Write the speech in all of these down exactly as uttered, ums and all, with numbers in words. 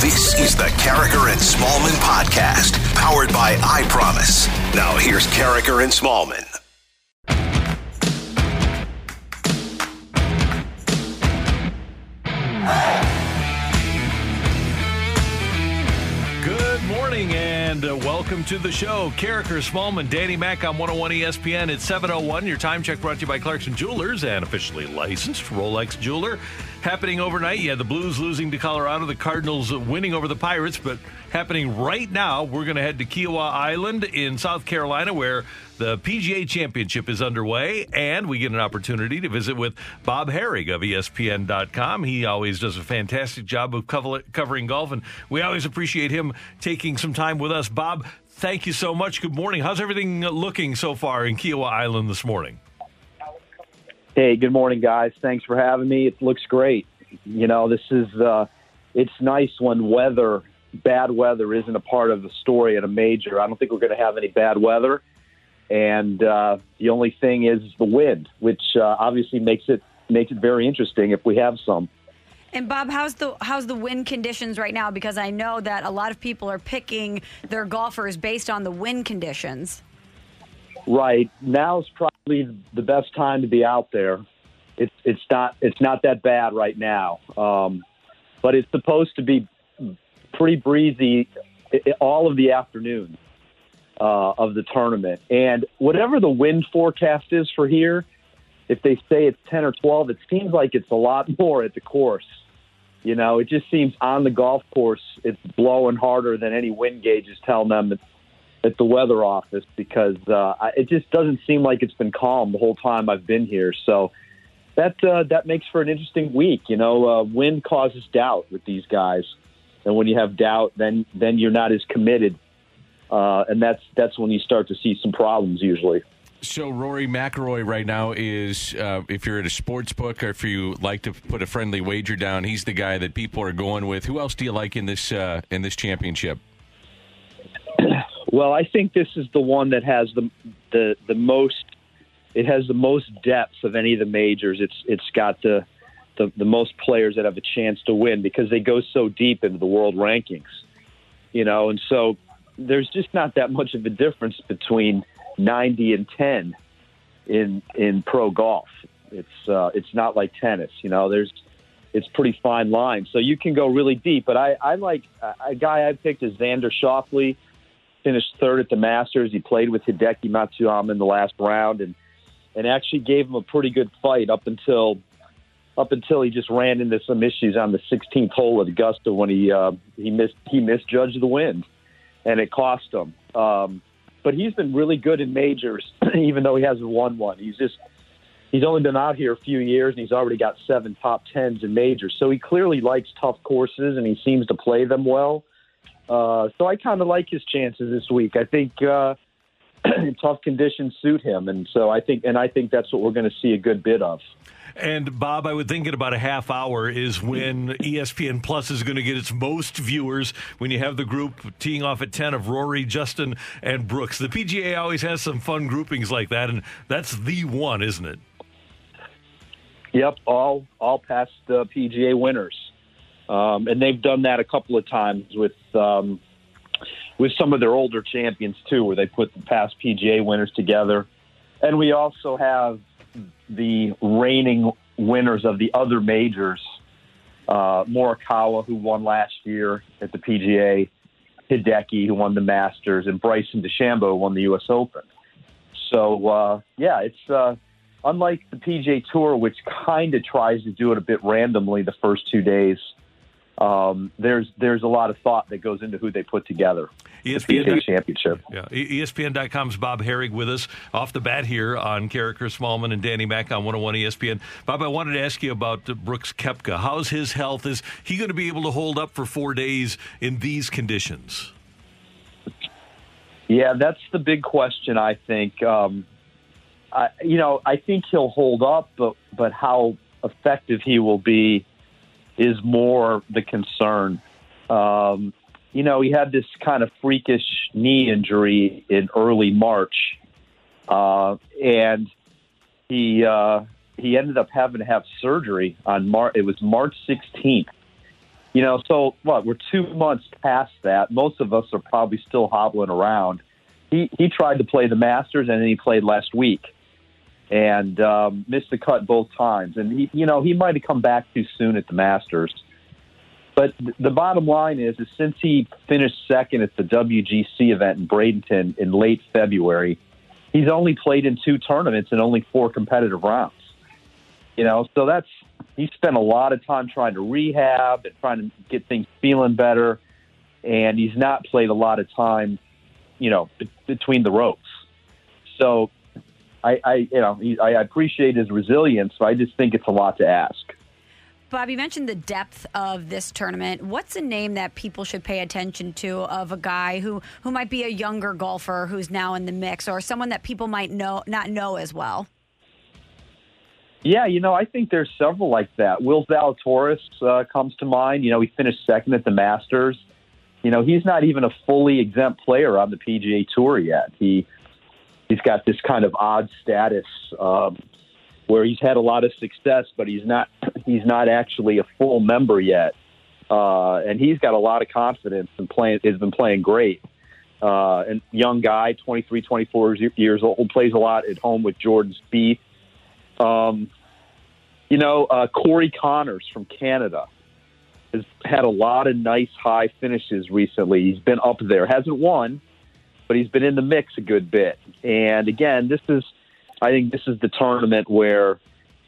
This is the Carriker and Smallman podcast, powered by I Promise. Now here's Carriker and Smallman. Good morning and welcome to the show. Carriker, Smallman, Danny Mac on one oh one E S P N. It's seven oh one. Your time check brought to you by Clarkson Jewelers, an officially licensed Rolex jeweler. Happening overnight, yeah, the Blues losing to Colorado, the Cardinals winning over the Pirates, but happening right now, we're going to head to Kiowa Island in South Carolina, where the P G A Championship is underway, and we get an opportunity to visit with Bob Harig of E S P N dot com. He always does a fantastic job of cover- covering golf, and we always appreciate him taking some time with us. Bob, thank you so much. Good morning. How's everything looking so far in Kiowa Island this morning? Hey, good morning, guys. Thanks for having me. It looks great. You know, this is, uh, it's nice when weather, bad weather isn't a part of the story at a major. I don't think we're going to have any bad weather. And uh, the only thing is the wind, which uh, obviously makes it makes it very interesting if we have some. And Bob, how's the how's the wind conditions right now? Because I know that a lot of people are picking their golfers based on the wind conditions. Right. Now's probably the best time to be out there. It's it's not it's not that bad right now, um, but it's supposed to be pretty breezy all of the afternoon uh, of the tournament. And whatever the wind forecast is for here, if they say it's ten or twelve, it seems like it's a lot more at the course. You know, it just seems on the golf course it's blowing harder than any wind gauge is telling them it's at the weather office, because uh, it just doesn't seem like it's been calm the whole time I've been here. So that uh, that makes for an interesting week. You know, uh, wind causes doubt with these guys, and when you have doubt, then then you're not as committed, uh, and that's that's when you start to see some problems usually. So Rory McIlroy right now is, uh, if you're at a sports book or if you like to put a friendly wager down, he's the guy that people are going with. Who else do you like in this uh, in this championship? Well, I think this is the one that has the, the the most. It has the most depth of any of the majors. It's it's got the, the the most players that have a chance to win because they go so deep into the world rankings, you know. And so there's just not that much of a difference between ninety and ten in in pro golf. It's uh, it's not like tennis, you know. There's it's pretty fine line, so you can go really deep. But I, I like a guy I picked is Xander Schauffele. Finished third at the Masters. He played with Hideki Matsuyama in the last round, and and actually gave him a pretty good fight up until up until he just ran into some issues on the sixteenth hole at Augusta when he uh, he missed he misjudged the wind, and it cost him. Um, but he's been really good in majors, even though he hasn't won one. He's just he's only been out here a few years, and he's already got seven top tens in majors. So he clearly likes tough courses, and he seems to play them well. Uh, so I kind of like his chances this week. I think uh, tough conditions suit him, and so I think, and I think that's what we're going to see a good bit of. And Bob, I would think in about a half hour is when E S P N Plus is going to get its most viewers. When you have the group teeing off at ten of Rory, Justin, and Brooks, the P G A always has some fun groupings like that, and that's the one, isn't it? Yep, all all past uh, P G A winners. Um, and they've done that a couple of times with um, with some of their older champions, too, where they put the past P G A winners together. And we also have the reigning winners of the other majors, uh, Morikawa, who won last year at the P G A, Hideki, who won the Masters, and Bryson DeChambeau, who won the U S Open. So, uh, yeah, it's uh, unlike the P G A Tour, which kind of tries to do it a bit randomly the first two days. Um, there's there's a lot of thought that goes into who they put together. E S P N, the P G A Championship. Yeah. E S P N dot com's Bob Harig with us off the bat here on Carriker, Smallman, and Danny Mac on one oh one E S P N. Bob, I wanted to ask you about Brooks Koepka. How's his health? Is he going to be able to hold up for four days in these conditions? Yeah, that's the big question, I think. Um, I, you know, I think he'll hold up, but but how effective he will be is more the concern. Um, you know, he had this kind of freakish knee injury in early March, uh, and he uh, he ended up having to have surgery on Mar- it was March sixteenth. You know, so what, we're two months past that. Most of us are probably still hobbling around. He he tried to play the Masters, and then he played last week. And um, missed the cut both times. And, he, you know, he might have come back too soon at the Masters. But th- the bottom line is, is since he finished second at the W G C event in Bradenton in late February, he's only played in two tournaments and only four competitive rounds. You know, so that's – he spent a lot of time trying to rehab and trying to get things feeling better. And he's not played a lot of time, you know, b- between the ropes. So – I, I, you know, I appreciate his resilience, but I just think it's a lot to ask. Bob, you mentioned the depth of this tournament. What's a name that people should pay attention to of a guy who, who might be a younger golfer who's now in the mix, or someone that people might know not know as well? Yeah, you know, I think there's several like that. Will Zalatoris uh, comes to mind. You know, he finished second at the Masters. You know, he's not even a fully exempt player on the P G A Tour yet. He He's got this kind of odd status um, where he's had a lot of success, but he's not he's not actually a full member yet. Uh, and he's got a lot of confidence and playing has been playing great. Uh, and young guy, twenty-three, twenty-four years old, plays a lot at home with Jordan Spieth. Um, you know, uh, Corey Connors from Canada has had a lot of nice high finishes recently. He's been up there, hasn't won, but he's been in the mix a good bit. And again, this is, I think this is the tournament where,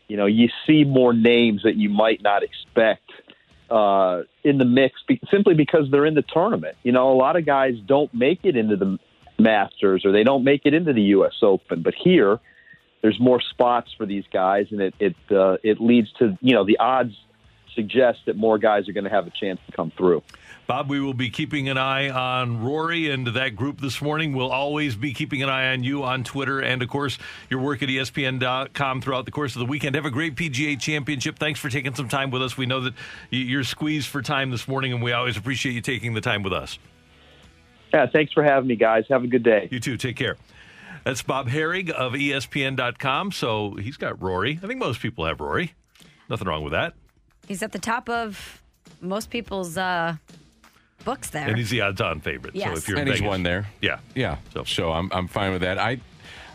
you know, you see more names that you might not expect uh, in the mix be- simply because they're in the tournament. You know, a lot of guys don't make it into the Masters or they don't make it into the U S Open, but here there's more spots for these guys. And it, it, uh, it leads to, you know, the odds suggest that more guys are going to have a chance to come through. Bob, we will be keeping an eye on Rory and that group this morning. We'll always be keeping an eye on you on Twitter and, of course, your work at E S P N dot com throughout the course of the weekend. Have a great P G A Championship. Thanks for taking some time with us. We know that you're squeezed for time this morning, and we always appreciate you taking the time with us. Yeah, thanks for having me, guys. Have a good day. You too. Take care. That's Bob Harig of E S P N dot com. So he's got Rory. I think most people have Rory. Nothing wrong with that. He's at the top of most people's uh, books there. And he's the odds-on favorite. Yes. So if you're and Vegas, he's won there. Yeah. Yeah. So, so I'm I'm fine with that. I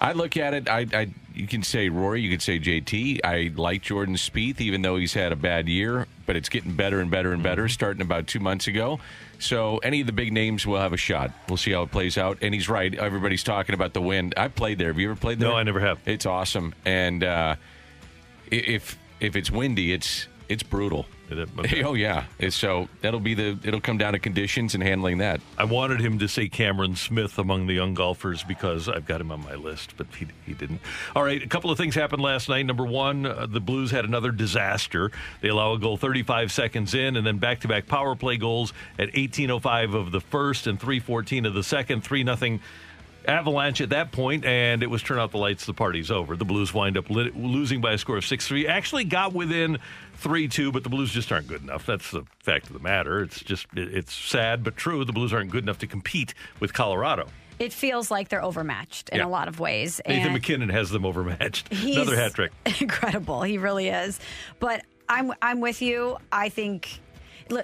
I look at it, I, I you can say Rory, you can say J T. I like Jordan Spieth, even though he's had a bad year, but it's getting better and better and better, mm-hmm. starting about two months ago. So any of the big names will have a shot. We'll see how it plays out. And he's right. Everybody's talking about the wind. I played there. Have you ever played there? No, I never have. It's awesome. And uh, if if it's windy, it's... It's brutal. Okay. Oh, yeah. So that'll be the. It'll come down to conditions and handling that. I wanted him to say Cameron Smith among the young golfers because I've got him on my list, but he he didn't. All right, a couple of things happened last night. Number one, uh, the Blues had another disaster. They allow a goal thirty-five seconds in, and then back-to-back power play goals at eighteen oh five of the first and three fourteen of the second. three nothing Avalanche at that point, and it was turn out the lights, the party's over. The Blues wind up li- losing by a score of six three. Actually got within three two, but the Blues just aren't good enough. That's the fact of the matter. It's just, it's sad but true. The Blues aren't good enough to compete with Colorado. It feels like they're overmatched in yeah. a lot of ways. Nathan and McKinnon has them overmatched. Another hat trick. Incredible. He really is. But I'm I'm with you. I think...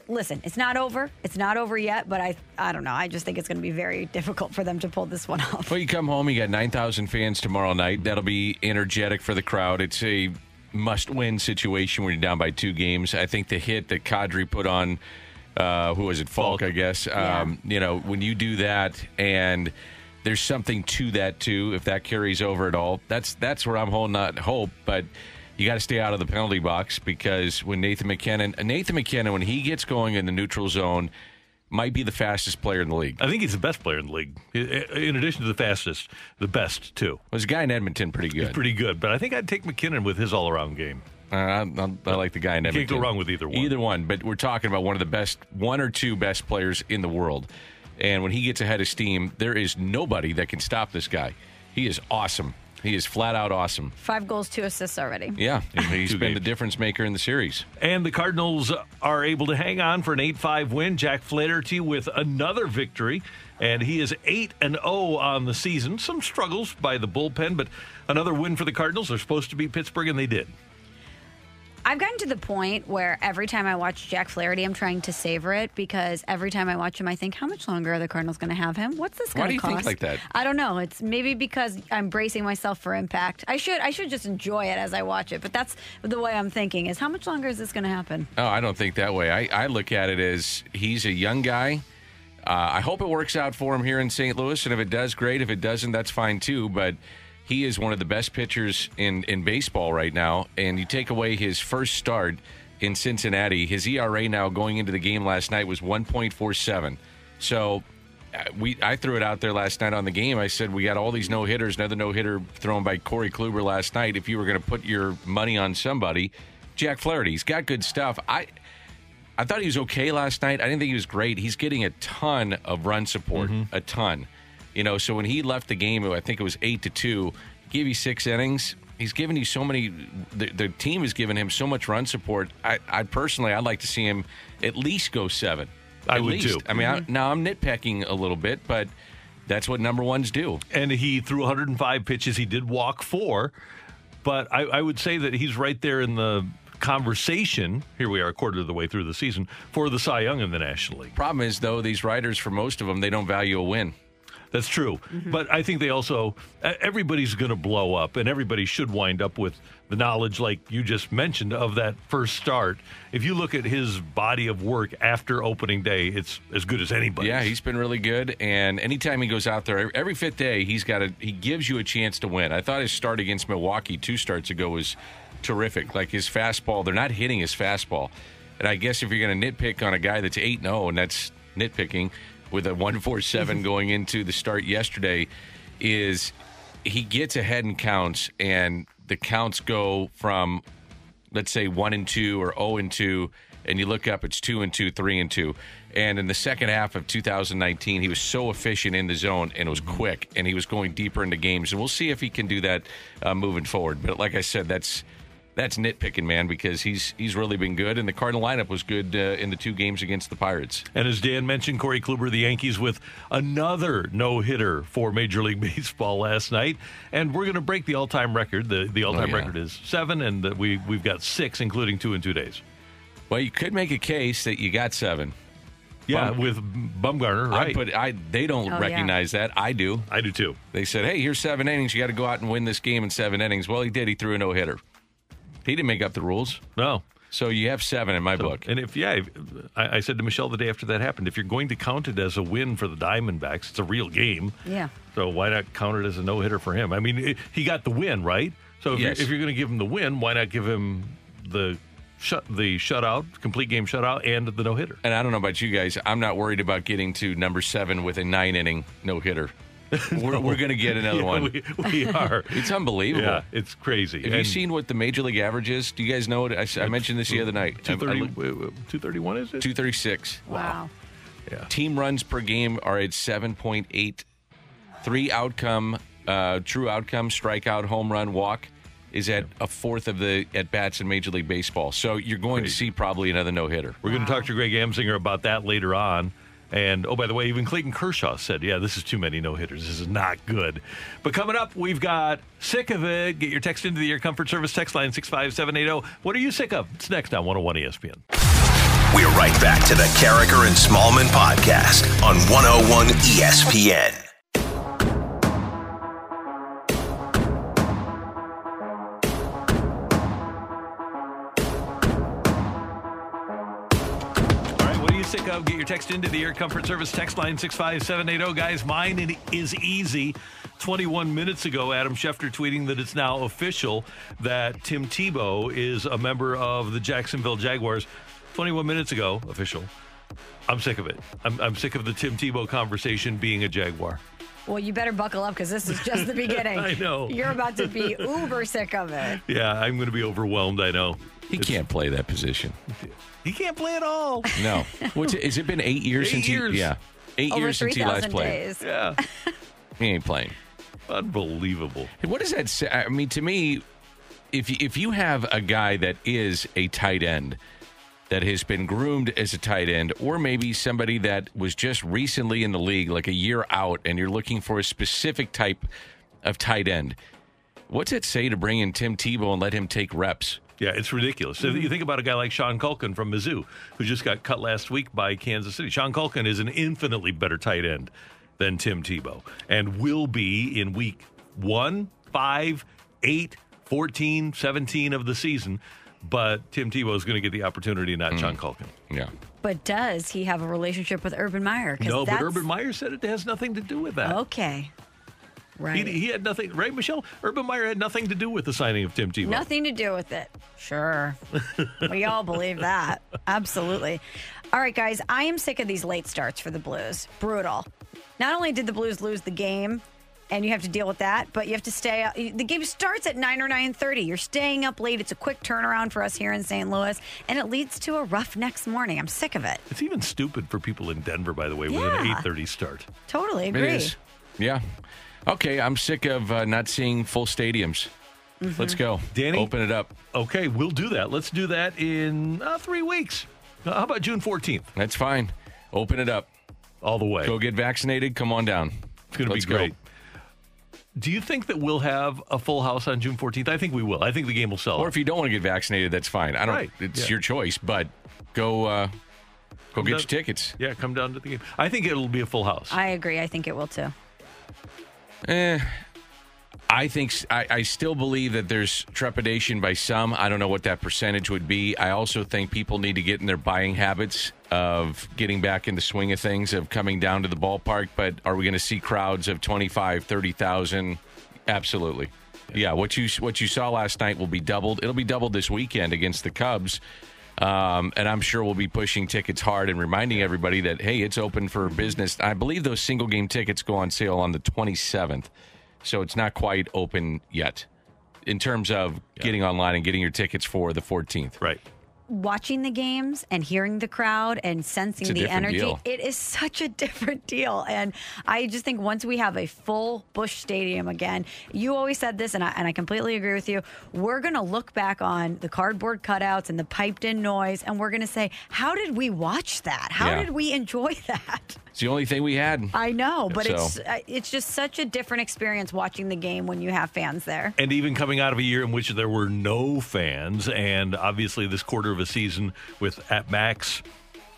Listen, it's not over. It's not over yet, but I I don't know. I just think it's going to be very difficult for them to pull this one off. Well, you come home, you got nine thousand fans tomorrow night. That'll be energetic for the crowd. It's a must-win situation when you're down by two games. I think the hit that Kadri put on, uh, who was it, Falk, I guess. Yeah. Um, you know, when you do that, and there's something to that, too, if that carries over at all. That's that's where I'm holding out hope, but... you got to stay out of the penalty box, because when Nathan McKinnon, Nathan McKinnon, when he gets going in the neutral zone, might be the fastest player in the league. I think he's the best player in the league. In addition to the fastest, the best, too. Well, there's a guy in Edmonton pretty good. He's pretty good, but I think I'd take McKinnon with his all-around game. Uh, I, I like the guy in Edmonton. You can't go wrong with either one. Either one, but we're talking about one of the best, one or two best players in the world. And when he gets ahead of steam, there is nobody that can stop this guy. He is awesome. He is flat-out awesome. Five goals, two assists already. Yeah, he's been games. the difference maker in the series. And the Cardinals are able to hang on for an eight five win. Jack Flaherty with another victory, and he is eight and oh on the season. Some struggles by the bullpen, but another win for the Cardinals. They're supposed to beat Pittsburgh, and they did. I've gotten to the point where every time I watch Jack Flaherty, I'm trying to savor it, because every time I watch him, I think, how much longer are the Cardinals going to have him? What's this going to cost? Why do you think like that? I don't know. It's maybe because I'm bracing myself for impact. I should I should just enjoy it as I watch it, but that's the way I'm thinking is, how much longer is this going to happen? Oh, I don't think that way. I, I look at it as he's a young guy. Uh, I hope it works out for him here in Saint Louis, and if it does, great. If it doesn't, that's fine, too, but he is one of the best pitchers in, in baseball right now, and you take away his first start in Cincinnati, his E R A now going into the game last night was one point four seven. So we I threw it out there last night on the game. I said, we got all these no-hitters, another no-hitter thrown by Corey Kluber last night. If you were going to put your money on somebody, Jack Flaherty, he's got good stuff. I I thought he was okay last night. I didn't think he was great. He's getting a ton of run support, mm-hmm. a ton. You know, so when he left the game, I think it was eight to two. Gave you six innings. He's given you so many. The, the team has given him so much run support. I, I personally, I'd like to see him at least go seven. I at would least. too. I mean, mm-hmm. I, now I'm nitpicking a little bit, but that's what number ones do. And he threw one hundred five pitches. He did walk four, but I, I would say that he's right there in the conversation. Here we are a quarter of the way through the season for the Cy Young in the National League. Problem is, though, these writers, for most of them, they don't value a win. That's true. Mm-hmm. But I think they also, everybody's going to blow up, and everybody should wind up with the knowledge, like you just mentioned, of that first start. If you look at his body of work after opening day, it's as good as anybody's. Yeah, he's been really good. And anytime he goes out there, every fifth day, he's got a, he gives you a chance to win. I thought his start against Milwaukee two starts ago was terrific. Like his fastball, they're not hitting his fastball. And I guess if you're going to nitpick on a guy that's eight and oh, and that's nitpicking, with a one forty-seven going into the start yesterday, is he gets ahead in counts, and the counts go from, let's say, one and two or oh and two, and you look up, it's two and two, three and two. And in the second half of two thousand nineteen, he was so efficient in the zone, and it was quick, and he was going deeper into games. And we'll see if he can do that uh, moving forward. But like I said, that's that's nitpicking, man, because he's he's really been good, and the Cardinal lineup was good uh, in the two games against the Pirates. And as Dan mentioned, Corey Kluber, the Yankees, with another no-hitter for Major League Baseball last night. And we're going to break the all-time record. The, the all-time oh, yeah. record is seven, and the, we, we've got six, including two in two days. Well, you could make a case that you got seven. Yeah, Bum- with Bumgarner, right. I put, I, they don't oh, recognize yeah. that. I do. I do, too. They said, hey, here's seven innings. You got to go out and win this game in seven innings. Well, he did. He threw a no-hitter. He didn't make up the rules. No. So you have seven in my so, book. And if, yeah, I, I said to Michelle the day after that happened, if you're going to count it as a win for the Diamondbacks, it's a real game. Yeah. So why not count it as a no-hitter for him? I mean, it, he got the win, right? So if yes. you're, if you're going to give him the win, why not give him the shut the shutout, complete game shutout, and the no-hitter? And I don't know about you guys, I'm not worried about getting to number seven with a nine-inning no-hitter. We're, no. we're going to get another yeah, one. We, we are. It's unbelievable. Yeah, it's crazy. Have and you seen what the major league average is? Do you guys know it? I, I mentioned this the other night. two thirty, two thirty-one is it? two thirty-six. Wow. wow. Yeah. Team runs per game are at seven point eight. Three outcome, uh, true outcome, strikeout, home run, walk is at a fourth of the at-bats in Major League Baseball. So you're going crazy. to see probably another no-hitter. We're wow. going to talk to Greg Amsinger about that later on. And, oh, by the way, even Clayton Kershaw said, yeah, this is too many no-hitters. This is not good. But coming up, we've got Sick of It. Get your text into the Air Comfort Service text line six five seven eight zero. What are you sick of? It's next on one oh one E S P N. We're right back to the Carriker and Smallman podcast on one oh one E S P N. Get your text into the Air Comfort Service text line six five seven eight zero. Guys, mine is easy. twenty-one minutes ago, Adam Schefter tweeting that it's now official that Tim Tebow is a member of the Jacksonville Jaguars. twenty-one minutes ago, official. I'm sick of it. I'm, I'm sick of the Tim Tebow conversation being a Jaguar. Well, you better buckle up because this is just the beginning. I know. You're about to be uber sick of it. Yeah, I'm going to be overwhelmed, I know. He it's, can't play that position. He can't play at all. No. What's it, has it been eight years eight since years. he... Yeah. Eight Over years since he last played. Yeah. He ain't playing. Unbelievable. What does that say? I mean, to me, if you, if you have a guy that is a tight end, that has been groomed as a tight end, or maybe somebody that was just recently in the league, like a year out, and you're looking for a specific type of tight end, what's it say to bring in Tim Tebow and let him take reps? Yeah, it's ridiculous. So you think about a guy like Sean Culkin from Mizzou, who just got cut last week by Kansas City. Sean Culkin is an infinitely better tight end than Tim Tebow and will be in week one, five, eight, fourteen, seventeen of the season. But Tim Tebow is going to get the opportunity, not mm. Sean Culkin. Yeah. But does he have a relationship with Urban Meyer? No, that's... but Urban Meyer said it has nothing to do with that. Okay. Right. He, he had nothing, right, Michelle? Urban Meyer had nothing to do with the signing of Tim Tebow. Nothing to do with it. Sure. We all believe that. Absolutely. All right, guys, I am sick of these late starts for the Blues. Brutal. Not only did the Blues lose the game, and you have to deal with that, but you have to stay up. The game starts at nine or nine thirty. You're staying up late. It's a quick turnaround for us here in Saint Louis, and it leads to a rough next morning. I'm sick of it. It's even stupid for people in Denver, by the way, yeah. with an eight thirty start. Totally agree. It is. Yeah. Okay, I'm sick of uh, not seeing full stadiums. Mm-hmm. Let's go. Danny? Open it up. Okay, we'll do that. Let's do that in uh, three weeks. Uh, how about June fourteenth? That's fine. Open it up. All the way. Go get vaccinated. Come on down. It's going to be great. Go. Do you think that we'll have a full house on June fourteenth? I think we will. I think the game will sell. Or if you don't want to get vaccinated, that's fine. I don't. Right. It's yeah. your choice, but go uh, go come get down, your tickets. Yeah, come down to the game. I think it'll be a full house. I agree. I think it will, too. Eh, I think I, I still believe that there's trepidation by some. I don't know what that percentage would be. I also think people need to get in their buying habits of getting back in the swing of things, of coming down to the ballpark. But are we going to see crowds of twenty-five, thirty thousand? Absolutely. Yeah, what you what you saw last night will be doubled. It'll be doubled this weekend against the Cubs. Um, and I'm sure we'll be pushing tickets hard and reminding everybody that, hey, it's open for business. I believe those single game tickets go on sale on the twenty-seventh. So it's not quite open yet in terms of yeah. getting online and getting your tickets for the fourteenth. Right. Watching the games and hearing the crowd and sensing the energy, deal. It is such a different deal. And I just think once we have a full Busch Stadium again, you always said this, and I, and I completely agree with you, we're going to look back on the cardboard cutouts and the piped-in noise, and we're going to say, how did we watch that? How yeah. did we enjoy that? It's the only thing we had. I know, but so. it's it's just such a different experience watching the game when you have fans there. And even coming out of a year in which there were no fans, and obviously this quarter of a season with at max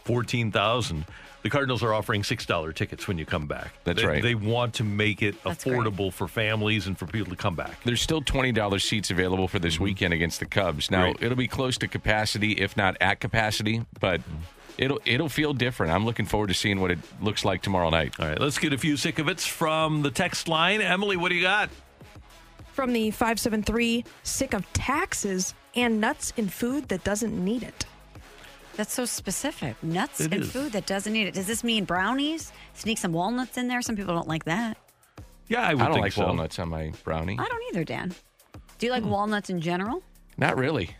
fourteen thousand, the Cardinals are offering six dollar tickets when you come back. That's they, right. They want to make it That's affordable great. for families and for people to come back. There's still twenty dollar seats available for this mm-hmm. weekend against the Cubs. Now, right. it'll be close to capacity, if not at capacity, but... It'll it'll feel different. I'm looking forward to seeing what it looks like tomorrow night. All right, let's get a few sick of it's from the text line. Emily, what do you got? From the five seven three, sick of taxes and nuts in food that doesn't need it. That's so specific. Nuts it and is. food that doesn't need it. Does this mean brownies? Sneak some walnuts in there? Some people don't like that. Yeah, I would I don't think like so. walnuts on my brownie. I don't either, Dan. Do you like mm. walnuts in general? Not really.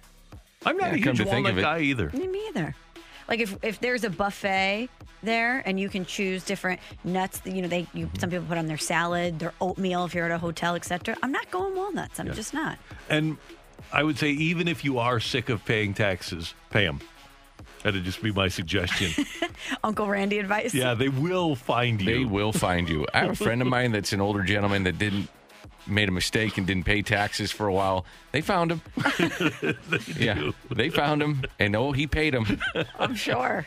I'm not yeah, a huge walnut guy either. Me neither. Like if, if there's a buffet there and you can choose different nuts, you know, they you, some people put on their salad, their oatmeal if you're at a hotel, et cetera. I'm not going walnuts. I'm yeah. just not. And I would say even if you are sick of paying taxes, pay them. That'd just be my suggestion. Uncle Randy advice. Yeah, they will find you. They will find you. I have a friend of mine that's an older gentleman that didn't. made a mistake and didn't pay taxes for a while. They found him. they yeah, they found him, and oh, he paid him. I'm sure.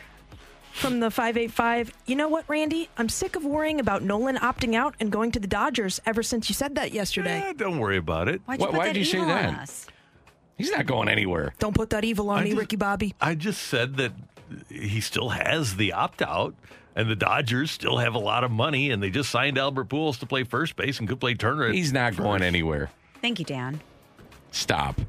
From the five eight five, you know what, Randy? I'm sick of worrying about Nolan opting out and going to the Dodgers ever since you said that yesterday. Yeah, don't worry about it. Why'd you, Why, why'd you say that? He's not going anywhere. Don't put that evil on I me, just, Ricky Bobby. I just said that he still has the opt-out, and the Dodgers still have a lot of money, and they just signed Albert Pujols to play first base and could play Turner. He's not first. Going anywhere. Thank you, Dan. Stop.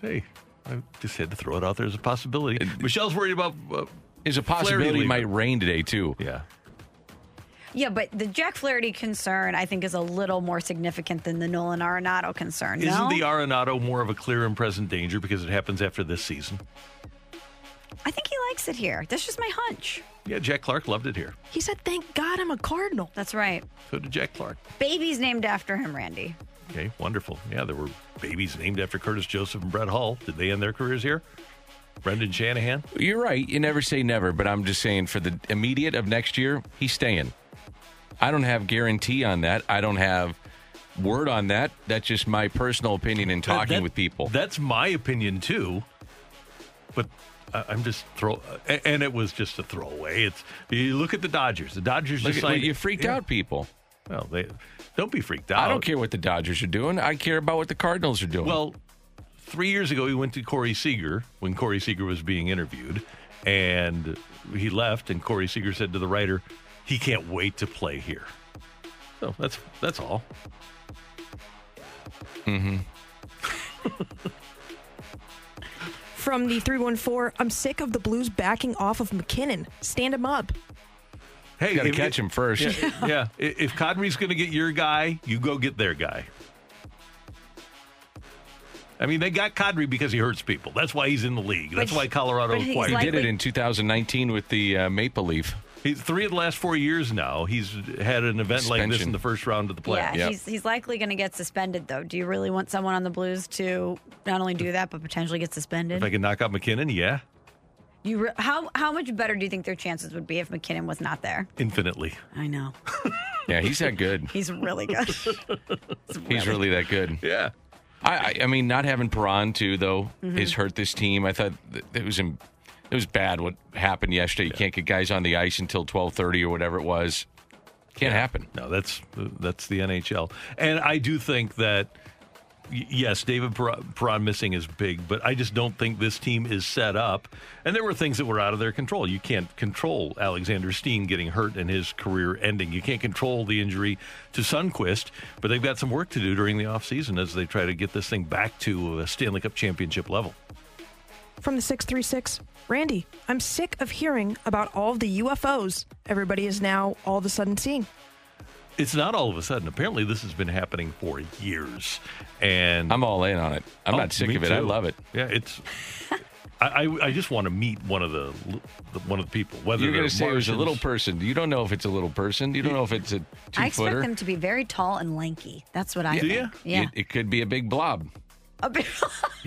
Hey, I just had to throw it out there as a possibility. It, Michelle's worried about... Uh, is a possibility it might rain today, too. Yeah. Yeah, but the Jack Flaherty concern, I think, is a little more significant than the Nolan Arenado concern. Isn't no? the Arenado more of a clear and present danger because it happens after this season? I think he likes it here. That's just my hunch. Yeah, Jack Clark loved it here. He said, thank God I'm a Cardinal. That's right. So did Jack Clark. Babies named after him, Randy. Okay, wonderful. Yeah, there were babies named after Curtis Joseph and Brett Hull. Did they end their careers here? Brendan Shanahan? You're right. You never say never, but I'm just saying for the immediate of next year, he's staying. I don't have guarantee on that. I don't have word on that. That's just my personal opinion in talking that, that, with people. That's my opinion, too. But I'm just throw, and it was just a throwaway. It's you look at the Dodgers. The Dodgers look just like you freaked yeah. out people. Well, they don't be freaked out. I don't care what the Dodgers are doing. I care about what the Cardinals are doing. Well, three years ago, we went to Corey Seager when Corey Seager was being interviewed, and he left. And Corey Seager said to the writer, "He can't wait to play here." So that's that's all. Mm-hmm. From the three one four, I'm sick of the Blues backing off of McKinnon. Stand him up. Hey, got to catch him first. Yeah. yeah. If Kadri's going to get your guy, you go get their guy. I mean, they got Kadri because he hurts people. That's why he's in the league. That's why Colorado acquired him. He did it in two thousand nineteen with the uh, Maple Leaf. He's three of the last four years now. He's had an event Suspension. like this in the first round of the playoffs. Yeah, yep. he's, he's likely going to get suspended, though. Do you really want someone on the Blues to not only do that, but potentially get suspended? If I can knock out McKinnon, yeah. You re- how how much better do you think their chances would be if McKinnon was not there? Infinitely. I know. yeah, he's that good. He's really good. he's, really he's really that good. Yeah. I, I mean, not having Perron, too, though, mm-hmm. has hurt this team. I thought it was in. It was bad what happened yesterday. You yeah. can't get guys on the ice until twelve thirty or whatever it was. Can't yeah. happen. No, that's that's the N H L. And I do think that, yes, David Perron missing is big, but I just don't think this team is set up. And there were things that were out of their control. You can't control Alexander Steen getting hurt and his career ending. You can't control the injury to Sundquist, but they've got some work to do during the offseason as they try to get this thing back to a Stanley Cup championship level. From the six three six, Randy, I'm sick of hearing about all of the U F Os everybody is now all of a sudden seeing. It's not all of a sudden. Apparently, this has been happening for years. And I'm all in on it. I'm oh, not sick of it. Too. I love it. Yeah, it's. I, I I just want to meet one of the, the one of the people. Whether you're going to say it was a little person, you don't know if it's a little person. You don't know if it's a two footer. I expect them to be very tall and lanky. That's what I do. Think. You? Yeah, it, it could be a big blob.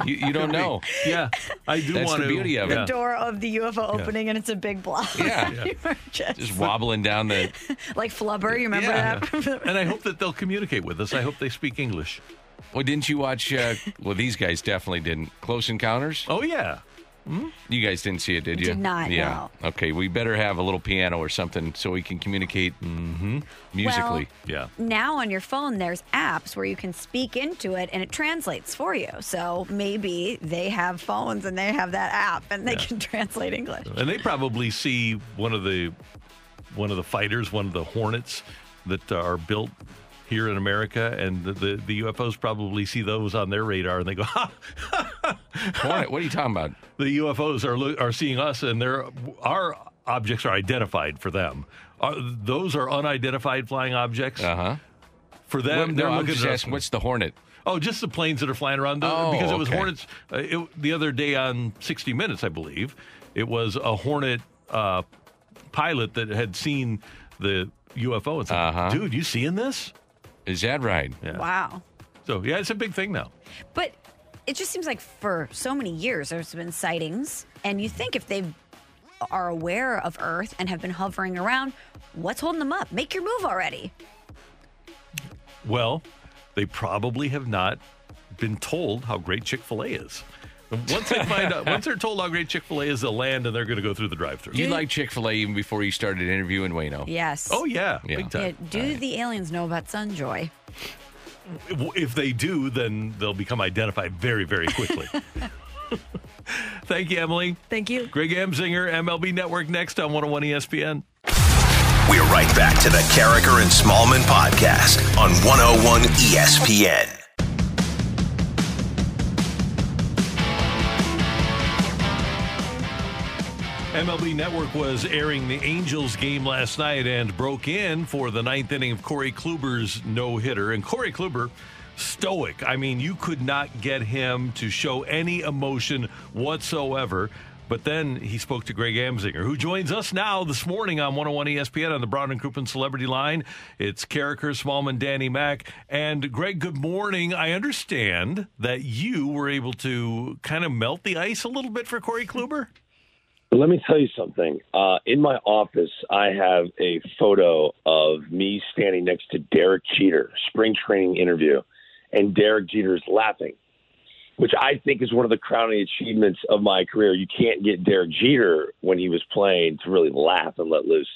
you, you don't know. Yeah, I do That's want the to. Beauty of the it. Door of the U F O opening, yeah. and it's a big blob. Yeah, yeah. just, just wobbling down the like flubber. You remember yeah. that? Yeah. And I hope that they'll communicate with us. I hope they speak English. Well, didn't you watch? Uh, well, these guys definitely didn't. Close Encounters. Oh yeah. Hmm? You guys didn't see it, did you? Did not. Yeah. No. Okay. We better have a little piano or something so we can communicate mm-hmm. musically. Well, yeah. Now on your phone, there's apps where you can speak into it and it translates for you. So maybe they have phones and they have that app and they yeah. can translate English. And they probably see one of the one of the fighters, one of the Hornets that are built here in America, and the, the, the U F Os probably see those on their radar, and they go, ha, ha, ha, ha. What, what are you talking about? The U F Os are lo- are seeing us, and they're, our objects are identified for them. Are, those are unidentified flying objects. Uh-huh. For them, what, they're no, looking at us. What's the Hornet? Oh, just the planes that are flying around. The, oh, because it was okay. Hornets. Uh, it, the other day on sixty minutes, I believe, it was a Hornet uh, pilot that had seen the U F O and said, uh-huh. dude, you seeing this? Is that right? Yeah. Wow. So, yeah, it's a big thing now. But it just seems like for so many years there's been sightings, and you think if they are aware of Earth and have been hovering around, what's holding them up? Make your move already. Well, they probably have not been told how great Chick-fil-A is. Once they find out, once they're told how great Chick-fil-A is, they'll land and they're going to go through the drive-thru. You like Chick-fil-A even before you started interviewing Wayno? Yes. Oh yeah, yeah. Big time. Yeah, do right. the aliens know about Sunjoy? If they do, then they'll become identified very, very quickly. Thank you, Emily. Thank you. Greg Amzinger, M L B Network, next on one oh one E S P N. We're right back to the Carriker and Smallman podcast on one oh one E S P N. M L B Network was airing the Angels game last night and broke in for the ninth inning of Corey Kluber's no-hitter. And Corey Kluber, stoic. I mean, you could not get him to show any emotion whatsoever. But then he spoke to Greg Amzinger, who joins us now this morning on one oh one E S P N on the Brown and Crouppen Celebrity Line. It's Carriker, Smallman, Danny Mac. And, Greg, good morning. I understand that you were able to kind of melt the ice a little bit for Corey Kluber. Let me tell you something. Uh, in my office, I have a photo of me standing next to Derek Jeter, spring training interview, and Derek Jeter is laughing, which I think is one of the crowning achievements of my career. You can't get Derek Jeter when he was playing to really laugh and let loose.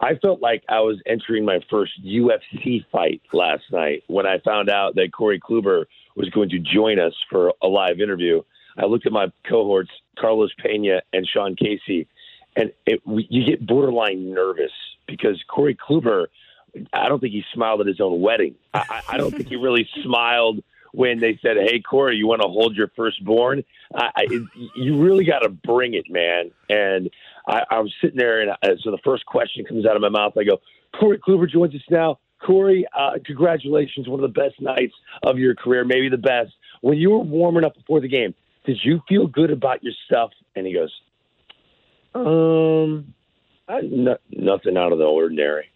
I felt like I was entering my first U F C fight last night when I found out that Corey Kluber was going to join us for a live interview. I looked at my cohorts, Carlos Pena and Sean Casey, and it, you get borderline nervous because Corey Kluber, I don't think he smiled at his own wedding. I, I don't think he really smiled when they said, "Hey, Corey, you want to hold your firstborn?" I, I, you really got to bring it, man. And I, I was sitting there, and I, so the first question comes out of my mouth. I go, "Corey Kluber joins us now. Corey, uh, congratulations. One of the best nights of your career, maybe the best. When you were warming up before the game, did you feel good about yourself?" And he goes, um, I, no, nothing out of the ordinary.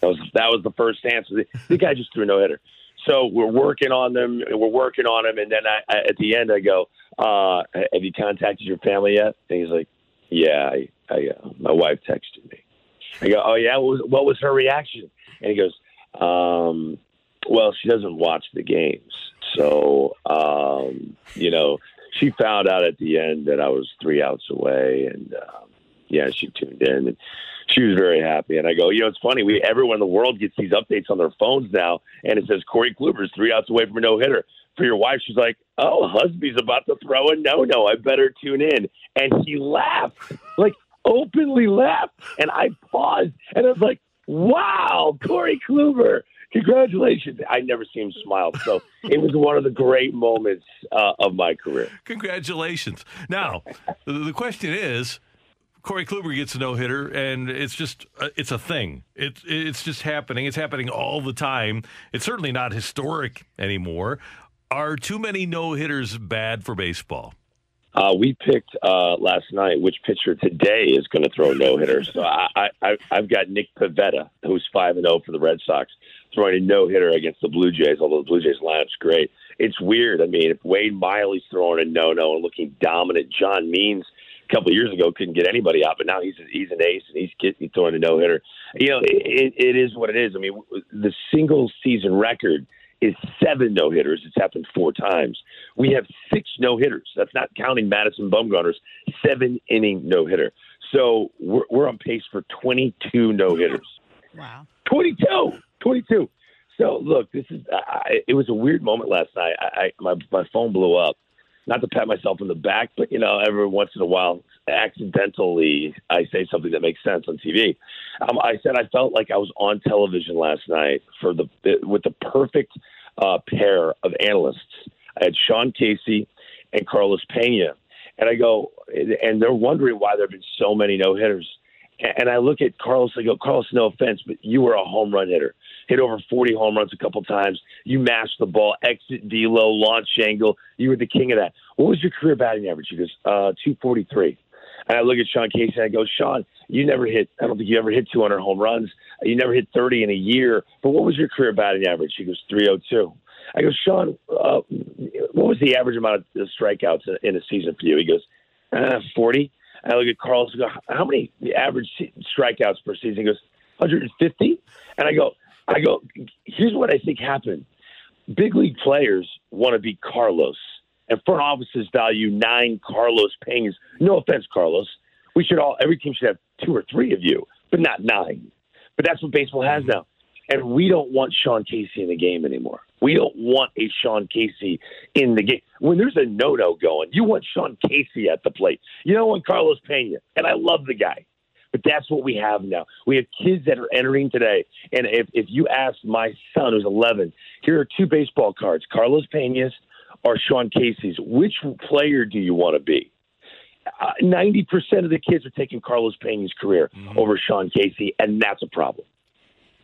That was, that was the first answer. The guy just threw a no-hitter. So we're working on them. We're working on him. And then I, I, at the end, I go, uh, have you contacted your family yet? And he's like, yeah, I, I, uh, my wife texted me. I go, oh, yeah? What was, what was her reaction? And he goes, um, well, she doesn't watch the games. So, um, you know, she found out at the end that I was three outs away. And, um, yeah, she tuned in. And she was very happy. And I go, you know, it's funny. We Everyone in the world gets these updates on their phones now. And it says, Corey Kluber's three outs away from a no-hitter. For your wife, she's like, oh, husby's about to throw a no-no. I better tune in. And he laughed, like openly laughed. And I paused. And I was like, wow, Corey Kluber. Congratulations. I've never seen him smile. So it was one of the great moments uh, of my career. Congratulations. Now, the question is, Corey Kluber gets a no-hitter, and it's just uh, it's a thing. It's it's just happening. It's happening all the time. It's certainly not historic anymore. Are too many no-hitters bad for baseball? Uh, we picked uh, last night which pitcher today is going to throw a no-hitter. So I, I, I, I've got Nick Pivetta, who's five and oh for the Red Sox, throwing a no-hitter against the Blue Jays, although the Blue Jays lineup's great. It's weird. I mean, if Wade Miley's throwing a no-no and looking dominant, John Means a couple of years ago couldn't get anybody out, but now he's he's an ace, and he's, he's throwing a no-hitter. You know, it, it is what it is. I mean, the single-season record is seven no-hitters. It's happened four times. We have six no-hitters. That's not counting Madison Bumgarner's seven-inning no-hitter. So we're, we're on pace for twenty-two no-hitters. Wow. twenty-two! twenty-two. So, look, this is. I, it was a weird moment last night. I, I my, my phone blew up. Not to pat myself in the back, but, you know, every once in a while, accidentally, I say something that makes sense on T V. Um, I said I felt like I was on television last night for the with the perfect uh, pair of analysts. I had Sean Casey and Carlos Pena. And I go, and they're wondering why there have been so many no-hitters. And I look at Carlos, I go, Carlos, no offense, but you were a home run hitter. Hit over forty home runs a couple times. You mashed the ball, exit D low, launch angle. You were the king of that. What was your career batting average? He goes, uh, two forty-three. And I look at Sean Casey and I go, Sean, you never hit, I don't think you ever hit two hundred home runs. You never hit thirty in a year. But what was your career batting average? He goes, three oh two. I go, Sean, uh, what was the average amount of strikeouts in a season for you? He goes, uh, forty. I look at Carlos and go, how many average strikeouts per season? He goes, one hundred fifty. And I go, I go, here's what I think happened. Big league players want to be Carlos, and front offices value nine Carlos Penas. No offense, Carlos. We should all, every team should have two or three of you, but not nine. But that's what baseball has now. And we don't want Sean Casey in the game anymore. We don't want a Sean Casey in the game. When there's a no-no going, you want Sean Casey at the plate. You don't want Carlos Pena. And I love the guy. But that's what we have now. We have kids that are entering today. And if, if you ask my son, who's eleven, here are two baseball cards, Carlos Pena's or Sean Casey's. Which player do you want to be? Uh, ninety percent of the kids are taking Carlos Pena's career mm-hmm. over Sean Casey, and that's a problem.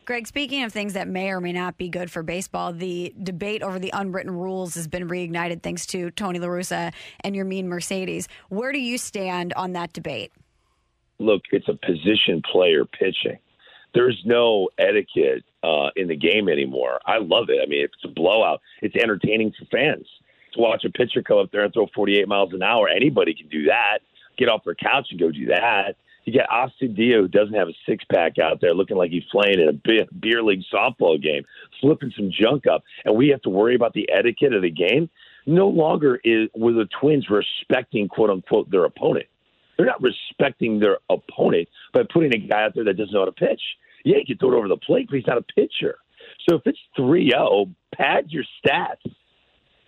Greg, speaking of things that may or may not be good for baseball, the debate over the unwritten rules has been reignited thanks to Tony La Russa and your mean Mercedes. Where do you stand on that debate? Look, it's a position player pitching. There's no etiquette uh, in the game anymore. I love it. I mean, it's a blowout. It's entertaining for fans to watch a pitcher come up there and throw forty-eight miles an hour. Anybody can do that. Get off their couch and go do that. You got Austin Dio, who doesn't have a six-pack out there, looking like he's playing in a beer league softball game, flipping some junk up, and we have to worry about the etiquette of the game. No longer is, were the Twins respecting, quote-unquote, their opponent. They're not respecting their opponent by putting a guy out there that doesn't know how to pitch. Yeah, he can throw it over the plate, but he's not a pitcher. So if it's three oh, pad your stats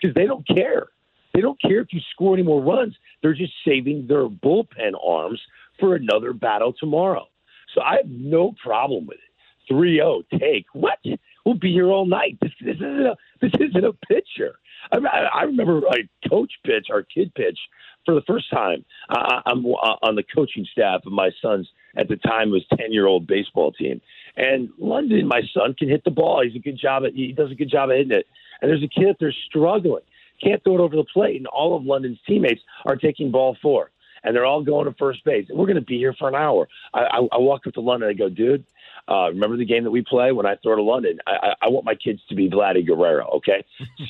because they don't care. They don't care if you score any more runs. They're just saving their bullpen arms for another battle tomorrow. So I have no problem with it. three oh, take. What? We'll be here all night. This, this, isn't, a, this isn't a pitcher. I, I remember like coach pitch, our kid pitch, for the first time. I, I'm on the coaching staff of my son's, at the time, was ten-year-old baseball team. And London, my son, can hit the ball. He's a good job at, he does a good job at hitting it. And there's a kid out there struggling. Can't throw it over the plate, and all of London's teammates are taking ball four, and they're all going to first base. And we're going to be here for an hour. I, I, I walk up to London and I go, dude, uh, remember the game that we play when I throw to London? I, I, I want my kids to be Vladdy Guerrero, okay?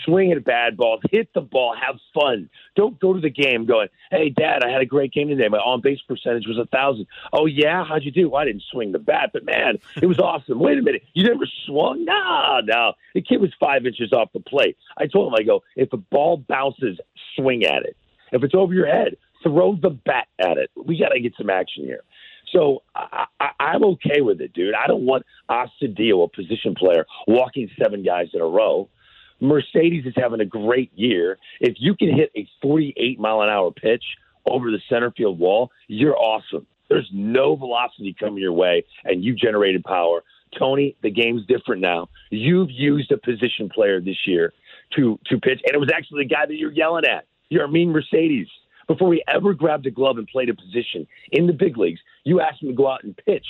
Swing at a bad ball, hit the ball, have fun. Don't go to the game going, hey, Dad, I had a great game today. My on-base percentage was one thousand. Oh, yeah? How'd you do? Well, I didn't swing the bat, but, man, it was awesome. Wait a minute. You never swung? No, no. The kid was five inches off the plate. I told him, I go, if the ball bounces, swing at it. If it's over your head, throw the bat at it. We got to get some action here. So I, I, I'm okay with it, dude. I don't want Asadio, a position player, walking seven guys in a row. Mercedes is having a great year. If you can hit a forty-eight mile an hour pitch over the center field wall, you're awesome. There's no velocity coming your way, and you generated power. Tony, the game's different now. You've used a position player this year to, to pitch, and it was actually the guy that you're yelling at. You're a mean Mercedes. Before we ever grabbed a glove and played a position in the big leagues, you asked him to go out and pitch.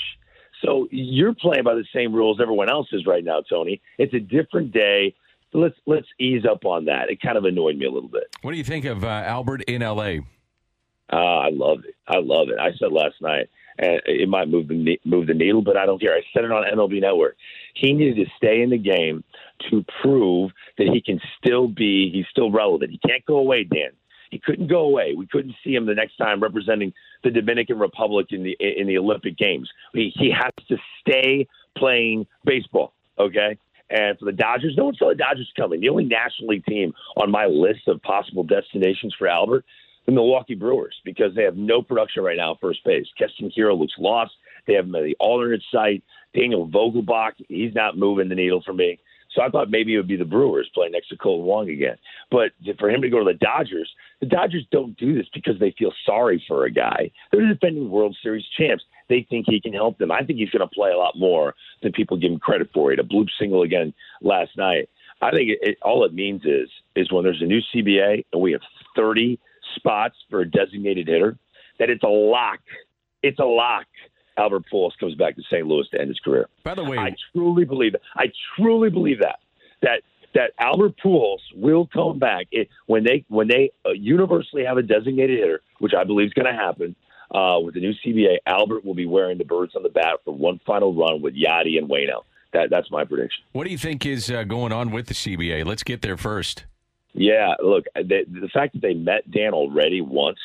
So you're playing by the same rules everyone else is right now, Tony. It's a different day. Let's let's ease up on that. It kind of annoyed me a little bit. What do you think of uh, Albert in L A? Uh, I love it. I love it. I said last night, and it might move the move the needle, but I don't care. I said it on M L B Network. He needed to stay in the game to prove that he can still be. He's still relevant. He can't go away, Dan. He couldn't go away. We couldn't see him the next time representing the Dominican Republic in the in the Olympic Games. He, he has to stay playing baseball, okay? And for the Dodgers, no one saw the Dodgers coming. The only National League team on my list of possible destinations for Albert, the Milwaukee Brewers, because they have no production right now at first base. Keston Hiura looks lost. They have him at the alternate site. Daniel Vogelbach, he's not moving the needle for me. So I thought maybe it would be the Brewers playing next to Cole Wong again. But for him to go to the Dodgers, the Dodgers don't do this because they feel sorry for a guy. They're defending World Series champs. They think he can help them. I think he's going to play a lot more than people give him credit for. He had a bloop single again last night. I think it, it, all it means is is when there's a new C B A and we have thirty spots for a designated hitter, that it's a lock. It's a lock. Albert Pujols comes back to Saint Louis to end his career. By the way, I truly believe that. I truly believe that that that Albert Pujols will come back it, when they when they uh, universally have a designated hitter, which I believe is going to happen uh, with the new C B A. Albert will be wearing the birds on the bat for one final run with Yachty and Waino. That that's my prediction. What do you think is uh, going on with the C B A? Let's get there first. Yeah, look, they, the fact that they met Dan already once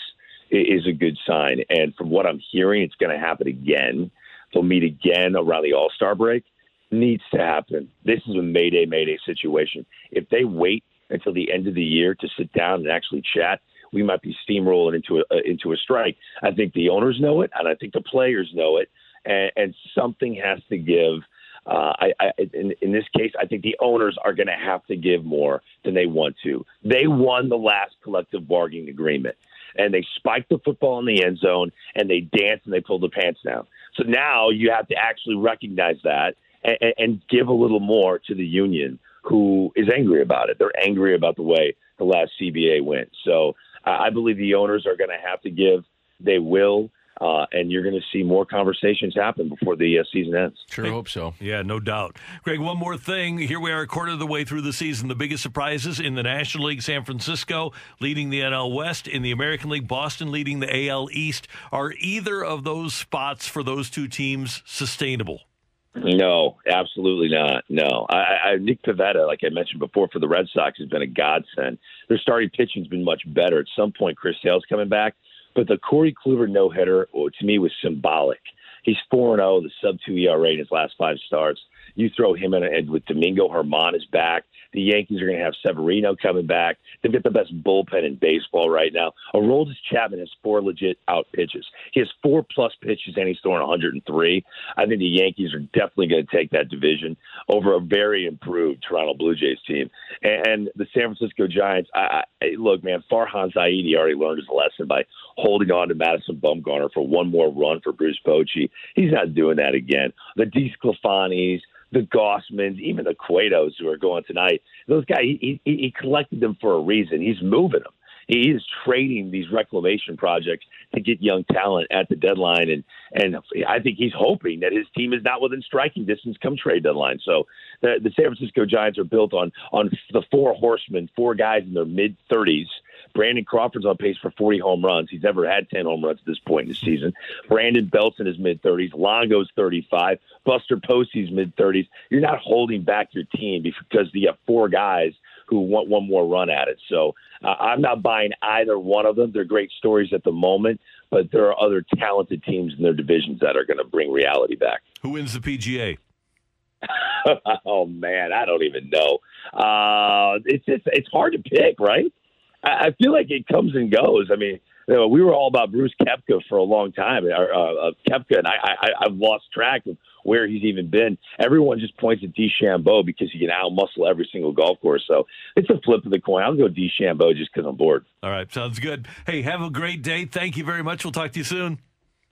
is a good sign. And from what I'm hearing, it's going to happen again. They'll meet again around the All-Star break. Needs to happen. This is a Mayday, Mayday situation. If they wait until the end of the year to sit down and actually chat, we might be steamrolling into a, uh, into a strike. I think the owners know it, and I think the players know it. And, and something has to give. Uh, I, I in, in this case, I think the owners are going to have to give more than they want to. They won the last collective bargaining agreement, and they spiked the football in the end zone, and they danced and they pulled the pants down. So now you have to actually recognize that and, and give a little more to the union, who is angry about it. They're angry about the way the last C B A went. So uh, I believe the owners are going to have to give. They will. Uh, and you're going to see more conversations happen before the uh, season ends. Sure hope so. Yeah, no doubt. Greg, one more thing. Here we are a quarter of the way through the season. The biggest surprises in the National League, San Francisco leading the N L West. In the American League, Boston leading the A L East. Are either of those spots for those two teams sustainable? No, absolutely not. No. I, I, Nick Pivetta, like I mentioned before, for the Red Sox has been a godsend. Their starting pitching has been much better. At some point, Chris Sale's coming back. But the Corey Kluber no-hitter, oh, to me, was symbolic. He's four and oh, the sub two E R A in his last five starts. You throw him in, and with Domingo Herman is back. The Yankees are going to have Severino coming back. They've got the best bullpen in baseball right now. Aroldis Chapman has four legit out pitches. He has four-plus pitches, and he's throwing one hundred three. I think the Yankees are definitely going to take that division over a very improved Toronto Blue Jays team. And, and the San Francisco Giants, I, I, look, man, Farhan Zaidi already learned his lesson by holding on to Madison Bumgarner for one more run for Bruce Bochy. He's not doing that again. The DeSclafanis, the Gossmans, even the Cuetos who are going tonight, those guys, he, he, he collected them for a reason. He's moving them. He is trading these reclamation projects to get young talent at the deadline. And, and I think he's hoping that his team is not within striking distance come trade deadline. So the, the San Francisco Giants are built on, on the four horsemen, four guys in their mid-thirties. Brandon Crawford's on pace for forty home runs. He's never had ten home runs at this point in the season. Brandon Belt's in his mid-thirties. Longo's thirty-five. Buster Posey's mid-thirties. You're not holding back your team because you have four guys who want one more run at it. So uh, I'm not buying either one of them. They're great stories at the moment, but there are other talented teams in their divisions that are going to bring reality back. Who wins the P G A? Oh, man, I don't even know. Uh, it's, it's, it's hard to pick, right? I feel like it comes and goes. I mean, you know, we were all about Bruce Koepka for a long time. Uh, Koepka, and I, I, I've lost track of where he's even been. Everyone just points at DeChambeau because he can out-muscle every single golf course. So it's a flip of the coin. I'll go DeChambeau just because I'm bored. All right, sounds good. Hey, have a great day. Thank you very much. We'll talk to you soon.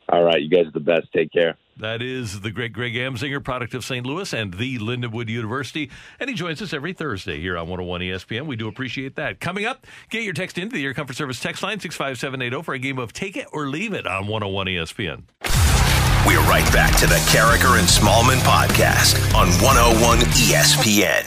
All right, you guys are the best. Take care. That is the great Greg Amsinger, product of Saint Louis and the Lindenwood University. And he joins us every Thursday here on one oh one E S P N. We do appreciate that. Coming up, get your text into the Air Comfort Service text line six five seven eight zero for a game of Take It or Leave It on one oh one E S P N. We're right back to the Carriker and Smallman podcast on one oh one E S P N.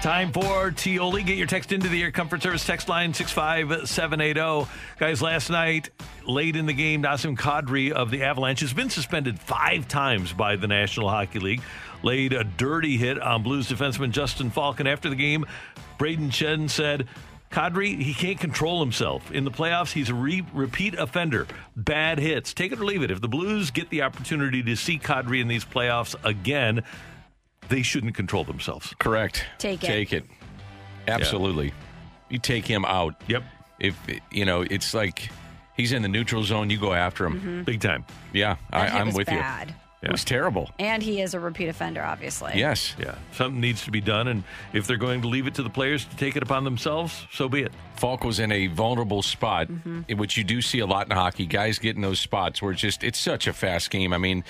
Time for Tioli. Get your text into the Air Comfort Service text line six five seven eight zero. Guys, last night, late in the game, Nazem Kadri of the Avalanche has been suspended five times by the National Hockey League. Laid a dirty hit on Blues defenseman Justin Falcon. After the game, Braden Chen said, Kadri, he can't control himself. In the playoffs, he's a re- repeat offender. Bad hits. Take it or leave it. If the Blues get the opportunity to see Kadri in these playoffs again, they shouldn't control themselves. Correct. Take it. Take it. Absolutely. Yeah. You take him out. Yep. If, you know, it's like he's in the neutral zone, you go after him. Mm-hmm. Big time. Yeah, I, I'm with bad. you. Yeah. It was terrible. And he is a repeat offender, obviously. Yes. Yeah. Something needs to be done, and if they're going to leave it to the players to take it upon themselves, so be it. Falk was in a vulnerable spot, mm-hmm. in which you do see a lot in hockey. Guys get in those spots where it's just, it's such a fast game. I mean,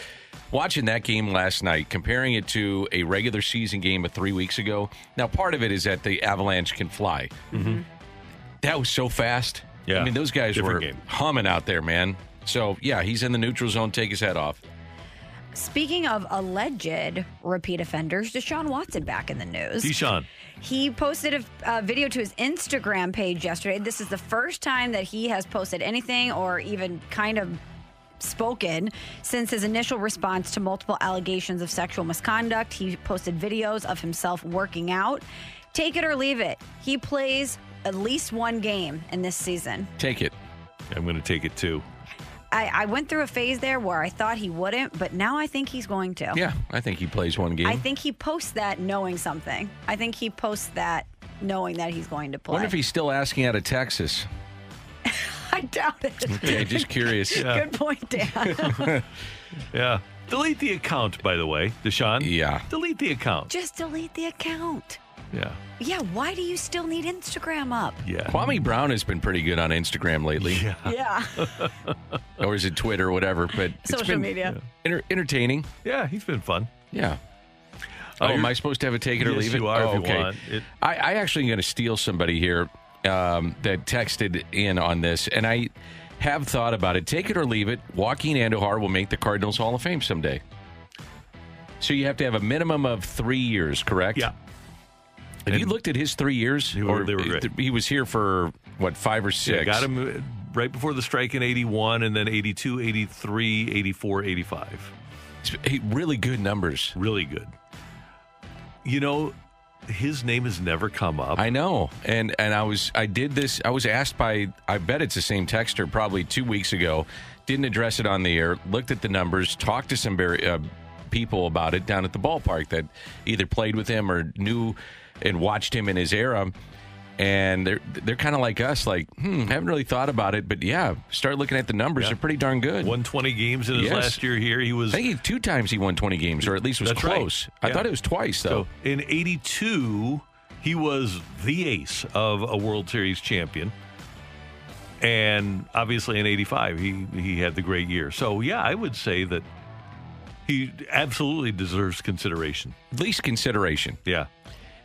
watching that game last night, comparing it to a regular season game of three weeks ago, now part of it is that the Avalanche can fly. Mm-hmm. That was so fast. Yeah. I mean, those guys Different were game. humming out there, man. So, yeah, he's in the neutral zone. Take his head off. Speaking of alleged repeat offenders, Deshaun Watson back in the news. Deshaun. He posted a, a video to his Instagram page yesterday. This is the first time that he has posted anything or even kind of spoken since his initial response to multiple allegations of sexual misconduct. He posted videos of himself working out. Take it or leave it. He plays at least one game in this season. Take it. I'm going to take it too. I, I went through a phase there where I thought he wouldn't, but now I think he's going to. Yeah, I think he plays one game. I think he posts that knowing something. I think he posts that knowing that he's going to play. I wonder if he's still asking out of Texas. I doubt it. Okay, just curious. Yeah. Good point, Dan. Yeah. Delete the account, by the way, Deshaun. Yeah. Delete the account. Just delete the account. Yeah. Yeah, why do you still need Instagram up? Yeah. Kwame Brown has been pretty good on Instagram lately. Yeah. Yeah. Or is it Twitter or whatever, but social it's been media. Enter- entertaining. Yeah, he's been fun. Yeah. Oh, oh am I supposed to have a take it yes, or leave it? You are oh, if okay. you want. It- I, I actually am going to steal somebody here um, that texted in on this, and I have thought about it. Take it or leave it, Joaquin Andujar will make the Cardinals Hall of Fame someday. So you have to have a minimum of three years, correct? Yeah. Have and you looked at his three years? They were, or, they were great. He was here for, what, five or six? Yeah, got him right before the strike in eighty-one, and then eighty-two, eighty-three, eighty-four, eighty-five. Hey, really good numbers. Really good. You know, his name has never come up. I know. And and I was I did this. I was asked by, I bet it's the same texter, probably two weeks ago. Didn't address it on the air. Looked at the numbers. Talked to some very, uh, people about it down at the ballpark that either played with him or knew and watched him in his era, and they're they're kind of like us, like, hmm, haven't really thought about it, but yeah, start looking at the numbers, yeah. They're pretty darn good. Won twenty games in his yes. last year here. He was, I think he, two times he won twenty games, or at least was close. Right. I yeah. thought it was twice, though. So in eighty-two, he was the ace of a World Series champion, and obviously in eighty-five, he, he had the great year. So yeah, I would say that he absolutely deserves consideration. At least consideration. Yeah.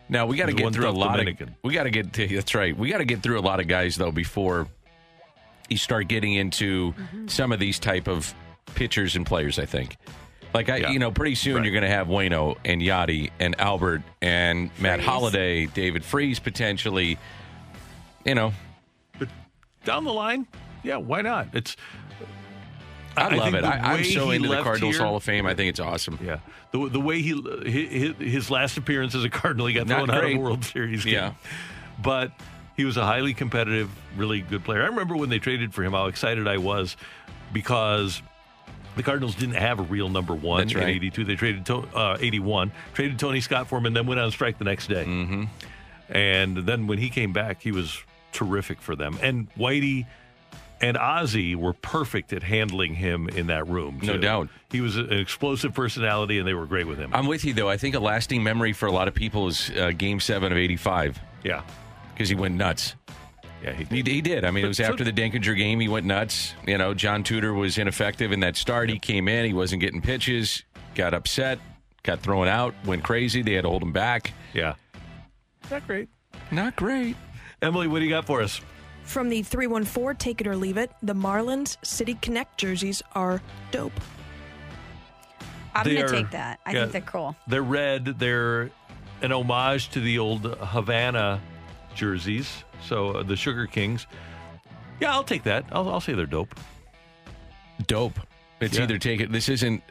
Now we got to get through a lot Dominican. of we got to get that's right we got to get through a lot of guys though before you start getting into mm-hmm. some of these type of pitchers and players. I think like I yeah. you know pretty soon right. you're going to have Waino and Yachty and Albert and Freeze. Matt Holliday, David Freese potentially, you know, but down the line, yeah, why not? It's I, I love it. I, I'm so into the Cardinals here, Hall of Fame. I think it's awesome. Yeah, the the way he his, his last appearance as a Cardinal, he got Not thrown great. out of a World Series game. Yeah, but he was a highly competitive, really good player. I remember when they traded for him, how excited I was because the Cardinals didn't have a real number one That's in right. eighty-two. They traded uh, eighty-one, traded Tony Scott for him, and then went on strike the next day. Mm-hmm. And then when he came back, he was terrific for them. And Whitey and Ozzy were perfect at handling him in that room, too. No doubt. He was an explosive personality, and they were great with him. I'm with you, though. I think a lasting memory for a lot of people is uh, Game seven of eighty-five. Yeah. Because he went nuts. Yeah, he did. He, he did. I mean, but, it was so, after the Denkinger game, he went nuts. You know, John Tudor was ineffective in that start. Yep. He came in. He wasn't getting pitches. Got upset. Got thrown out. Went crazy. They had to hold him back. Yeah. Not great. Not great. Emily, what do you got for us? From the three one four, take it or leave it, the Marlins City Connect jerseys are dope. I'm going to take that. I yeah, think they're cool. They're red. They're an homage to the old Havana jerseys, so uh, the Sugar Kings. Yeah, I'll take that. I'll, I'll say they're dope. Dope. It's yeah. either take it. This isn't,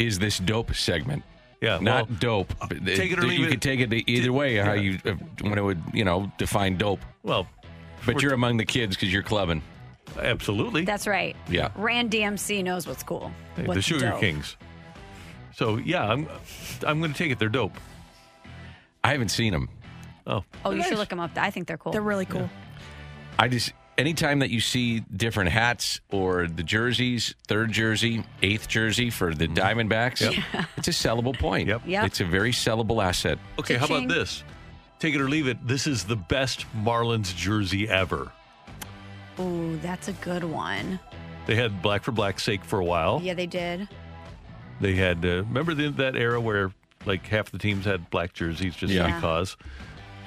is this dope segment. Yeah, not well, dope. Take it or leave you it. You could take it either way, yeah. how you uh, when it would, you know, define dope. Well, but We're you're among the kids because you're clubbing. Absolutely. That's right. Yeah. Rand D M C knows what's cool. Hey, what's the Sugar dope. Kings. So, yeah, I'm I'm going to take it. They're dope. I haven't seen them. Oh. Oh, you nice. should look them up. I think they're cool. They're really cool. Yeah. I just, anytime that you see different hats or the jerseys, third jersey, eighth jersey for the mm-hmm. Diamondbacks, yep. yeah. it's a sellable point. Yep. yep. It's a very sellable asset. Okay, Cha-ching. How about this? Take it or leave it, this is the best Marlins jersey ever. Ooh, that's a good one. They had black for black's sake for a while. Yeah, they did. They had, uh, remember the, that era where like half the teams had black jerseys just yeah. because?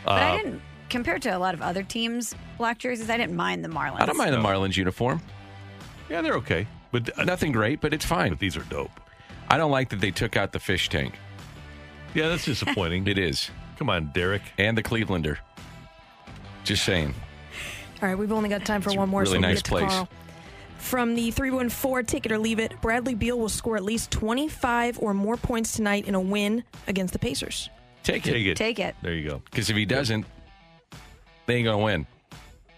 But uh, I didn't, compared to a lot of other teams' black jerseys, I didn't mind the Marlins. I don't mind the Marlins uniform. Yeah, they're okay. but uh, Nothing great, but it's fine. But these are dope. I don't like that they took out the fish tank. Yeah, that's disappointing. It is. Come on, Derek. And the Clevelander. Just saying. All right, we've only got time for it's one more. Really so nice place. Carl. From the three one four, take it or leave it, Bradley Beal will score at least twenty-five or more points tonight in a win against the Pacers. Take it. Take it. Take it. There you go. Because if he doesn't, they ain't going to win.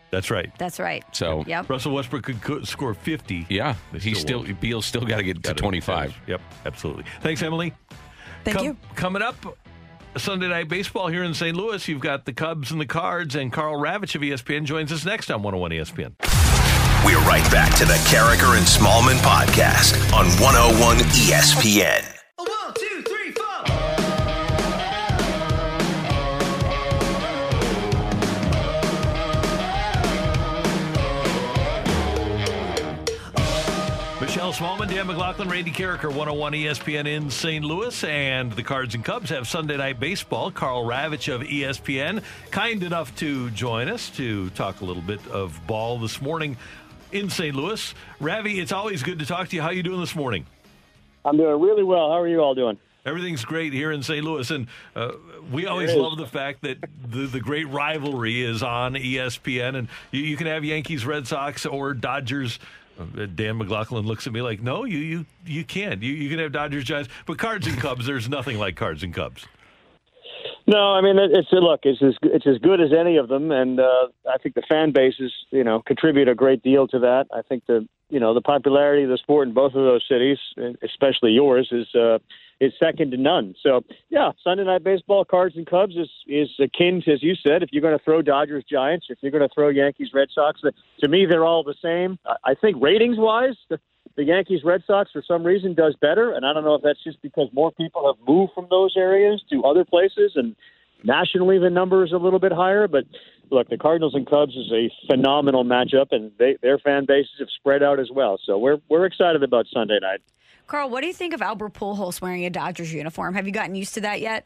That's right. That's right. So yep. Russell Westbrook could co- score fifty. Yeah. He's still, still Beal's still got to get to twenty-five. Yep, absolutely. Thanks, Emily. Thank Com- you. Coming up, Sunday Night Baseball here in Saint Louis. You've got the Cubs and the Cards, and Carl Ravitch of E S P N joins us next on one oh one E S P N. We're right back to the Carriker and Smallman podcast on one oh one E S P N. One, two, three, four. Michelle Smallman, Dan McLaughlin, Randy Carriker, one oh one E S P N in Saint Louis. And the Cards and Cubs have Sunday Night Baseball. Carl Ravitch of E S P N, kind enough to join us to talk a little bit of ball this morning in Saint Louis. Ravi, it's always good to talk to you. How are you doing this morning? I'm doing really well. How are you all doing? Everything's great here in Saint Louis, and uh, we always love the fact that the, the great rivalry is on E S P N, and you, you can have Yankees, Red Sox, or Dodgers. Uh, Dan McLaughlin looks at me like, no, you you, you can't. You, you can have Dodgers, Giants, but Cards and Cubs, there's nothing like Cards and Cubs. No, I mean, it's look, it's as, it's as good as any of them, and uh, I think the fan bases, you know, contribute a great deal to that. I think the you know the popularity of the sport in both of those cities, especially yours, is uh, is second to none. So yeah, Sunday Night Baseball, Cards and Cubs is is akin, as you said, if you're going to throw Dodgers, Giants, if you're going to throw Yankees, Red Sox. To me, they're all the same. I think ratings wise, the, the Yankees, Red Sox, for some reason, does better, and I don't know if that's just because more people have moved from those areas to other places, and nationally the number is a little bit higher. But look, the Cardinals and Cubs is a phenomenal matchup, and they, their fan bases have spread out as well. So we're we're excited about Sunday night. Carl, what do you think of Albert Pujols wearing a Dodgers uniform? Have you gotten used to that yet?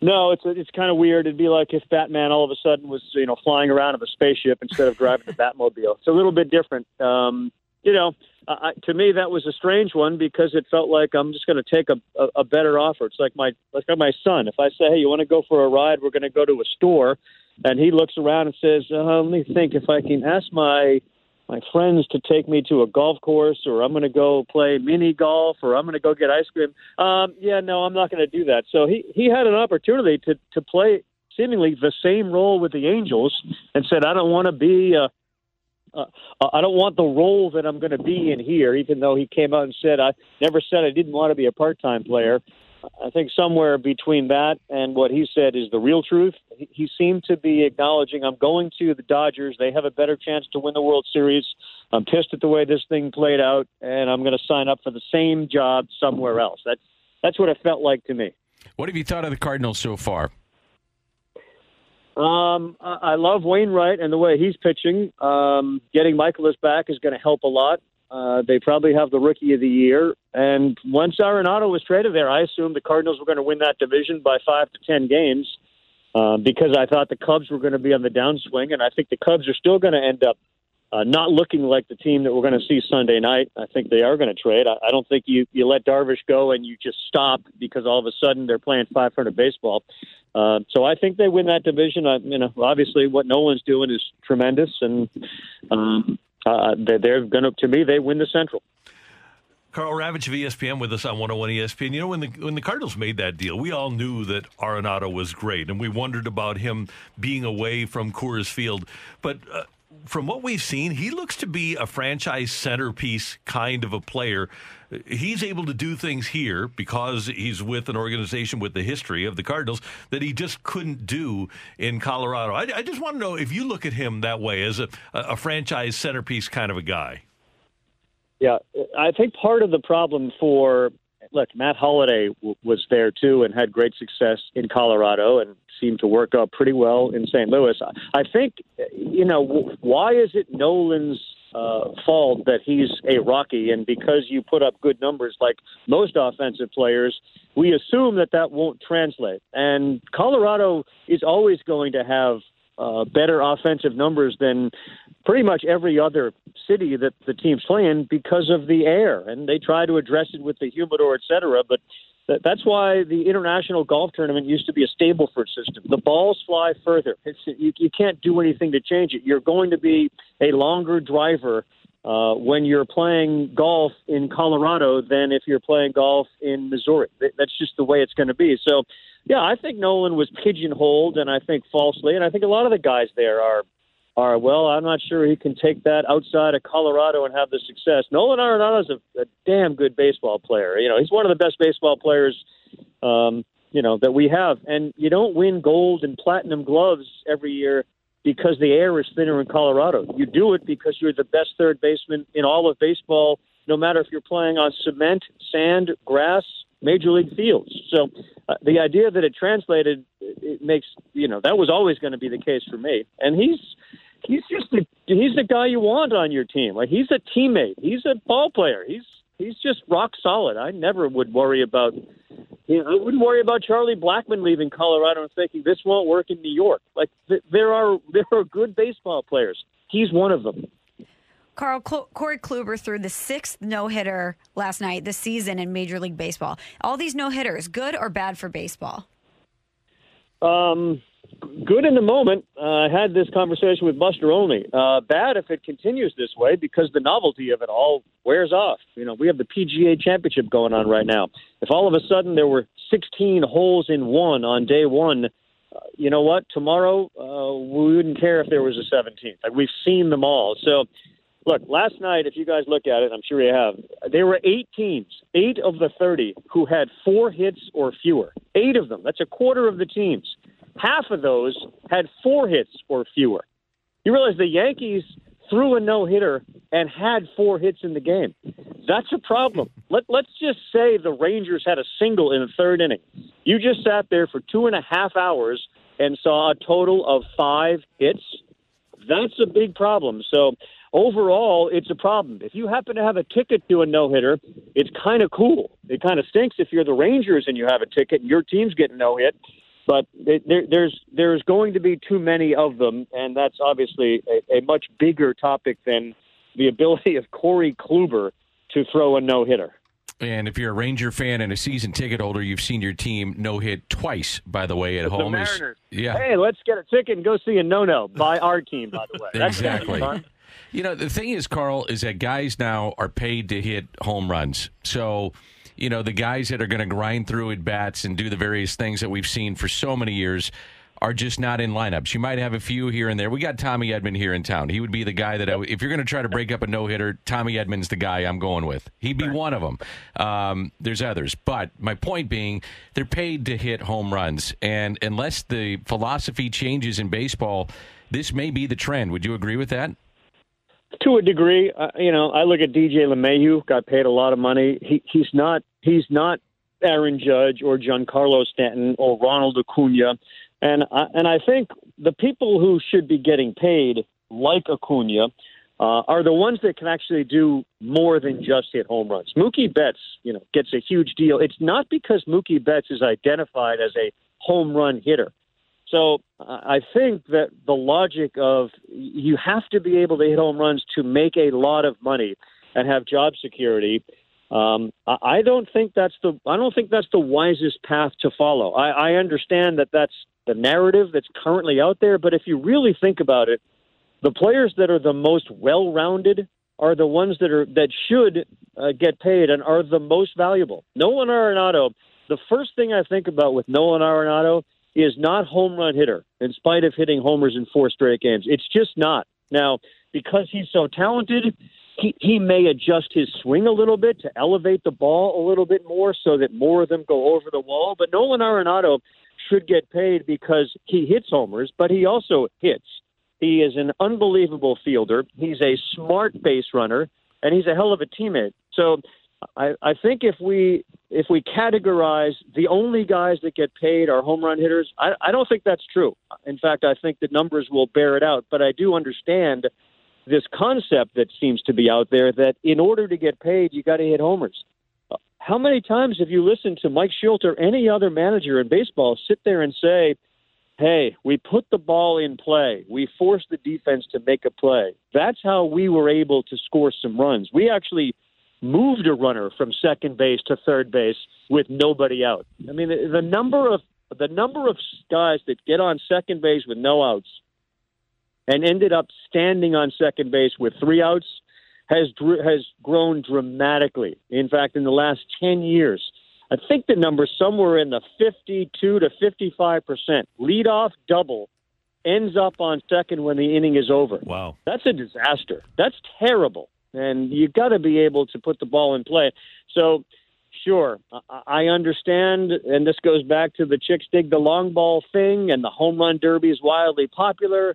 No, it's it's kind of weird. It'd be like if Batman all of a sudden was you know flying around in a spaceship instead of driving the Batmobile. It's a little bit different. Um, you know. Uh, to me, that was a strange one because it felt like I'm just going to take a, a, a better offer. It's like my like my son. If I say, hey, you want to go for a ride? We're going to go to a store. And he looks around and says, uh, let me think if I can ask my my friends to take me to a golf course, or I'm going to go play mini golf, or I'm going to go get ice cream. Um, yeah, no, I'm not going to do that. So he, he had an opportunity to, to play seemingly the same role with the Angels and said, I don't want to be a uh, Uh, I don't want the role that I'm going to be in here, even though he came out and said, I never said I didn't want to be a part-time player. I think somewhere between that and what he said is the real truth. He seemed to be acknowledging, I'm going to the Dodgers. They have a better chance to win the World Series. I'm pissed at the way this thing played out, and I'm going to sign up for the same job somewhere else. That's, that's what it felt like to me. What have you thought of the Cardinals so far? Um, I love Wainwright and the way he's pitching. Um, getting Michaelis back is going to help a lot. Uh, they probably have the rookie of the year. And once Arenado was traded there, I assumed the Cardinals were going to win that division by five to ten games uh, because I thought the Cubs were going to be on the downswing. And I think the Cubs are still going to end up uh, not looking like the team that we're going to see Sunday night. I think they are going to trade. I, I don't think you, you let Darvish go and you just stop because all of a sudden they're playing five hundred baseball. Uh, so I think they win that division. I, you know, obviously, what Nolan's doing is tremendous, and um, uh, they're, they're going to. To me, they win the Central. Carl Ravitch of E S P N with us on one oh one E S P N. You know, when the when the Cardinals made that deal, we all knew that Arenado was great, and we wondered about him being away from Coors Field, but. Uh, From what we've seen, he looks to be a franchise centerpiece kind of a player. He's able to do things here because he's with an organization with the history of the Cardinals that he just couldn't do in Colorado. I, I just want to know if you look at him that way as a, a franchise centerpiece kind of a guy. Yeah, I think part of the problem for – look, Matt Holliday w- was there too and had great success in Colorado and seemed to work out pretty well in Saint Louis. I think, you know, why is it Nolan's uh, fault that he's a Rocky? And because you put up good numbers like most offensive players, we assume that that won't translate. And Colorado is always going to have uh, better offensive numbers than pretty much every other city that the team's playing because of the air. And they try to address it with the humidor, et cetera, but that's why the international golf tournament used to be a Stableford system. The balls fly further. It's, you, you can't do anything to change it. You're going to be a longer driver uh, when you're playing golf in Colorado than if you're playing golf in Missouri. That's just the way it's going to be. So, yeah, I think Nolan was pigeonholed, and I think falsely. And I think a lot of the guys there are, are well, I'm not sure he can take that outside of Colorado and have the success. Nolan Arenado is a, a damn good baseball player. You know, he's one of the best baseball players, um, you know, that we have. And you don't win gold and platinum gloves every year because the air is thinner in Colorado. You do it because you're the best third baseman in all of baseball, no matter if you're playing on cement, sand, grass, major league fields. So uh, the idea that it translated, it makes, you know, that was always going to be the case for me. And he's he's just the, he's the guy you want on your team. Like, he's a teammate. He's a ball player. He's he's just rock solid. I never would worry about. You know, I wouldn't worry about Charlie Blackmon leaving Colorado and thinking this won't work in New York. Like, th- there are there are good baseball players. He's one of them. Carl, Cl- Corey Kluber threw the sixth no-hitter last night this season in Major League Baseball. All these no-hitters, good or bad for baseball? Um, good in the moment. Uh, I had this conversation with Buster Olney. Uh, bad if it continues this way because the novelty of it all wears off. You know, we have the P G A Championship going on right now. If all of a sudden there were sixteen holes in one on day one, uh, you know what? Tomorrow uh, we wouldn't care if there was a seventeenth. Like, we've seen them all. So. Look, last night, if you guys look at it, I'm sure you have, there were eight teams, eight of the thirty, who had four hits or fewer. Eight of them. That's a quarter of the teams. Half of those had four hits or fewer. You realize the Yankees threw a no-hitter and had four hits in the game. That's a problem. Let, let's just say the Rangers had a single in the third inning. You just sat there for two and a half hours and saw a total of five hits. That's a big problem. So overall, it's a problem. If you happen to have a ticket to a no-hitter, it's kind of cool. It kind of stinks if you're the Rangers and you have a ticket and your team's getting no-hit. But there, there's there's going to be too many of them, and that's obviously a, a much bigger topic than the ability of Corey Kluber to throw a no-hitter. And if you're a Ranger fan and a season ticket holder, you've seen your team no-hit twice, by the way, at it's home. The Mariners. Yeah. Hey, let's get a ticket and go see a no-no by our team, by the way. That's exactly. You know, the thing is, Carl, is that guys now are paid to hit home runs. So, you know, the guys that are going to grind through at bats and do the various things that we've seen for so many years are just not in lineups. You might have a few here and there. We got Tommy Edman here in town. He would be the guy that I, if you're going to try to break up a no-hitter, Tommy Edman's the guy I'm going with. He'd be one of them. Um, there's others. But my point being, they're paid to hit home runs. And unless the philosophy changes in baseball, this may be the trend. Would you agree with that? To a degree, uh, you know, I look at D J LeMahieu, got paid a lot of money. He, he's not he's not Aaron Judge or Giancarlo Stanton or Ronald Acuna. And I, and I think the people who should be getting paid, like Acuna, uh, are the ones that can actually do more than just hit home runs. Mookie Betts, you know, gets a huge deal. It's not because Mookie Betts is identified as a home run hitter. So I think that the logic of you have to be able to hit home runs to make a lot of money and have job security. Um, I don't think that's the I don't think that's the wisest path to follow. I, I understand that that's the narrative that's currently out there, but if you really think about it, the players that are the most well-rounded are the ones that are that should uh, get paid and are the most valuable. Nolan Arenado. The first thing I think about with Nolan Arenado is not home run hitter, in spite of hitting homers in four straight games. It's just not. Now, because he's so talented, he, he may adjust his swing a little bit to elevate the ball a little bit more so that more of them go over the wall. But Nolan Arenado should get paid because he hits homers, but he also hits. He is an unbelievable fielder. He's a smart base runner, and he's a hell of a teammate. So I, I think if we if we categorize the only guys that get paid are home run hitters, I, I don't think that's true. In fact, I think the numbers will bear it out. But I do understand this concept that seems to be out there that in order to get paid, you got to hit homers. How many times have you listened to Mike Schilt or any other manager in baseball sit there and say, hey, we put the ball in play. We forced the defense to make a play. That's how we were able to score some runs. We actually moved a runner from second base to third base with nobody out. I mean, the, the number of the number of guys that get on second base with no outs and ended up standing on second base with three outs has has grown dramatically. In fact, in the last ten years, I think the number's somewhere in the fifty-two to fifty-five percent. Leadoff double ends up on second when the inning is over. Wow. That's a disaster. That's terrible. And you've got to be able to put the ball in play. So, sure, I understand, and this goes back to the chicks dig the long ball thing, and the home run derby is wildly popular.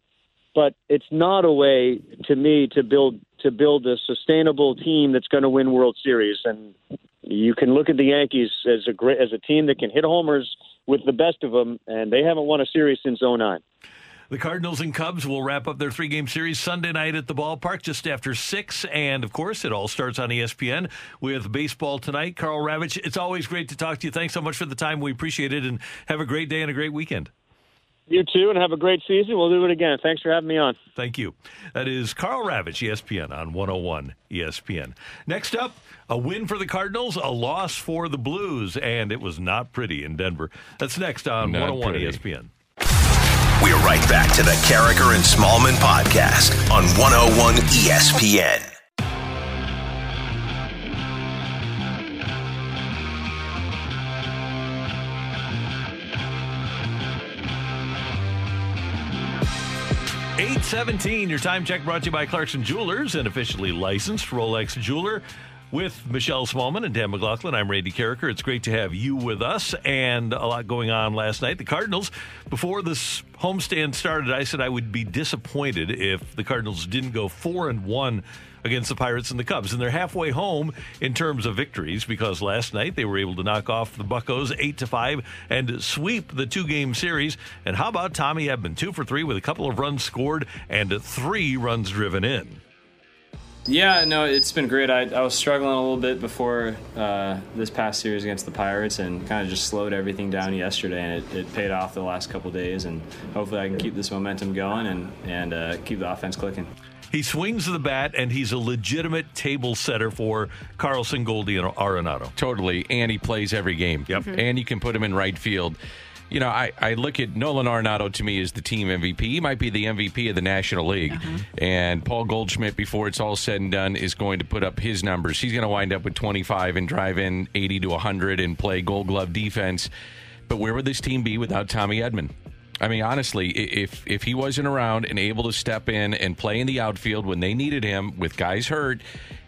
but it's not a way to me to build to build a sustainable team that's going to win World Series. And you can look at the Yankees as a great, as a team that can hit homers with the best of them, and they haven't won a series since oh nine. The Cardinals and Cubs will wrap up their three-game series Sunday night at the ballpark just after six. And, of course, it all starts on E S P N with baseball tonight. Carl Ravitch, it's always great to talk to you. Thanks so much for the time. We appreciate it, and have a great day and a great weekend. You too, and have a great season. We'll do it again. Thanks for having me on. Thank you. That is Carl Ravitch, E S P N, on one oh one E S P N. Next up, a win for the Cardinals, a loss for the Blues, and it was not pretty in Denver. That's next on not one oh one pretty. E S P N. We're right back to the Carriker and Smallman podcast on one oh one E S P N. eight seventeen, your time check brought to you by Clarkson Jewelers, an officially licensed Rolex jeweler. With Michelle Smallman and Dan McLaughlin, I'm Randy Carriker. It's great to have you with us, and a lot going on last night. The Cardinals, before this homestand started, I said I would be disappointed if the Cardinals didn't go four and one against the Pirates and the Cubs. And they're halfway home in terms of victories, because last night they were able to knock off the Buccos eight to five and sweep the two-game series. And how about Tommy Edman, two for three with a couple of runs scored and three runs driven in. Yeah, no, it's been great. I, I was struggling a little bit before uh, this past series against the Pirates, and kind of just slowed everything down yesterday, and it, it paid off the last couple days, and hopefully I can keep this momentum going and, and uh, keep the offense clicking. He swings the bat, and he's a legitimate table setter for Carlson, Goldie, and Arenado. Totally, and he plays every game. Yep, mm-hmm. And you can put him in right field. You know, I, I look at Nolan Arenado, to me, as the team M V P. He might be the M V P of the National League. Uh-huh. And Paul Goldschmidt, before it's all said and done, is going to put up his numbers. He's going to wind up with twenty-five and drive in eighty to one hundred and play Gold Glove defense. But where would this team be without Tommy Edman? I mean, honestly, if if he wasn't around and able to step in and play in the outfield when they needed him with guys hurt,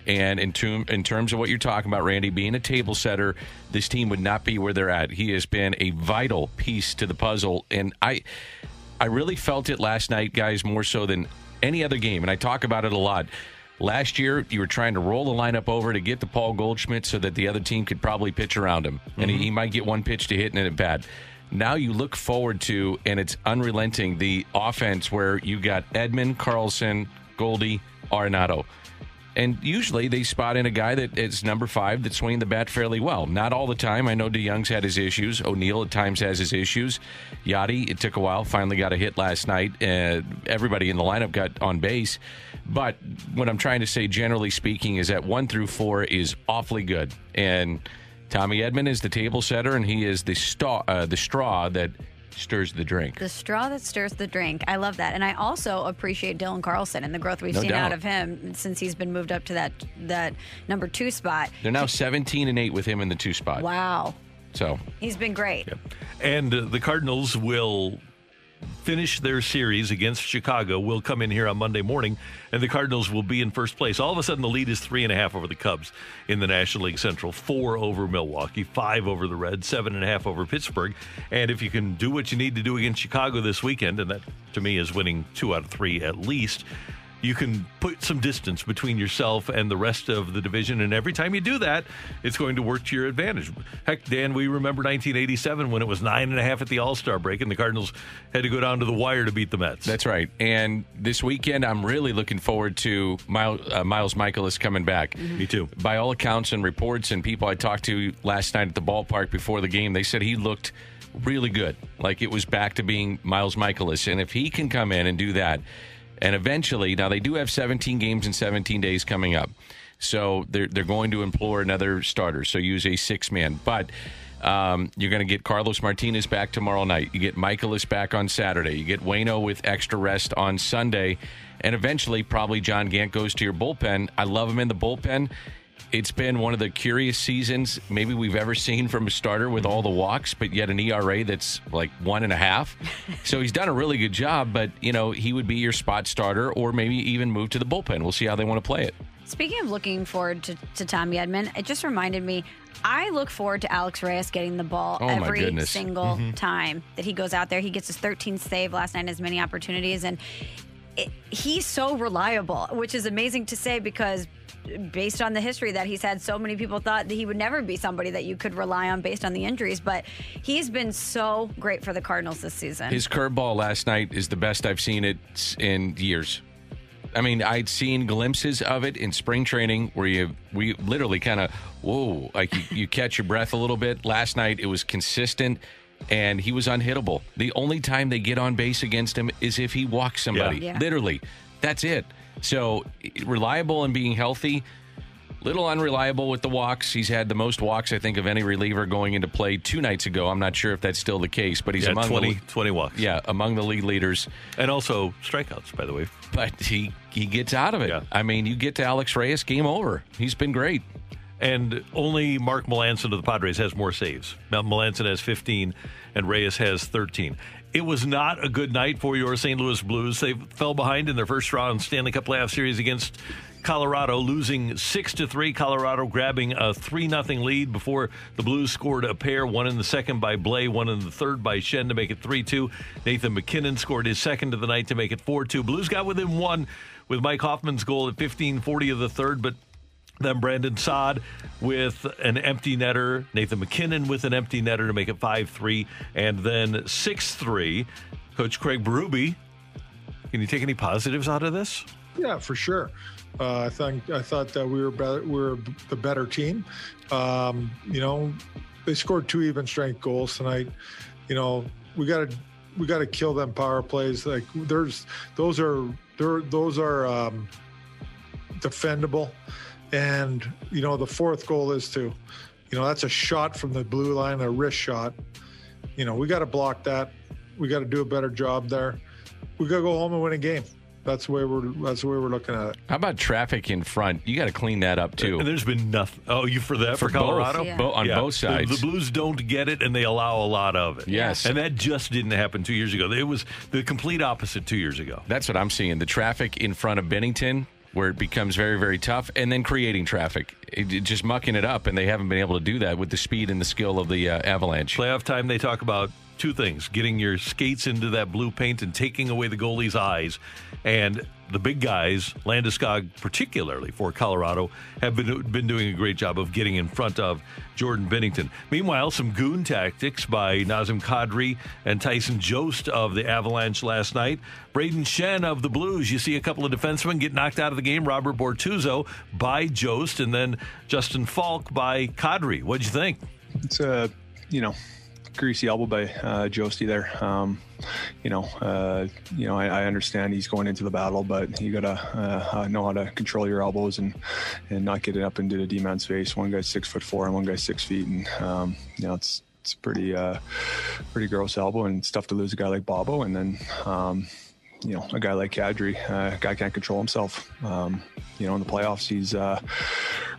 and in, to, in terms of what you're talking about, Randy, being a table setter, this team would not be where they're at. He has been a vital piece to the puzzle. And I I really felt it last night, guys, more so than any other game. And I talk about it a lot. Last year, you were trying to roll the lineup over to get to Paul Goldschmidt so that the other team could probably pitch around him. Mm-hmm. And he, he might get one pitch to hit and at bat. Now you look forward to, and it's unrelenting, the offense where you got Edman, Carlson, Goldie, Arenado. And usually they spot in a guy that is number five that's swinging the bat fairly well. Not all the time. I know DeYoung's had his issues. O'Neill at times has his issues. Yachty, it took a while, finally got a hit last night. Uh, everybody in the lineup got on base. But what I'm trying to say, generally speaking, is that one through four is awfully good. And Tommy Edman is the table setter, and he is the, sta- uh, the straw that stirs the drink. The straw that stirs the drink. I love that. And I also appreciate Dylan Carlson and the growth we've no seen doubt. out of him since he's been moved up to that that number two spot. They're now seventeen and eight with him in the two spot. Wow. So he's been great. Yep. And uh, the Cardinals will finish their series against Chicago. We'll come in here on Monday morning, and the Cardinals will be in first place. All of a sudden, the lead is three and a half over the Cubs in the National League Central, four over Milwaukee, five over the Reds, seven and a half over Pittsburgh. And if you can do what you need to do against Chicago this weekend, and that to me is winning two out of three at least, you can put some distance between yourself and the rest of the division. And every time you do that, it's going to work to your advantage. Heck, Dan, we remember nineteen eighty-seven when it was nine and a half at the All-Star break and the Cardinals had to go down to the wire to beat the Mets. That's right. And this weekend, I'm really looking forward to Miles, uh, Miles Mikolas coming back. Mm-hmm. Me too. By all accounts and reports and people I talked to last night at the ballpark before the game, they said he looked really good. Like it was back to being Miles Mikolas. And if he can come in and do that, and eventually, now they do have seventeen games in seventeen days coming up. So they're they're going to implore another starter. So use a six-man. But um, you're going to get Carlos Martinez back tomorrow night. You get Mikolas back on Saturday. You get Waino with extra rest on Sunday. And eventually, probably John Gant goes to your bullpen. I love him in the bullpen. It's been one of the curious seasons maybe we've ever seen from a starter with all the walks, but yet an E R A that's like one and a half. So he's done a really good job, but, you know, he would be your spot starter or maybe even move to the bullpen. We'll see how they want to play it. Speaking of looking forward to, to Tommy Edman, it just reminded me, I look forward to Alex Reyes getting the ball oh every single mm-hmm. time that he goes out there. He gets his thirteenth save last night, as many opportunities, and it, he's so reliable, which is amazing to say because based on the history that he's had, so many people thought that he would never be somebody that you could rely on based on the injuries. But he's been so great for the Cardinals this season. His curveball last night is the best I've seen it in years. I mean, I'd seen glimpses of it in spring training where you we literally kind of, whoa, like you, you catch your breath a little bit. Last night it was consistent, and he was unhittable. The only time they get on base against him is if he walks somebody. Yeah. Yeah. Literally, that's it. So reliable and being healthy, little unreliable with the walks. He's had the most walks, I think, of any reliever going into play two nights ago. I'm not sure if that's still the case, but he's yeah, among twenty, the, twenty walks. Yeah, among the league leaders. And also strikeouts, by the way. But he, he gets out of it. Yeah. I mean, you get to Alex Reyes, game over. He's been great. And only Mark Melancon of the Padres has more saves. Melancon has fifteen, and Reyes has thirteen. It was not a good night for your Saint Louis Blues. They fell behind in their first round Stanley Cup playoff series against Colorado, losing six to three. Colorado grabbing a three nothing lead before the Blues scored a pair, one in the second by Blais, one in the third by Shen to make it three two. Nathan McKinnon scored his second of the night to make it four two. Blues got within one with Mike Hoffman's goal at fifteen forty of the third, but then Brandon Saad with an empty netter, Nathan McKinnon with an empty netter to make it five three, and then six three. Coach Craig Berube, can you take any positives out of this? Yeah, for sure. Uh, I think I thought that we were better, we were the better team. Um, you know, they scored two even strength goals tonight. You know, we got to we got to kill them power plays. Like there's those are there those are um, defendable, and you know the fourth goal is too. You know that's a shot from the blue line, a wrist shot. You know we got to block that. We got to do a better job there. We got to go home and win a game. That's the way we're. That's the way we're looking at it. How about traffic in front? You got to clean that up too. And there's been nothing. Oh, you for that for, for Colorado both. Yeah. Bo- on yeah. both sides. The, the Blues don't get it, and they allow a lot of it. Yes, and that just didn't happen two years ago. It was the complete opposite two years ago. That's what I'm seeing. The traffic in front of Bennington, where it becomes very, very tough, and then creating traffic, it, it just mucking it up, and they haven't been able to do that with the speed and the skill of the uh, Avalanche. Playoff time, they talk about two things: getting your skates into that blue paint and taking away the goalie's eyes. And the big guys, Landeskog particularly for Colorado, have been been doing a great job of getting in front of Jordan Bennington. Meanwhile, some goon tactics by Nazem Kadri and Tyson Jost of the Avalanche last night. Braden Shen of the Blues, you see a couple of defensemen get knocked out of the game. Robert Bortuzzo by Jost, and then Justin Falk by Kadri. What'd you think? It's a, uh, you know... greasy elbow by uh, Josty there. Um, you know, uh, you know, I, I understand he's going into the battle, but you gotta uh, know how to control your elbows and and not get it up into the D-man's face. One guy's six foot four and one guy's six feet, and um, you know, it's it's pretty uh, pretty gross elbow, and it's tough to lose a guy like Bobo, and then um, you know, a guy like Kadri, uh, guy can't control himself. Um, you know, in the playoffs, he's uh,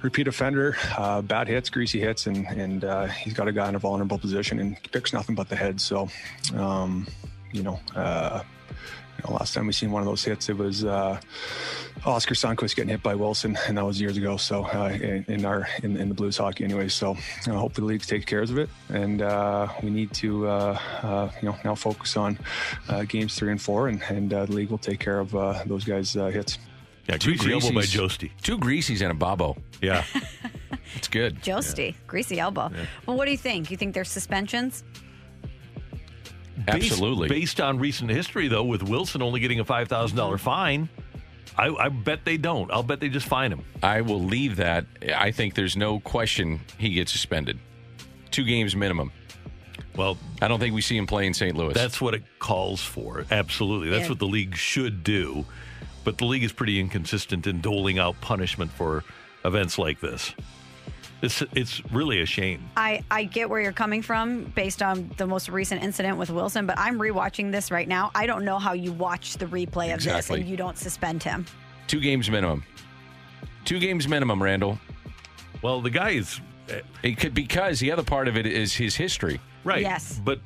repeat offender, uh, bad hits, greasy hits, and and uh, he's got a guy in a vulnerable position and picks nothing but the head. So, um, you know, uh, you know, last time we seen one of those hits, it was uh, Oscar Sundquist getting hit by Wilson, and that was years ago. So, uh, in, in our in, in the Blues hockey, anyway. So, I uh, hope the leagues take care of it, and uh, we need to uh, uh, you know now focus on uh, games three and four, and and uh, the league will take care of uh, those guys' uh, hits. Yeah, two greasy elbow by Josty. Two greasies and a Bobo. Yeah. It's good. Josty, yeah. Greasy elbow. Yeah. Well, what do you think? You think there's suspensions? Based, Absolutely. Based on recent history, though, with Wilson only getting a five thousand dollars fine, I, I bet they don't. I'll bet they just fine him. I will leave that. I think there's no question he gets suspended. Two games minimum. Well, I don't think we see him play in Saint Louis. That's what it calls for. Absolutely. That's yeah. what the league should do. But the league is pretty inconsistent in doling out punishment for events like this. It's it's really a shame. I, I get where you're coming from based on the most recent incident with Wilson, but I'm rewatching this right now. I don't know how you watch the replay of exactly. this and you don't suspend him. Two games minimum. Two games minimum, Randall. Well, the guy is... It could, because the other part of it is his history. Right. Yes. But...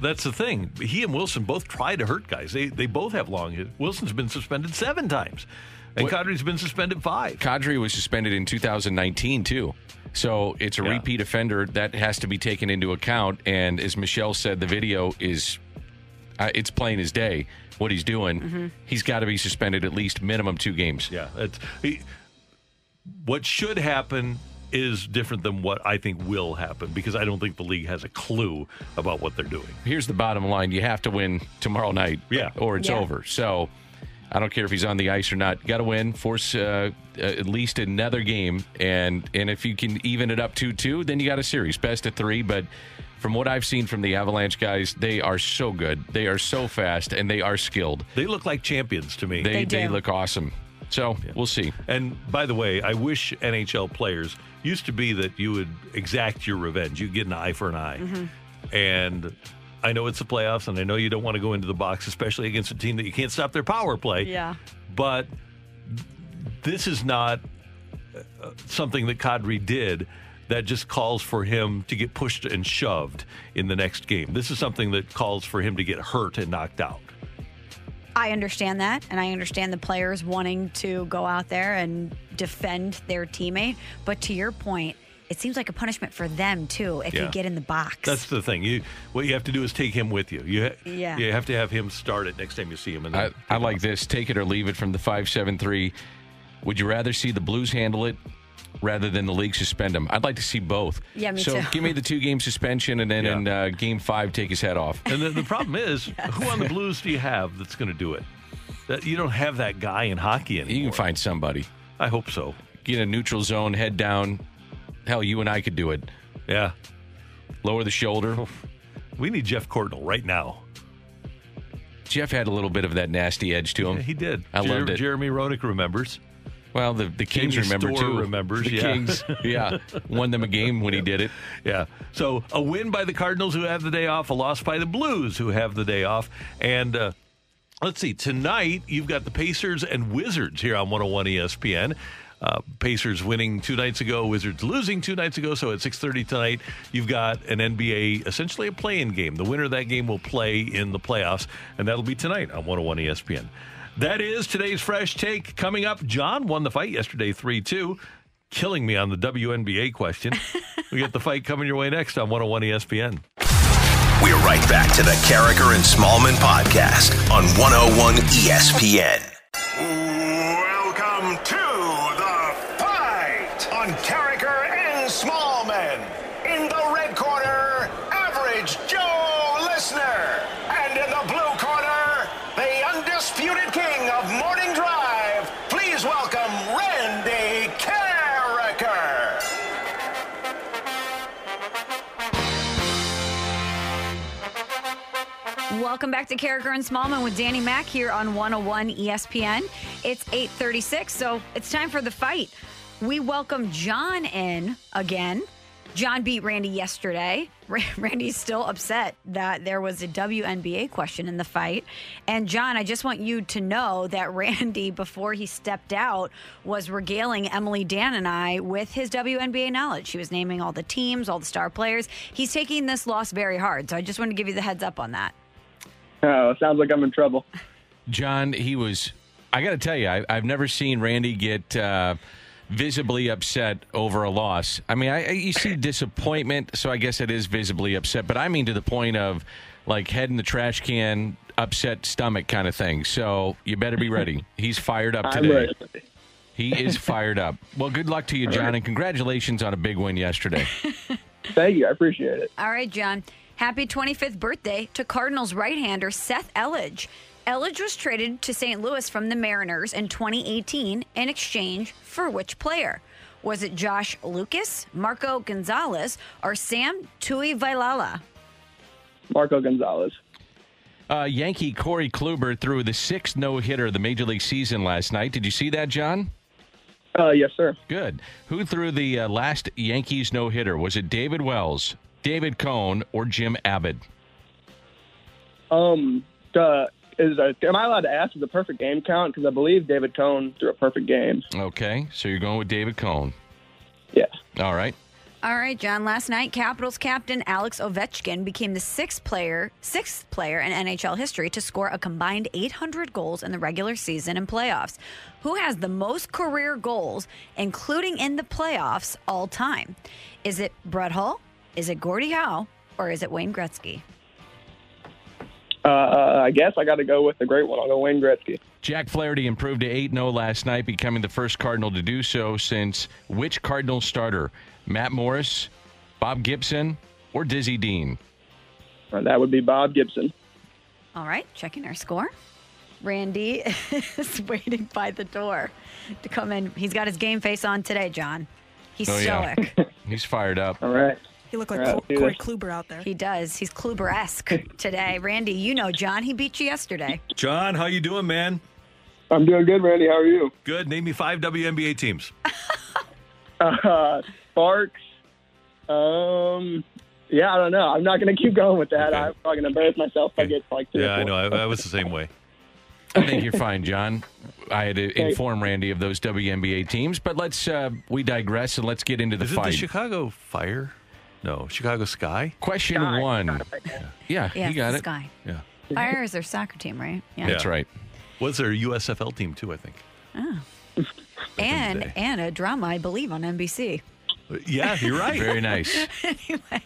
that's the thing. He and Wilson both try to hurt guys. They they both have long hits. Wilson's been suspended seven times, and what? Kadri's been suspended five. Kadri was suspended in two thousand nineteen, too. So it's a yeah. repeat offender. That has to be taken into account. And as Michelle said, the video is uh, it's plain as day what he's doing. Mm-hmm. He's got to be suspended at least minimum two games. Yeah. It's, he, what should happen is different than what I think will happen, because I don't think the league has a clue about what they're doing. Here's the bottom line. You have to win tomorrow night yeah. or it's yeah. over. So I don't care if he's on the ice or not. Got to win. Force uh, at least another game. And and if you can even it up two two, then you got a series. Best of three. But from what I've seen from the Avalanche guys, they are so good. They are so fast, and they are skilled. They look like champions to me. They, they, they look awesome. So yeah. we'll see. And by the way, I wish N H L players used to be that you would exact your revenge. You'd get an eye for an eye. Mm-hmm. And I know it's the playoffs, and I know you don't want to go into the box, especially against a team that you can't stop their power play. Yeah. But this is not something that Kadri did that just calls for him to get pushed and shoved in the next game. This is something that calls for him to get hurt and knocked out. I understand that, and I understand the players wanting to go out there and defend their teammate. But to your point, it seems like a punishment for them, too, if yeah. you get in the box. That's the thing. You, what you have to do is take him with you. You, ha- yeah. you have to have him start it next time you see him. And I, I like this. Take it or leave it from the five seven three. Would you rather see the Blues handle it rather than the league suspend him? I'd like to see both. Yeah, me so too. So give me the two-game suspension, and then yeah. in uh, game five, take his head off. And the, the problem is, yes. who on the Blues do you have that's going to do it? That, you don't have that guy in hockey anymore. You can find somebody. I hope so. Get a neutral zone, head down. Hell, you and I could do it. Yeah. Lower the shoulder. We need Jeff Cortnell right now. Jeff had a little bit of that nasty edge to him. Yeah, he did. I Jer- loved it. Jeremy Roenick remembers. Well, the, the Kings Jamie remember, Store too. remembers. The yeah. Kings, yeah. Won them a game when yeah. he did it. Yeah. So a win by the Cardinals, who have the day off. A loss by the Blues, who have the day off. And uh, let's see. Tonight, you've got the Pacers and Wizards here on one oh one E S P N. Uh, Pacers winning two nights ago, Wizards losing two nights ago. So at six thirty tonight, you've got an N B A, essentially a play-in game. The winner of that game will play in the playoffs, and that'll be tonight on one oh one E S P N. That is today's Fresh Take. Coming up, John won the fight yesterday three two, killing me on the W N B A question. We got the fight coming your way next on one oh one E S P N. We're right back to the Carriker and Smallman podcast on one oh one E S P N. Welcome to on Carriker and Smallman. In the red corner, Average Joe Listener. And in the blue corner, the undisputed king of morning drive. Please welcome Randy Carriker. Welcome back to Carriker and Smallman with Danny Mac here on one oh one E S P N. It's eight thirty-six, so it's time for the fight. We welcome John in again. John beat Randy yesterday. Randy's still upset that there was a W N B A question in the fight. And, John, I just want you to know that Randy, before he stepped out, was regaling Emily, Dan, and I with his W N B A knowledge. He was naming all the teams, all the star players. He's taking this loss very hard, so I just wanted to give you the heads up on that. Oh, sounds like I'm in trouble. John, he was – I got to tell you, I, I've never seen Randy get uh, – visibly upset over a loss. I mean, I, you see disappointment, so I guess it is visibly upset. But I mean to the point of, like, head in the trash can, upset stomach kind of thing. So you better be ready. He's fired up today. He is fired up. Well, good luck to you, John, and congratulations on a big win yesterday. Thank you. I appreciate it. All right, John. Happy twenty-fifth birthday to Cardinals right-hander Seth Elledge. Elledge was traded to Saint Louis from the Mariners in twenty eighteen in exchange for which player? Was it Josh Lucas, Marco Gonzalez, or Sam Tuivailala? Marco Gonzalez. Uh, Yankee Corey Kluber threw the sixth no-hitter of the Major League season last night. Did you see that, John? Uh, yes, sir. Good. Who threw the uh, last Yankees no-hitter? Was it David Wells, David Cone, or Jim Abbott? Um, the... Is a, am I allowed to ask the perfect game count? Because I believe David Cone threw a perfect game. Okay, so you're going with David Cone. Yeah. All right. All right, John. Last night, Capitals captain Alex Ovechkin became the sixth player, sixth player in N H L history to score a combined eight hundred goals in the regular season and playoffs. Who has the most career goals, including in the playoffs, all time? Is it Brett Hull? Is it Gordie Howe? Or is it Wayne Gretzky? Uh, uh, I guess I got to go with the great one. I'll go Wayne Gretzky. Jack Flaherty improved to eight and oh last night, becoming the first Cardinal to do so since which Cardinal starter? Matt Morris, Bob Gibson, or Dizzy Dean? Well, that would be Bob Gibson. All right, checking our score. Randy is waiting by the door to come in. He's got his game face on today, John. He's oh, stoic. Yeah. He's fired up. All right. He looked like right, Corey Kluber out there. He does. He's Kluber-esque today. Randy, you know John. He beat you yesterday. John, how you doing, man? I'm doing good, Randy. How are you? Good. Name me five W N B A teams. uh, Sparks. Um, yeah, I don't know. I'm not going to keep going with that. Okay. I'm probably going to embarrass myself if okay. I get like two. Yeah, I know. I, I was the same way. I think you're fine, John. I had to inform Randy of those W N B A teams, but let's uh, we digress and let's get into the Is fight. Is it the Chicago Fire? No, Chicago Sky. Question Sky. one. Yeah, yeah, yeah you got Sky. it. Sky. Yeah. Fire is their soccer team, right? Yeah, yeah. That's right. Was their U S F L team too? I think. Oh. and and a drama, I believe, on N B C. Yeah, you're right. Very nice. Anyway,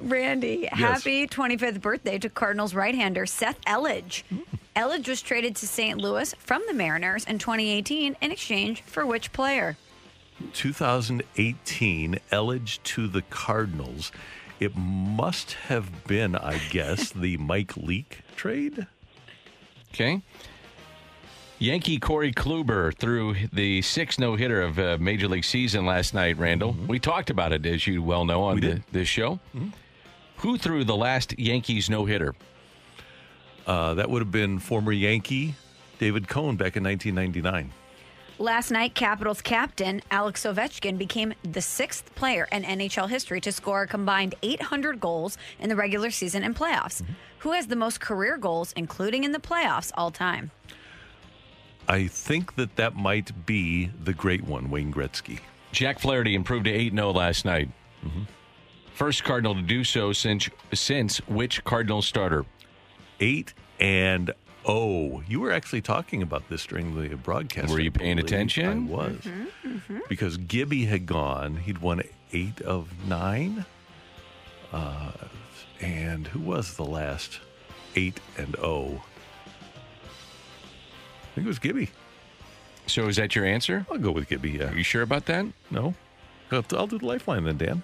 Randy, yes. Happy twenty-fifth birthday to Cardinals right-hander Seth Elledge. Mm. Elledge was traded to Saint Louis from the Mariners in twenty eighteen in exchange for which player? twenty eighteen, Elledge to the Cardinals. It must have been, I guess, the Mike Leake trade. Okay. Yankee Corey Kluber threw the sixth no-hitter of uh, Major League season last night, Randall. Mm-hmm. We talked about it, as you well know, on the, this show. Mm-hmm. Who threw the last Yankees no-hitter? Uh, that would have been former Yankee David Cone back in nineteen ninety-nine. Last night, Capitals captain Alex Ovechkin became the sixth player in N H L history to score a combined eight hundred goals in the regular season and playoffs. Mm-hmm. Who has the most career goals, including in the playoffs, all time? I think that that might be the great one, Wayne Gretzky. Jack Flaherty improved to eight and oh last night. Mm-hmm. First Cardinal to do so since since which Cardinal starter? eight and oh. You were actually talking about this during the broadcast. Were you paying attention? I was. Mm-hmm, mm-hmm. Because Gibby had gone. He'd won eight of nine. Uh, and who was the last eight and oh? I think it was Gibby. So is that your answer? I'll go with Gibby, yeah. Are you sure about that? No. I'll do the lifeline then, Dan.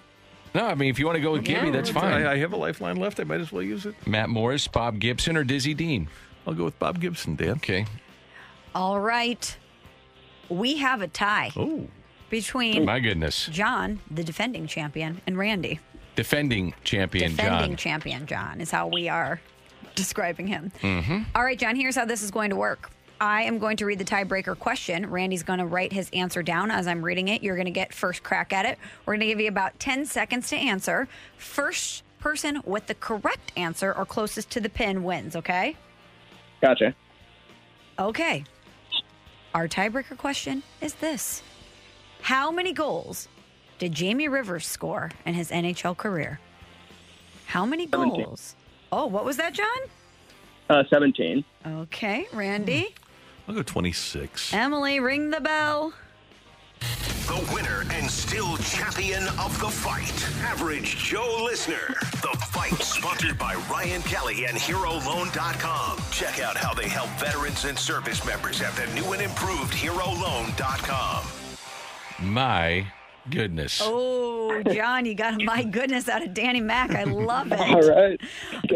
No, I mean, if you want to go with Gibby, yeah, that's fine. I have a lifeline left. I might as well use it. Matt Morris, Bob Gibson, or Dizzy Dean? I'll go with Bob Gibson, Dan. Okay. All right. We have a tie oh. between oh, my goodness. John, the defending champion, and Randy. Defending champion defending John. Defending champion John is how we are describing him. Mm-hmm. All right, John, here's how this is going to work. I am going to read the tiebreaker question. Randy's going to write his answer down as I'm reading it. You're going to get first crack at it. We're going to give you about ten seconds to answer. First person with the correct answer or closest to the pin wins, okay? Gotcha. Okay. Our tiebreaker question is this. How many goals did Jamie Rivers score in his N H L career? How many goals? seventeen. Oh, what was that, John? Uh, seventeen. Okay, Randy. Hmm. I'll go twenty-six. Emily, ring the bell. The winner and still champion of the fight, Average Joe Listener. The Fight, sponsored by Ryan Kelly and Hero Loan dot com. Check out how they help veterans and service members at the new and improved Hero Loan dot com. My goodness. Oh, John, you got my goodness out of Danny Mac. I love it. All right.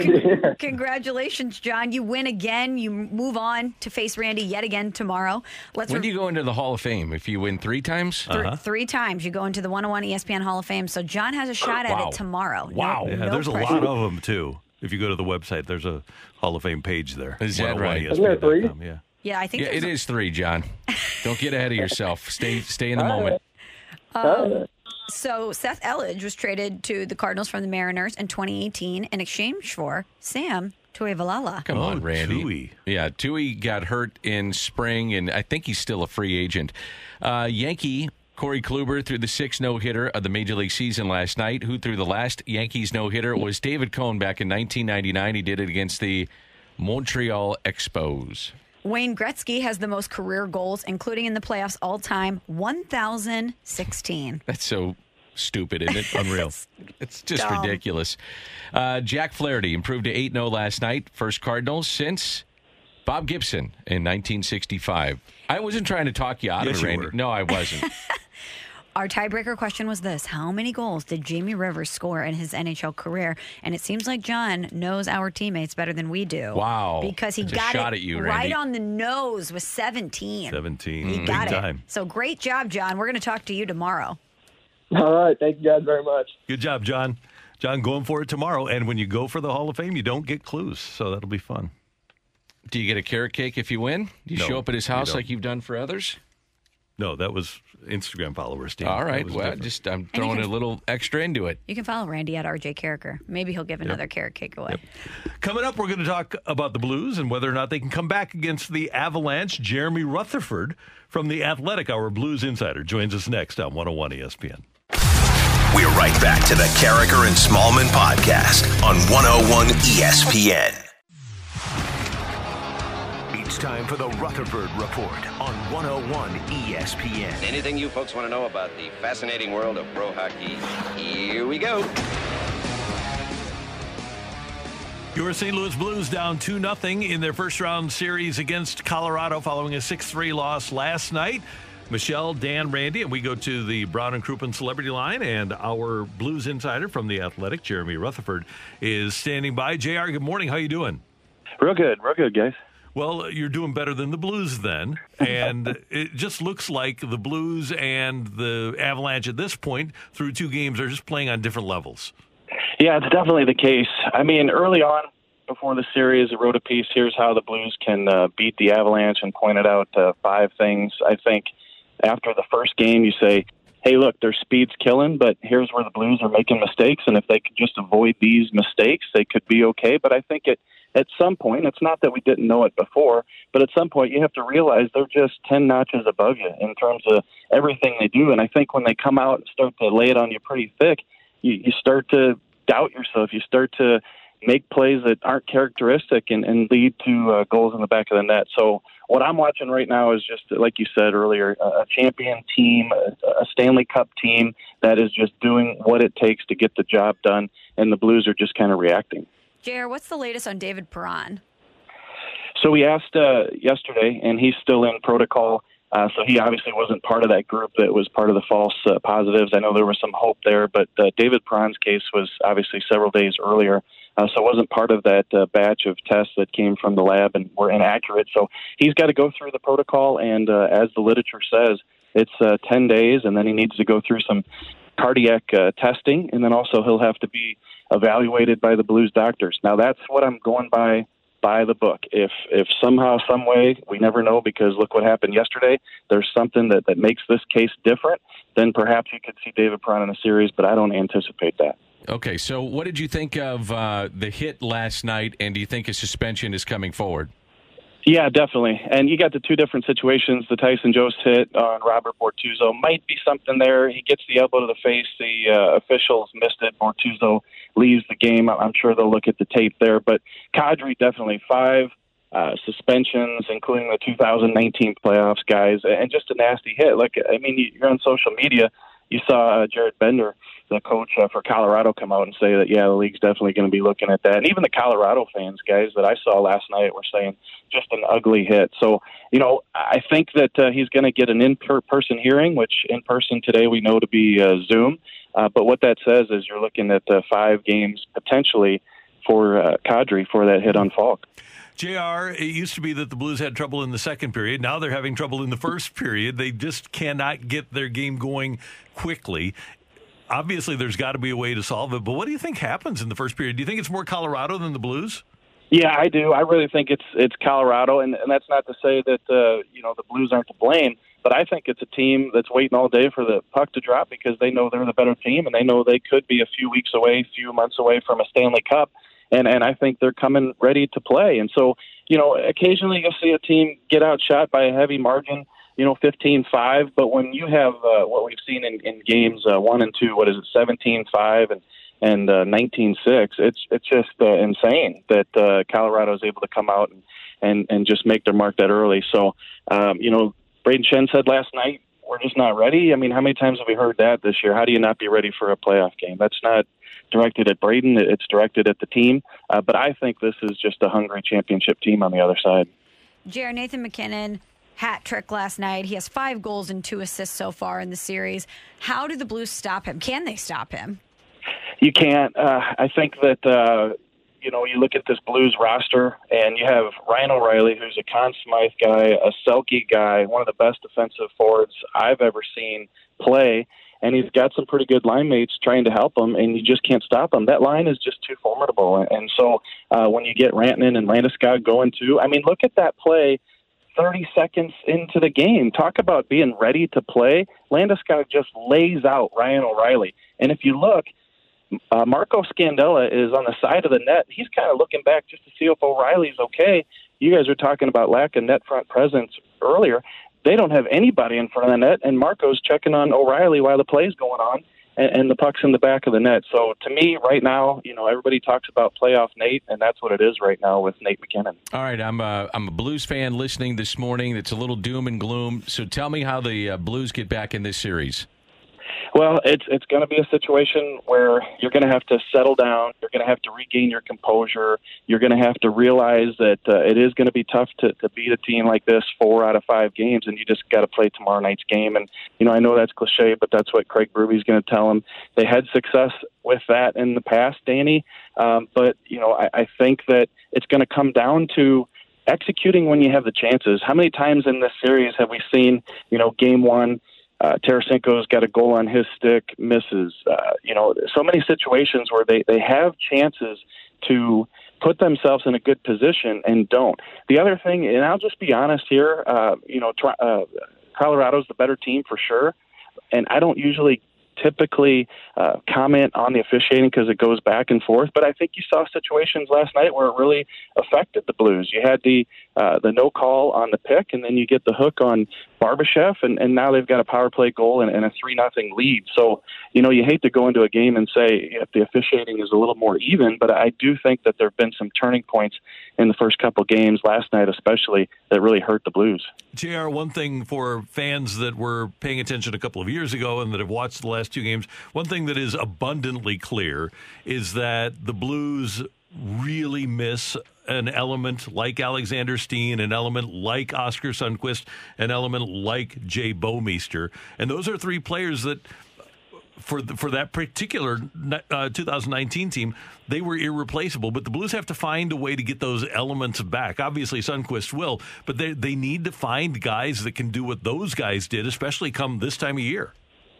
Con- congratulations, John. You win again. You move on to face Randy yet again tomorrow. Let's When re- do you go into the Hall of Fame? If you win three times? Th- uh-huh. Three times. You go into the one oh one E S P N Hall of Fame. So John has a shot oh, wow. at it tomorrow. Wow. No, yeah, no there's pressure. A lot of them, too. If you go to the website, there's a Hall of Fame page there. Is that right? Isn't there three? Yeah. Yeah, I think yeah, it a- is three, John. Don't get ahead of yourself. Stay, stay in the moment. Right. Um, so Seth Elledge was traded to the Cardinals from the Mariners in twenty eighteen in exchange for Sam Tuivalala. Come on, Randy. Tui. Yeah, Tui got hurt in spring, and I think he's still a free agent. Uh, Yankee Corey Kluber threw the sixth no-hitter of the Major League season last night. Who threw the last Yankees no-hitter was David Cone back in nineteen ninety-nine. He did it against the Montreal Expos. Wayne Gretzky has the most career goals, including in the playoffs all time, one thousand sixteen. That's so stupid, isn't it? Unreal. It's just dumb. Ridiculous. Uh, Jack Flaherty improved to eight and oh last night. First Cardinals since Bob Gibson in nineteen sixty-five. I wasn't trying to talk you out yes, of it, Randy. No, I wasn't. Our tiebreaker question was this. How many goals did Jamie Rivers score in his N H L career? And it seems like John knows our teammates better than we do. Wow. Because he That's got shot it at you, right on the nose with seventeen. seventeen. He mm, got it. Time. So great job, John. We're going to talk to you tomorrow. All right. Thank you guys very much. Good job, John. John, going for it tomorrow. And when you go for the Hall of Fame, you don't get clues. So that'll be fun. Do you get a carrot cake if you win? Do you no, show up at his house you like you've done for others? No, that was Instagram followers, Steve. All right, well, different. just I'm throwing can, a little extra into it. You can follow Randy at R J Carriker. Maybe he'll give another yep. carrot cake away. Yep. Coming up, we're going to talk about the Blues and whether or not they can come back against the Avalanche. Jeremy Rutherford from The Athletic, our Blues insider, joins us next on one oh one E S P N. We're right back to the Carriker and Smallman podcast on one oh one E S P N. It's time for the Rutherford Report on one oh one E S P N. Anything you folks want to know about the fascinating world of pro hockey, here we go. Your Saint Louis Blues down two nothing in their first round series against Colorado following a six three loss last night. Michelle, Dan, Randy, and we go to the Brown and Crouppen Celebrity Line, and our Blues insider from The Athletic, Jeremy Rutherford, is standing by. J R, good morning. How you doing? Real good. Real good, guys. Well, you're doing better than the Blues then, and it just looks like the Blues and the Avalanche at this point through two games are just playing on different levels. Yeah, it's definitely the case. I mean, early on before the series, I wrote a piece, here's how the Blues can uh, beat the Avalanche, and pointed out uh, five things. I think after the first game you say, hey, look, their speed's killing, but here's where the Blues are making mistakes, and if they could just avoid these mistakes, they could be okay. But I think it at some point, it's not that we didn't know it before, but at some point you have to realize they're just ten notches above you in terms of everything they do. And I think when they come out and start to lay it on you pretty thick, you, you start to doubt yourself. You start to make plays that aren't characteristic and, and lead to uh, goals in the back of the net. So what I'm watching right now is just, like you said earlier, a champion team, a Stanley Cup team that is just doing what it takes to get the job done, and the Blues are just kind of reacting. J R, what's the latest on David Perron? So we asked uh, yesterday, and he's still in protocol, uh, so he obviously wasn't part of that group that was part of the false uh, positives. I know there was some hope there, but uh, David Perron's case was obviously several days earlier, uh, so wasn't part of that uh, batch of tests that came from the lab and were inaccurate. So he's got to go through the protocol, and uh, as the literature says, it's uh, ten days, and then he needs to go through some cardiac uh, testing, and then also he'll have to be evaluated by the Blues doctors. Now, that's what I'm going by, by the book. If if somehow, some way, we never know, because look what happened yesterday, there's something that, that makes this case different, then perhaps you could see David Perron in a series, but I don't anticipate that. Okay, so what did you think of uh, the hit last night, and do you think his suspension is coming forward? Yeah, definitely. And you got the two different situations. The Tyson Jost hit on Robert Bortuzzo might be something there. He gets the elbow to the face. The uh, officials missed it. Bortuzzo leaves the game. I'm sure they'll look at the tape there. But Kadri, definitely five uh, suspensions, including the two thousand nineteen playoffs, guys, and just a nasty hit. Look, I mean, you're on social media. You saw uh, Jared Bender, the coach uh, for Colorado, come out and say that, yeah, the league's definitely going to be looking at that. And even the Colorado fans, guys, that I saw last night were saying just an ugly hit. So, you know, I think that uh, he's going to get an in-person hearing, which in person today we know to be uh, Zoom. Uh, but what that says is you're looking at uh, five games potentially for uh, Kadri for that hit on Falk. J R, it used to be that the Blues had trouble in the second period. Now they're having trouble in the first period. They just cannot get their game going quickly. Obviously, there's got to be a way to solve it, but what do you think happens in the first period? Do you think it's more Colorado than the Blues? Yeah, I do. I really think it's it's Colorado, and, and that's not to say that uh, you know the Blues aren't to blame, but I think it's a team that's waiting all day for the puck to drop because they know they're the better team, and they know they could be a few weeks away, a few months away from a Stanley Cup. And and I think they're coming ready to play. And so, you know, occasionally you'll see a team get outshot by a heavy margin, you know, fifteen five. But when you have uh, what we've seen in, in games uh, one and two, what is it, seventeen five and and uh, nineteen six, it's it's just uh, insane that uh, Colorado is able to come out and, and, and just make their mark that early. So, um, you know, Braden Shen said last night, we're just not ready. I mean, how many times have we heard that this year? How do you not be ready for a playoff game? That's not directed at Braden. It's directed at the team. Uh, but I think this is just a hungry championship team on the other side. Jared, Nathan McKinnon, hat trick last night. He has five goals and two assists so far in the series. How do the Blues stop him? Can they stop him? You can't. Uh, I think that, uh, you know, you look at this Blues roster, and you have Ryan O'Reilly, who's a Conn Smythe guy, a Selke guy, one of the best defensive forwards I've ever seen play, and he's got some pretty good line mates trying to help him, and you just can't stop him. That line is just too formidable. And so uh, when you get Rantanen and Landeskog going too, I mean, look at that play thirty seconds into the game. Talk about being ready to play. Landeskog just lays out Ryan O'Reilly. And if you look, Uh, Marco Scandella is on the side of the net. He's kind of looking back just to see if O'Reilly's okay. You guys were talking about lack of net front presence earlier. They don't have anybody in front of the net, and Marco's checking on O'Reilly while the play's going on, and, and the puck's in the back of the net. So to me, right now, you know, everybody talks about playoff Nate, and that's what it is right now with Nate McKinnon. All right, I'm a, I'm a Blues fan listening this morning that's a little doom and gloom. So tell me how the uh, Blues get back in this series. Well, it's it's going to be a situation where you're going to have to settle down. You're going to have to regain your composure. You're going to have to realize that uh, it is going to be tough to, to beat a team like this four out of five games, and you just got to play tomorrow night's game. And, you know, I know that's cliche, but that's what Craig Bruby's going to tell them. They had success with that in the past, Danny. Um, but, you know, I, I think that it's going to come down to executing when you have the chances. How many times in this series have we seen, you know, game one, Uh, Tarasenko's got a goal on his stick, misses. Uh, you know, so many situations where they, they have chances to put themselves in a good position and don't. The other thing, and I'll just be honest here, uh, you know, try, uh, Colorado's the better team for sure, and I don't usually typically uh, comment on the officiating because it goes back and forth, but I think you saw situations last night where it really affected the Blues. You had the uh, the no call on the pick, and then you get the hook on Barbashev, and, and now they've got a power play goal and, and a three nothing lead. So, you know, you hate to go into a game and say if the officiating is a little more even, but I do think that there have been some turning points in the first couple games last night, especially, that really hurt the Blues. J R, one thing for fans that were paying attention a couple of years ago and that have watched the last two games, one thing that is abundantly clear is that the Blues really miss an element like Alexander Steen, an element like Oscar Sundquist, an element like Jay Bomeister. And those are three players that, for the, for that particular uh, two thousand nineteen team, they were irreplaceable. But the Blues have to find a way to get those elements back. Obviously, Sundquist will, but they, they need to find guys that can do what those guys did, especially come this time of year.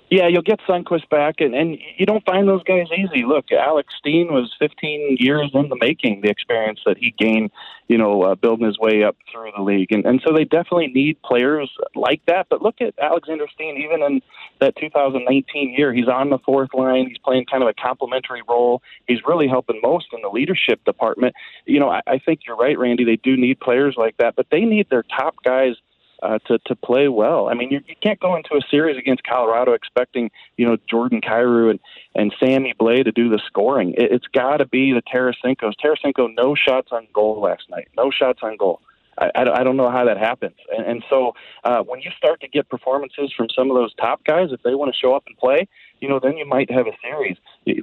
Yeah, you'll get Sundquist back, and, and you don't find those guys easy. Look, Alex Steen was fifteen years in the making, the experience that he gained, you know, uh, building his way up through the league. And, and so they definitely need players like that. But look at Alexander Steen, even in that two thousand nineteen year, he's on the fourth line. He's playing kind of a complementary role. He's really helping most in the leadership department. You know, I, I think you're right, Randy. They do need players like that, but they need their top guys Uh, to, to play well. I mean, you, you can't go into a series against Colorado expecting, you know, Jordan Kyrou and, and Sammy Blais to do the scoring. It, it's got to be the Tarasenko's. Tarasenko, no shots on goal last night. No shots on goal. I, I, I don't know how that happens. And, and so uh, when you start to get performances from some of those top guys, if they want to show up and play, you know, then you might have a series.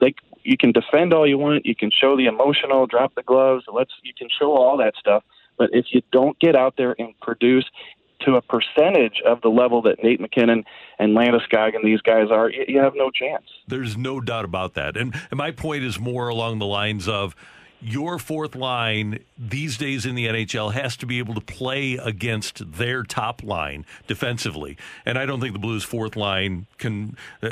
Like, you can defend all you want. You can show the emotional, drop the gloves. Let's. You can show all that stuff. But if you don't get out there and produce to a percentage of the level that Nate McKinnon and Landeskog and these guys are, you have no chance. There's no doubt about that. And, and my point is more along the lines of your fourth line these days in the N H L has to be able to play against their top line defensively. And I don't think the Blues' fourth line can uh,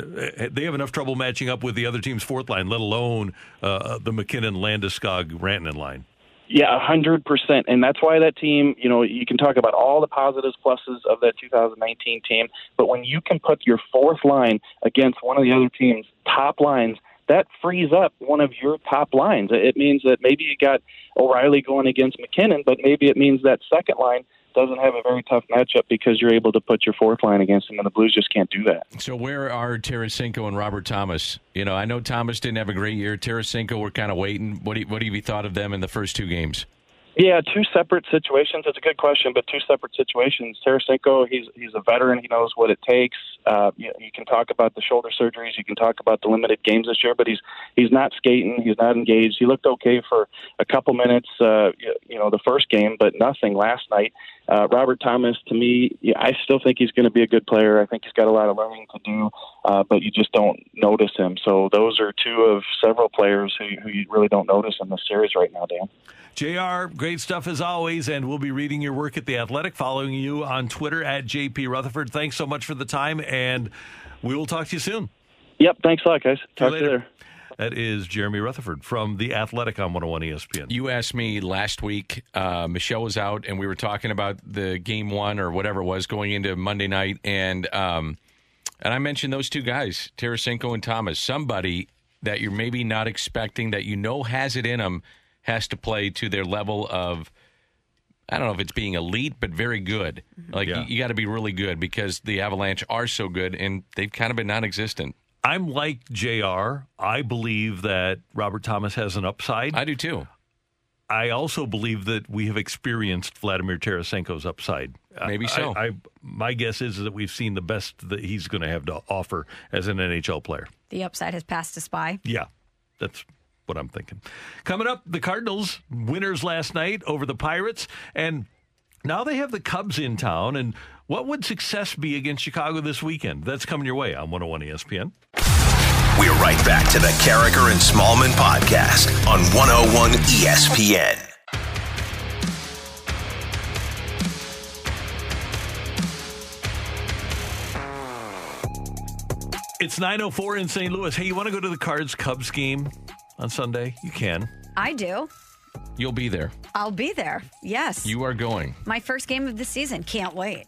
– they have enough trouble matching up with the other team's fourth line, let alone uh, the McKinnon-Landeskog-Rantanen line. Yeah, one hundred percent. And that's why that team, you know, you can talk about all the positives, pluses of that two thousand nineteen team, but when you can put your fourth line against one of the other team's top lines, that frees up one of your top lines. It means that maybe you got O'Reilly going against McKinnon, but maybe it means that second line doesn't have a very tough matchup because you're able to put your fourth line against him, and the Blues just can't do that. So where are Tarasenko and Robert Thomas? You know, I know Thomas didn't have a great year. Tarasenko, we're kind of waiting. What do you, what do you thought of them in the first two games? Yeah, two separate situations. That's a good question, but two separate situations. Tarasenko, he's he's a veteran. He knows what it takes. Uh, you, you can talk about the shoulder surgeries. You can talk about the limited games this year, but he's he's not skating. He's not engaged. He looked okay for a couple minutes, uh, you, you know, the first game, but nothing last night. Uh, Robert Thomas, to me, yeah, I still think he's going to be a good player. I think he's got a lot of learning to do, uh, but you just don't notice him. So those are two of several players who, who you really don't notice in the series right now, Dan. J R, great stuff as always, and we'll be reading your work at The Athletic, following you on Twitter at J P Rutherford. Thanks so much for the time, and we will talk to you soon. Yep, thanks a lot, guys. Talk to you later. That is Jeremy Rutherford from The Athletic on one oh one E S P N. You asked me last week, uh, Michelle was out, and we were talking about the game one or whatever it was going into Monday night, and um, and I mentioned those two guys, Tarasenko and Thomas. Somebody that you're maybe not expecting, that you know has it in them, has to play to their level of, I don't know if it's being elite, but very good. Like, yeah. you, you got to be really good because the Avalanche are so good, and they've kind of been non-existent. I'm like J R. I believe that Robert Thomas has an upside. I do, too. I also believe that we have experienced Vladimir Tarasenko's upside. Maybe so. I, I, my guess is that we've seen the best that he's going to have to offer as an N H L player. The upside has passed us by. Yeah, that's what I'm thinking. Coming up, the Cardinals, winners last night over the Pirates, and now they have the Cubs in town. And what would success be against Chicago this weekend? That's coming your way on one oh one E S P N. We're right back to the Carriker and Smallman podcast on one oh one E S P N. It's nine oh four in Saint Louis. Hey, you want to go to the Cards-Cubs game on Sunday? You can. I do. You'll be there. I'll be there. Yes. You are going. My first game of the season. Can't wait.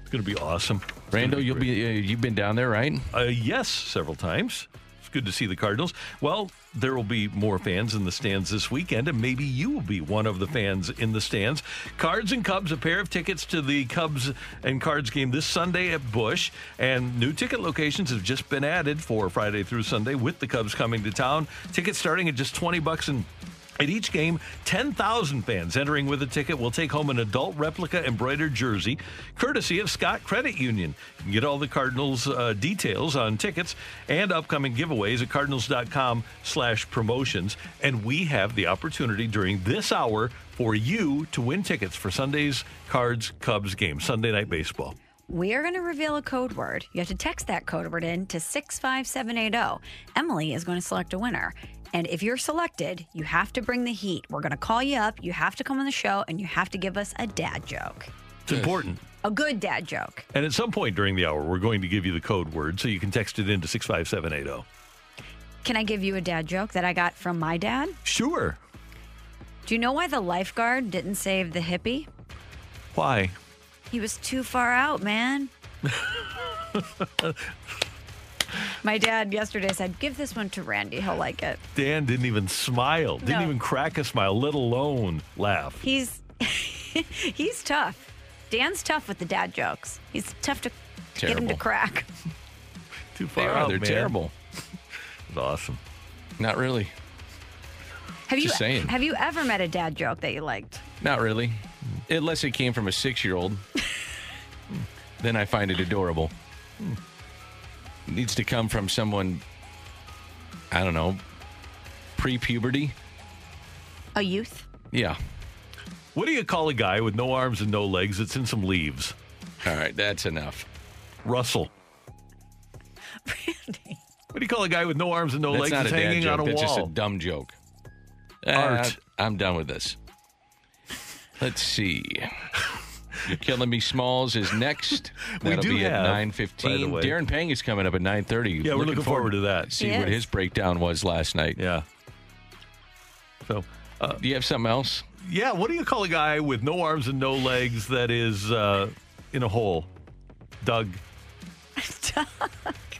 It's going to be awesome. Rando, you'll be, uh, you've been down there, right? Uh, yes, several times. It's good to see the Cardinals. Well, there will be more fans in the stands this weekend, and maybe you will be one of the fans in the stands. Cards and Cubs, a pair of tickets to the Cubs and Cards game this Sunday at Busch, and new ticket locations have just been added for Friday through Sunday with the Cubs coming to town. Tickets starting at just twenty bucks, and at each game, ten thousand fans entering with a ticket will take home an adult replica embroidered jersey, courtesy of Scott Credit Union. You can get all the Cardinals uh, details on tickets and upcoming giveaways at cardinals.com slash promotions. And we have the opportunity during this hour for you to win tickets for Sunday's Cards-Cubs game, Sunday Night Baseball. We are going to reveal a code word. You have to text that code word in to six five seven eight zero. Emily is going to select a winner. And if you're selected, you have to bring the heat. We're going to call you up. You have to come on the show, and you have to give us a dad joke. It's important. A good dad joke. And at some point during the hour, we're going to give you the code word, so you can text it in to six five seven eight zero. Can I give you a dad joke that I got from my dad? Sure. Do you know why the lifeguard didn't save the hippie? Why? He was too far out, man. My dad yesterday said, give this one to Randy. He'll like it. Dan didn't even smile. Didn't no. even crack a smile, let alone laugh. He's he's tough. Dan's tough with the dad jokes. He's tough to terrible. get him to crack. Too far they are, out, They're man. terrible. It's awesome. Not really. Have Just you, saying. Have you ever met a dad joke that you liked? Not really. Unless it came from a six-year-old. Then I find it adorable. It needs to come from someone, I don't know, pre-puberty. A youth? Yeah. What do you call a guy with no arms and no legs that's in some leaves? All right, that's enough. Russell. Randy. What do you call a guy with no arms and no that's legs that's hanging joke. on a that's wall? That's just a dumb joke. Art. Uh, I'm done with this. Let's see. You're Killing Me Smalls is next. That'll we do be have, at nine fifteen. Darren Pang is coming up at nine thirty. Yeah, looking we're looking forward, forward to that. See yes. what his breakdown was last night. Yeah. So, uh, do you have something else? Yeah, what do you call a guy with no arms and no legs that is uh, in a hole? Doug. Doug.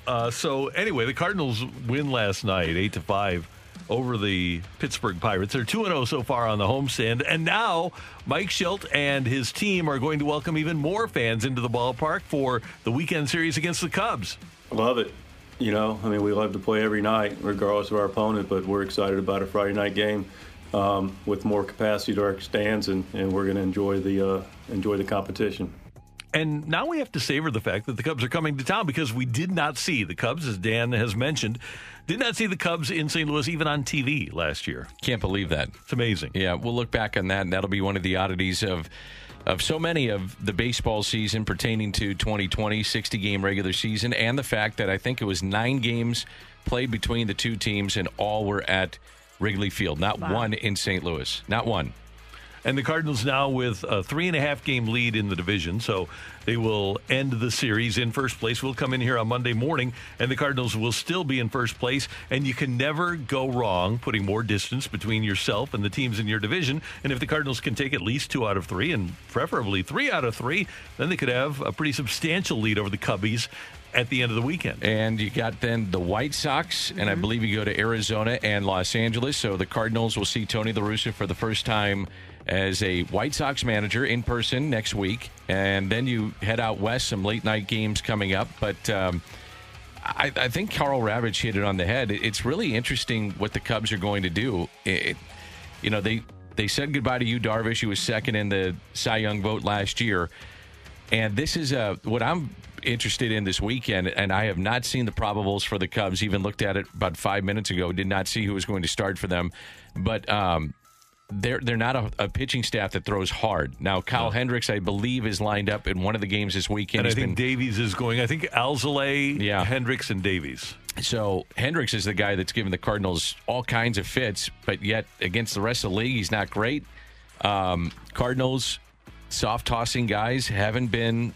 Uh, so, anyway, the Cardinals win last night, eight to five. Over the Pittsburgh Pirates. They're two and oh so far on the homestand. And now Mike Schilt and his team are going to welcome even more fans into the ballpark for the weekend series against the Cubs. Love it. You know, I mean, we love to play every night, regardless of our opponent, but we're excited about a Friday night game. um, with more capacity to our stands, and, and we're going to enjoy the uh, enjoy the competition. And now we have to savor the fact that the Cubs are coming to town, because we did not see the Cubs, as Dan has mentioned, did not see the Cubs in Saint Louis, even on T V last year. Can't believe that. It's amazing. Yeah, we'll look back on that, and that'll be one of the oddities of of so many of the baseball season pertaining to twenty twenty, sixty-game regular season, and the fact that I think it was nine games played between the two teams, and all were at Wrigley Field. Not wow. one in Saint Louis. Not one. And the Cardinals now with a three and a half game lead in the division, so they will end the series in first place. We'll come in here on Monday morning, and the Cardinals will still be in first place, and you can never go wrong putting more distance between yourself and the teams in your division. And if the Cardinals can take at least two out of three, and preferably three out of three, then they could have a pretty substantial lead over the Cubbies at the end of the weekend. And you got then the White Sox, mm-hmm. and I believe you go to Arizona and Los Angeles, so the Cardinals will see Tony La Russa for the first time as a White Sox manager in person next week. And then you head out west, some late-night games coming up. But um, I, I think Carl Ravitch hit it on the head. It's really interesting what the Cubs are going to do. It, you know, they, they said goodbye to Yu Darvish, who was second in the Cy Young vote last year. And this is a, what I'm interested in this weekend, and I have not seen the probables for the Cubs, even looked at it about five minutes ago, did not see who was going to start for them. But um They're they're not a, a pitching staff that throws hard. Now, Kyle no. Hendricks, I believe, is lined up in one of the games this weekend. And He's I think been, Davies is going. I think Alzolay, yeah. Hendricks, and Davies. So Hendricks is the guy that's given the Cardinals all kinds of fits, but yet against the rest of the league, he's not great. Um, Cardinals, soft-tossing guys haven't been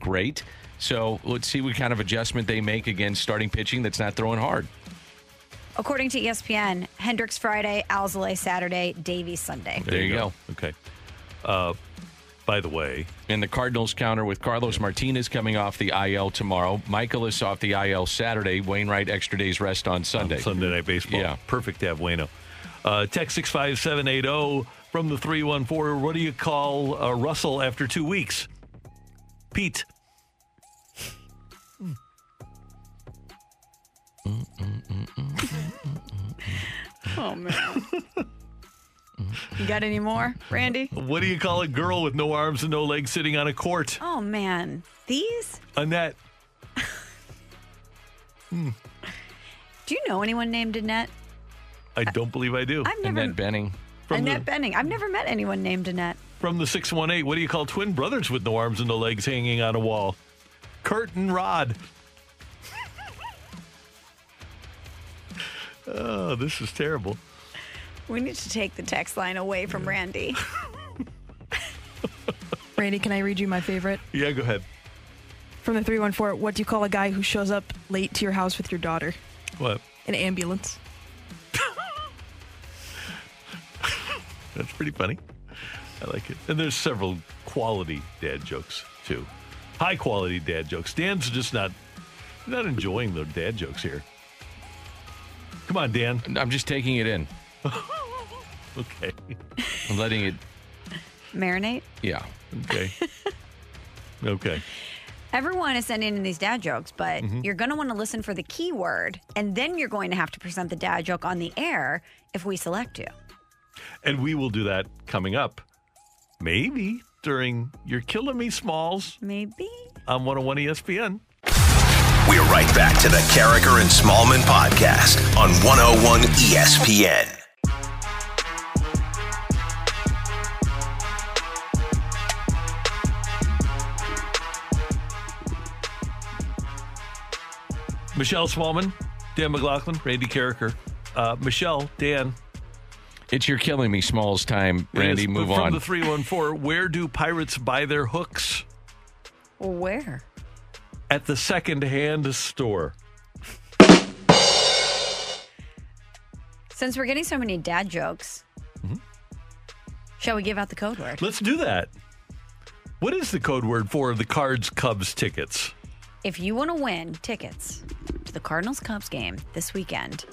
great. So let's see what kind of adjustment they make against starting pitching that's not throwing hard. According to E S P N, Hendricks Friday, Alzolay Saturday, Davies Sunday. There, there you go. go. Okay. Uh, by the way. And the Cardinals counter with Carlos Martinez coming off the I L tomorrow. Michaelis off the I L Saturday. Wainwright extra day's rest on Sunday. On Sunday Night Baseball. Yeah. Perfect to have Waino. Uh, text six five seven eight zero from the three one four. What do you call uh, Russell after two weeks? Pete. Oh, man. You got any more, Randy? What do you call a girl with no arms and no legs sitting on a court? Oh, man. These? Annette. hmm. Do you know anyone named Annette? I don't believe I do. I've never... Annette Benning. From Annette the... Benning. I've never met anyone named Annette. From the six one eight, what do you call twin brothers with no arms and no legs hanging on a wall? Kurt and Rod. Oh, this is terrible. We need to take the text line away from Randy. Randy, can I read you my favorite? Yeah, go ahead. From the three one four, what do you call a guy who shows up late to your house with your daughter? What? An ambulance. That's pretty funny. I like it. And there's several quality dad jokes, too. High-quality dad jokes. Dan's just not, not enjoying the dad jokes here. Come on, Dan. I'm just taking it in. Okay. I'm letting it... Marinate? Yeah. Okay. Okay. Everyone is sending in these dad jokes, but mm-hmm. you're going to want to listen for the keyword, and then you're going to have to present the dad joke on the air if we select you. And we will do that coming up. Maybe during You're Killing Me, Smalls. Maybe. On one oh one E S P N. We're right back to the Carriker and Smallman podcast on one oh one E S P N. Michelle Smallman, Dan McLaughlin, Randy Carriker. Uh, Michelle, Dan. It's You're Killing Me, Smalls time. Randy, is, move from on. From the three one four, where do pirates buy their hooks? Where? At the second-hand store. Since we're getting so many dad jokes, mm-hmm. shall we give out the code word? Let's do that. What is the code word for the Cards Cubs tickets? If you want to win tickets to the Cardinals Cubs game this weekend,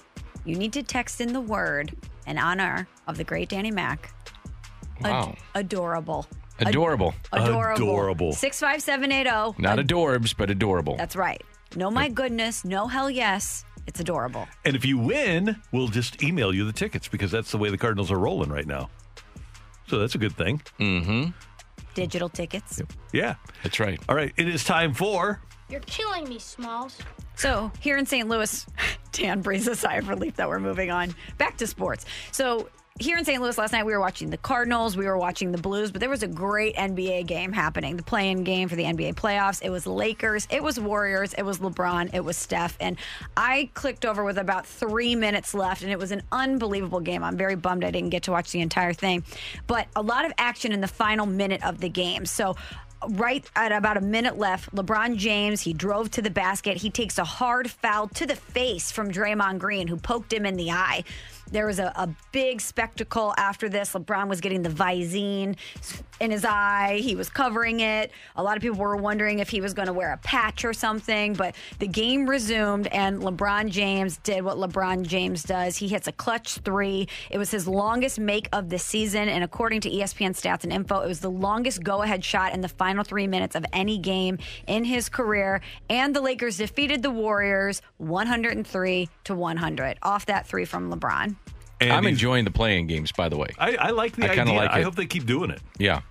you need to text in the word in honor of the great Danny Mac. Wow. Ad- adorable. Adorable. Adorable. Adorable. six five seven eight zero. Not adorbs, but adorable. That's right. No, my goodness. No, hell yes. It's adorable. And if you win, we'll just email you the tickets because that's the way the Cardinals are rolling right now. So that's a good thing. Mm-hmm. Digital tickets. Yeah. That's right. All right. It is time for... You're killing me, Smalls. So here in Saint Louis, Dan breathes a sigh of relief that we're moving on. Back to sports. So... Here in Saint Louis last night, we were watching the Cardinals, we were watching the Blues, but there was a great N B A game happening, the play-in game for the N B A playoffs. It was Lakers, it was Warriors, it was LeBron, it was Steph, and I clicked over with about three minutes left, and it was an unbelievable game. I'm very bummed I didn't get to watch the entire thing, but a lot of action in the final minute of the game, so... Right at about a minute left, LeBron James, he drove to the basket. He takes a hard foul to the face from Draymond Green, who poked him in the eye. There was a, a big spectacle after this. LeBron was getting the Visine in his eye. He was covering it. A lot of people were wondering if he was going to wear a patch or something, but the game resumed, and LeBron James did what LeBron James does. He hits a clutch three. It was his longest make of the season, and according to E S P N Stats and Info, it was the longest go-ahead shot in the final final three minutes of any game in his career, and the Lakers defeated the Warriors one oh three to one hundred off that three from LeBron. And I'm enjoying the play-in games, by the way. I, I like the I idea. Like I hope they keep doing it. Yeah.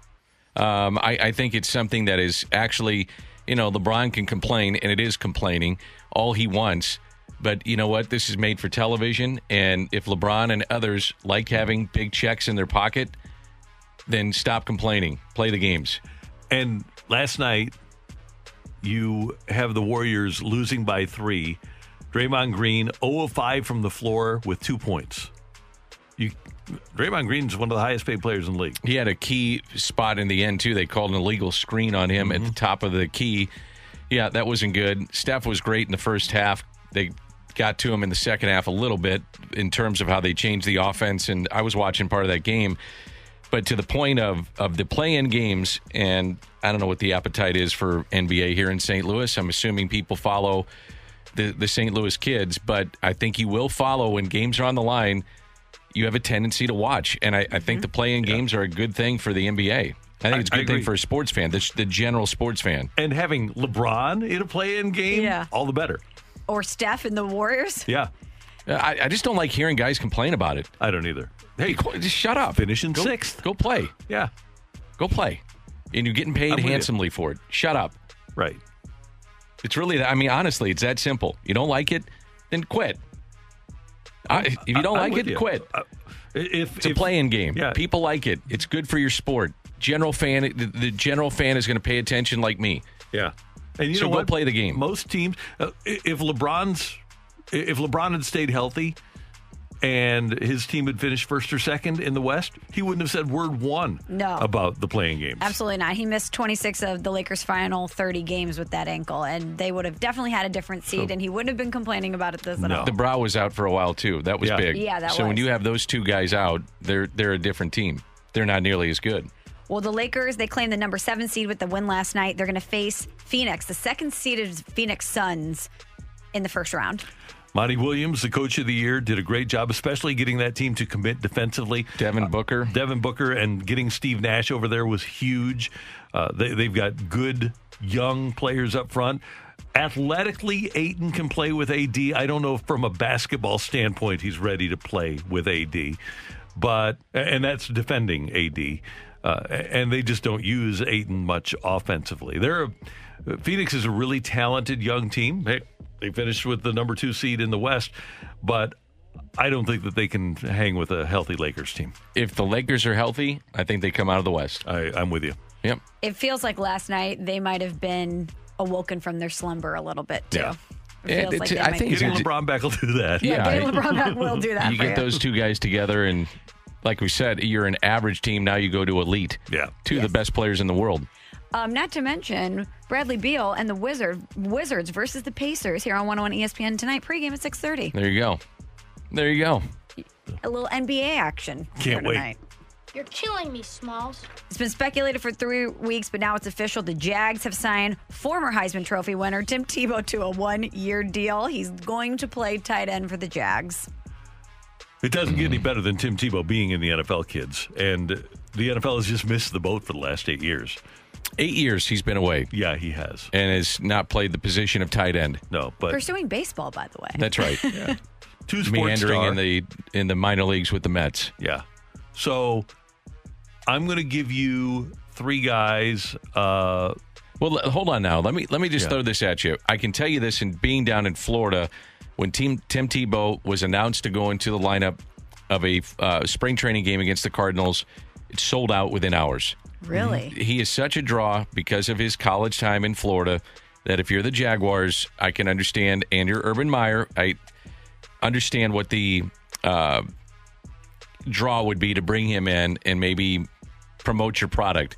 Um, I, I think it's something that is actually, you know, LeBron can complain, and it is complaining all he wants, but you know what? This is made for television, and if LeBron and others like having big checks in their pocket, then stop complaining. Play the games. And last night, you have the Warriors losing by three. Draymond Green, oh of five from the floor with two points. You, Draymond Green's one of the highest paid players in the league. He had a key spot in the end, too. They called an illegal screen on him mm-hmm. at the top of the key. Yeah, that wasn't good. Steph was great in the first half. They got to him in the second half a little bit in terms of how they changed the offense. And I was watching part of that game. But to the point of, of the play-in games, and I don't know what the appetite is for N B A here in Saint Louis. I'm assuming people follow the, the Saint Louis kids, but I think you will follow when games are on the line. You have a tendency to watch, and I, I think the play-in yeah. games are a good thing for the N B A. I think it's a good thing for a sports fan, the, the general sports fan. And having LeBron in a play-in game, yeah. all the better. Or Steph in the Warriors. Yeah. I, I just don't like hearing guys complain about it. I don't either. Hey, just shut up. Finish in go, sixth. Go play. Yeah. Go play. And you're getting paid handsomely you. for it. Shut up. Right. It's really that. I mean, honestly, it's that simple. You don't like it, then quit. I, if you don't I, like it, you. quit. Uh, if, it's if, a play-in game. Yeah. People like it. It's good for your sport. General fan, the, the general fan is going to pay attention like me. Yeah. And you so know go what? play the game. Most teams, uh, if LeBron's... If LeBron had stayed healthy and his team had finished first or second in the West, he wouldn't have said word one no. about the playing games. Absolutely not. He missed twenty-six of the Lakers' final thirty games with that ankle, and they would have definitely had a different seed, so, and he wouldn't have been complaining about it this no. at all. The Brow was out for a while, too. That was yeah. big. Yeah, that so was. So when you have those two guys out, they're they're a different team. They're not nearly as good. Well, the Lakers, they claim the number seven seed with the win last night. They're going to face Phoenix, the second-seeded Phoenix Suns, in the first round. Monty Williams, the coach of the year, did a great job, especially getting that team to commit defensively. Devin Booker. Uh, Devin Booker and getting Steve Nash over there was huge. Uh, they, they've got good young players up front. Athletically, Ayton can play with A D. I don't know if from a basketball standpoint he's ready to play with A D. But and that's defending A D. Uh, and they just don't use Ayton much offensively. They're a, Phoenix is a really talented young team. Hey, they finished with the number two seed in the West, but I don't think that they can hang with a healthy Lakers team. If the Lakers are healthy, I think they come out of the West. I, I'm with you. Yep. It feels like last night they might have been awoken from their slumber a little bit, too. Yeah. It feels like I think getting LeBron back will do that. Yeah, yeah. Getting LeBron back will do that. You get you. those two guys together, and like we said, you're an average team. Now you go to elite. Yeah. Two yes. of the best players in the world. Um, not to mention Bradley Beal and the Wizard Wizards versus the Pacers here on one oh one E S P N tonight. Pregame at six thirty. There you go. There you go. A little N B A action. Can't wait. Tonight. You're killing me, Smalls. It's been speculated for three weeks, but now it's official. The Jags have signed former Heisman Trophy winner Tim Tebow to a one-year deal. He's going to play tight end for the Jags. It doesn't get any better than Tim Tebow being in the N F L, kids. And the N F L has just missed the boat for the last eight years. Eight years he's been away. Yeah, he has. And has not played the position of tight end. No, but pursuing baseball, by the way. That's right. Yeah. Two sports meandering star. in the in the minor leagues with the Mets. Yeah. So I'm going to give you three guys. Uh, well, hold on now. Let me let me just yeah. throw this at you. I can tell you this, in being down in Florida, when Tim, Tim Tebow was announced to go into the lineup of a uh, spring training game against the Cardinals, it sold out within hours. Really? He is such a draw because of his college time in Florida that if you're the Jaguars, I can understand, and you're Urban Meyer, I understand what the uh, draw would be to bring him in and maybe promote your product.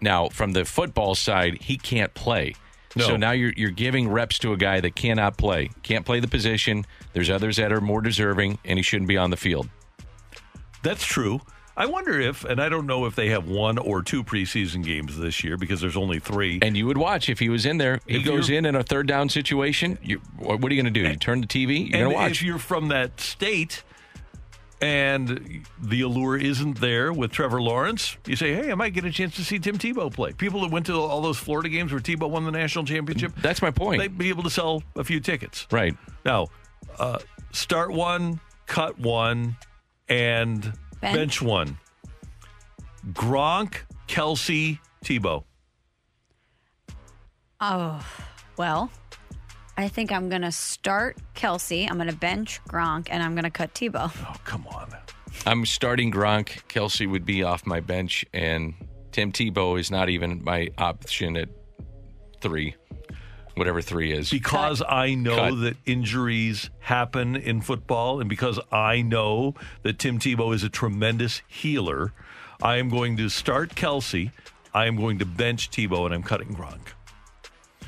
Now, from the football side, he can't play. No. So now you're you're giving reps to a guy that cannot play, can't play the position. There's others that are more deserving, and he shouldn't be on the field. That's true. I wonder if, and I don't know if they have one or two preseason games this year because there's only three. And you would watch if he was in there. He if goes in in a third down situation. You, what are you going to do? You turn the T V? You're going to watch. If you're from that state and the allure isn't there with Trevor Lawrence, you say, hey, I might get a chance to see Tim Tebow play. People that went to all those Florida games where Tebow won the national championship. That's my point. They'd be able to sell a few tickets. Right. Now, uh, start one, cut one, and... Bench. Bench one. Gronk, Kelsey, Tebow. Oh, well, I think I'm going to start Kelsey. I'm going to bench Gronk, and I'm going to cut Tebow. Oh, come on. I'm starting Gronk. Kelsey would be off my bench, and Tim Tebow is not even my option at three. Whatever three is. Because Cut. I know Cut. that injuries happen in football, and because I know that Tim Tebow is a tremendous healer, I am going to start Kelsey, I am going to bench Tebow, and I'm cutting Gronk.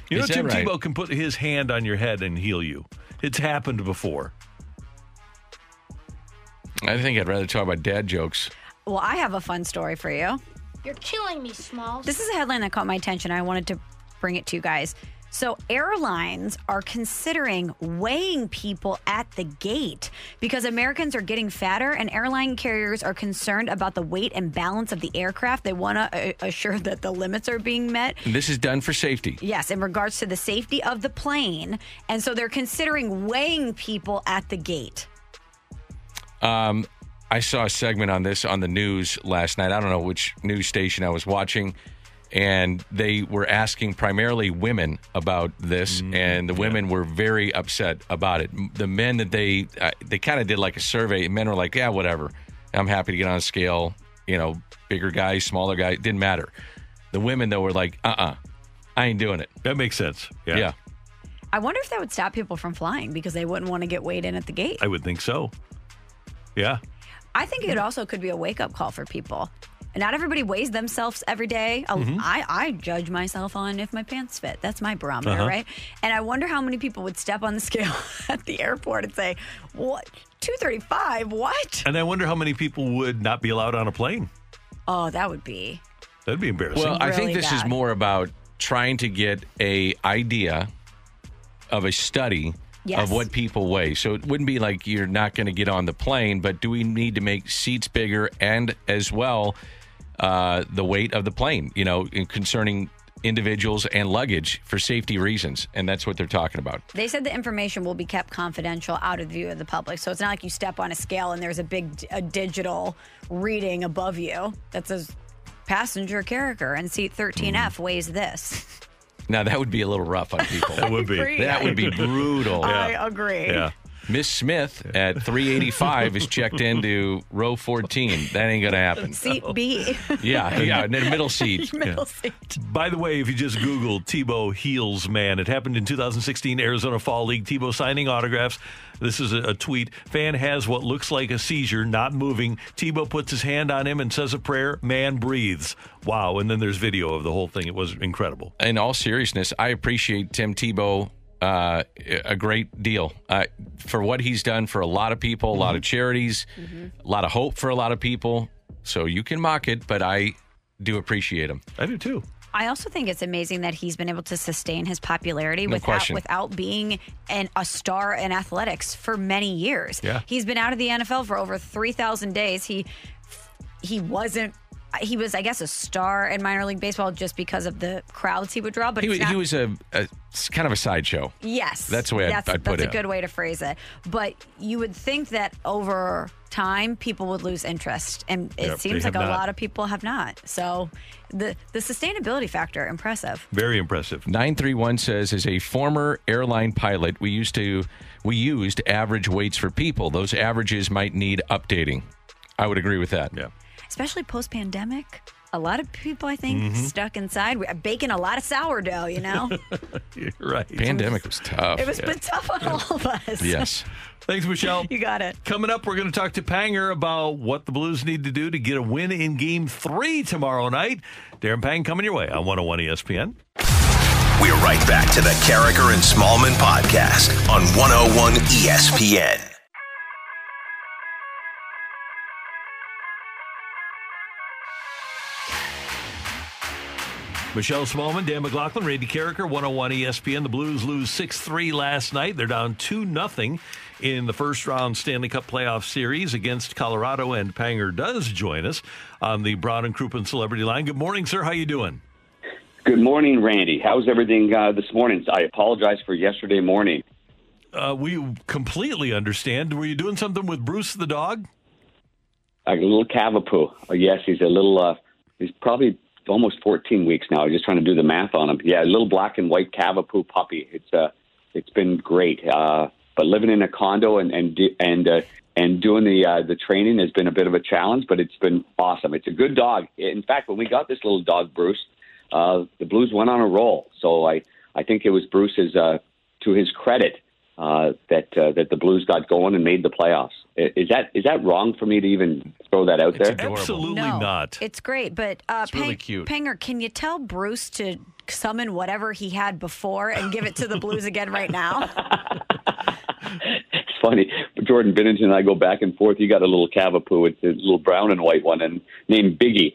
You is know Tim right? Tebow can put his hand on your head and heal you. It's happened before. I think I'd rather talk about dad jokes. Well, I have a fun story for you. You're killing me, Smalls. This is a headline that caught my attention. I wanted to bring it to you guys. So airlines are considering weighing people at the gate because Americans are getting fatter and airline carriers are concerned about the weight and balance of the aircraft. They want to uh, assure that the limits are being met. And this is done for safety. Yes, in regards to the safety of the plane. And so they're considering weighing people at the gate. Um, I saw a segment on this on the news last night. I don't know which news station I was watching. And they were asking primarily women about this, mm, and the women yeah. were very upset about it. The men that they, uh, they kind of did like a survey. Men were like, yeah, whatever. I'm happy to get on a scale. You know, bigger guy, smaller guy, it didn't matter. The women, though, were like, uh-uh, I ain't doing it. That makes sense. Yeah. yeah. I wonder if that would stop people from flying because they wouldn't want to get weighed in at the gate. I would think so. Yeah. I think it also could be a wake-up call for people. Not everybody weighs themselves every day. Mm-hmm. I, I judge myself on if my pants fit. That's my barometer, uh-huh. right? And I wonder how many people would step on the scale at the airport and say, what, two thirty-five, what? And I wonder how many people would not be allowed on a plane. Oh, that would be. That'd be embarrassing. Well, really I think this bad. is more about trying to get a idea of a study yes. of what people weigh. So it wouldn't be like you're not going to get on the plane, but do we need to make seats bigger and as well Uh, the weight of the plane, you know, concerning individuals and luggage for safety reasons. And that's what they're talking about. They said the information will be kept confidential out of view of the public. So it's not like you step on a scale and there's a big a digital reading above you that says passenger Carriker and seat thirteen F mm. weighs this. Now, that would be a little rough on people. That would be. That would be brutal. Yeah. I agree. Yeah. Miss Smith at three eighty-five is checked into row fourteen. That ain't going to happen. Seat B. Yeah, yeah, middle seat. Middle yeah. seat. By the way, if you just Google Tebow heals man, it happened in two thousand sixteen Arizona Fall League. Tebow signing autographs. This is a tweet. Fan has what looks like a seizure, not moving. Tebow puts his hand on him and says a prayer. Man breathes. Wow. And then there's video of the whole thing. It was incredible. In all seriousness, I appreciate Tim Tebow Uh, a great deal uh, for what he's done for a lot of people, mm-hmm. a lot of charities, mm-hmm. a lot of hope for a lot of people. So you can mock it, but I do appreciate him. I do too. I also think it's amazing that he's been able to sustain his popularity no without question. without being an, a star in athletics for many years. Yeah. He's been out of the N F L for over three thousand days. He he wasn't he was, I guess, a star in minor league baseball just because of the crowds he would draw. But he, it's not, he was a, a kind of a sideshow. Yes. That's the way that's, I'd, I'd put it. That's a good way to phrase it. But you would think that over time, people would lose interest. And it yep, seems like a not. lot of people have not. So the, the sustainability factor, impressive. Very impressive. nine three one says, as a former airline pilot, we used to we used average weights for people. Those averages might need updating. I would agree with that. Yeah. Especially post-pandemic, a lot of people, I think, mm-hmm. stuck inside. We're baking a lot of sourdough, you know? You're right. Pandemic was tough. It was yeah. been tough on yeah. all of us. Yes. Thanks, Michelle. You got it. Coming up, we're going to talk to Panger about what the Blues need to do to get a win in Game three tomorrow night. Darren Pang coming your way on one oh one E S P N. We're right back to the Carriker and Smallman podcast on one oh one E S P N. Michelle Smallman, Dan McLaughlin, Randy Carriker, one oh one E S P N. The Blues lose six three last night. They're down two nothing in the first round Stanley Cup playoff series against Colorado, and Panger does join us on the Brown and Crouppen Celebrity Line. Good morning, sir. How you doing? Good morning, Randy. How's everything uh, this morning? I apologize for yesterday morning. Uh, we completely understand. Were you doing something with Bruce the dog? A little Cavapoo. Oh, yes, he's a little, uh, he's probably... almost fourteen weeks now. I was just trying to do the math on him. Yeah, a little black and white Cavapoo puppy. It's uh, it's been great. Uh, but living in a condo and and and uh, and doing the uh, the training has been a bit of a challenge, but it's been awesome. It's a good dog. In fact, when we got this little dog, Bruce, uh, the Blues went on a roll. So I, I think it was Bruce's, uh, to his credit, uh, that uh, that the Blues got going and made the playoffs. Is that is that wrong for me to even throw that out it's there? Adorable. Absolutely no, not. It's great, but uh, it's Peng- really cute. Panger, can you tell Bruce to summon whatever he had before and give it to the Blues again right now? It's funny. Jordan Binnington and I go back and forth. You got a little Cavapoo. It's a little brown and white one, and named Biggie.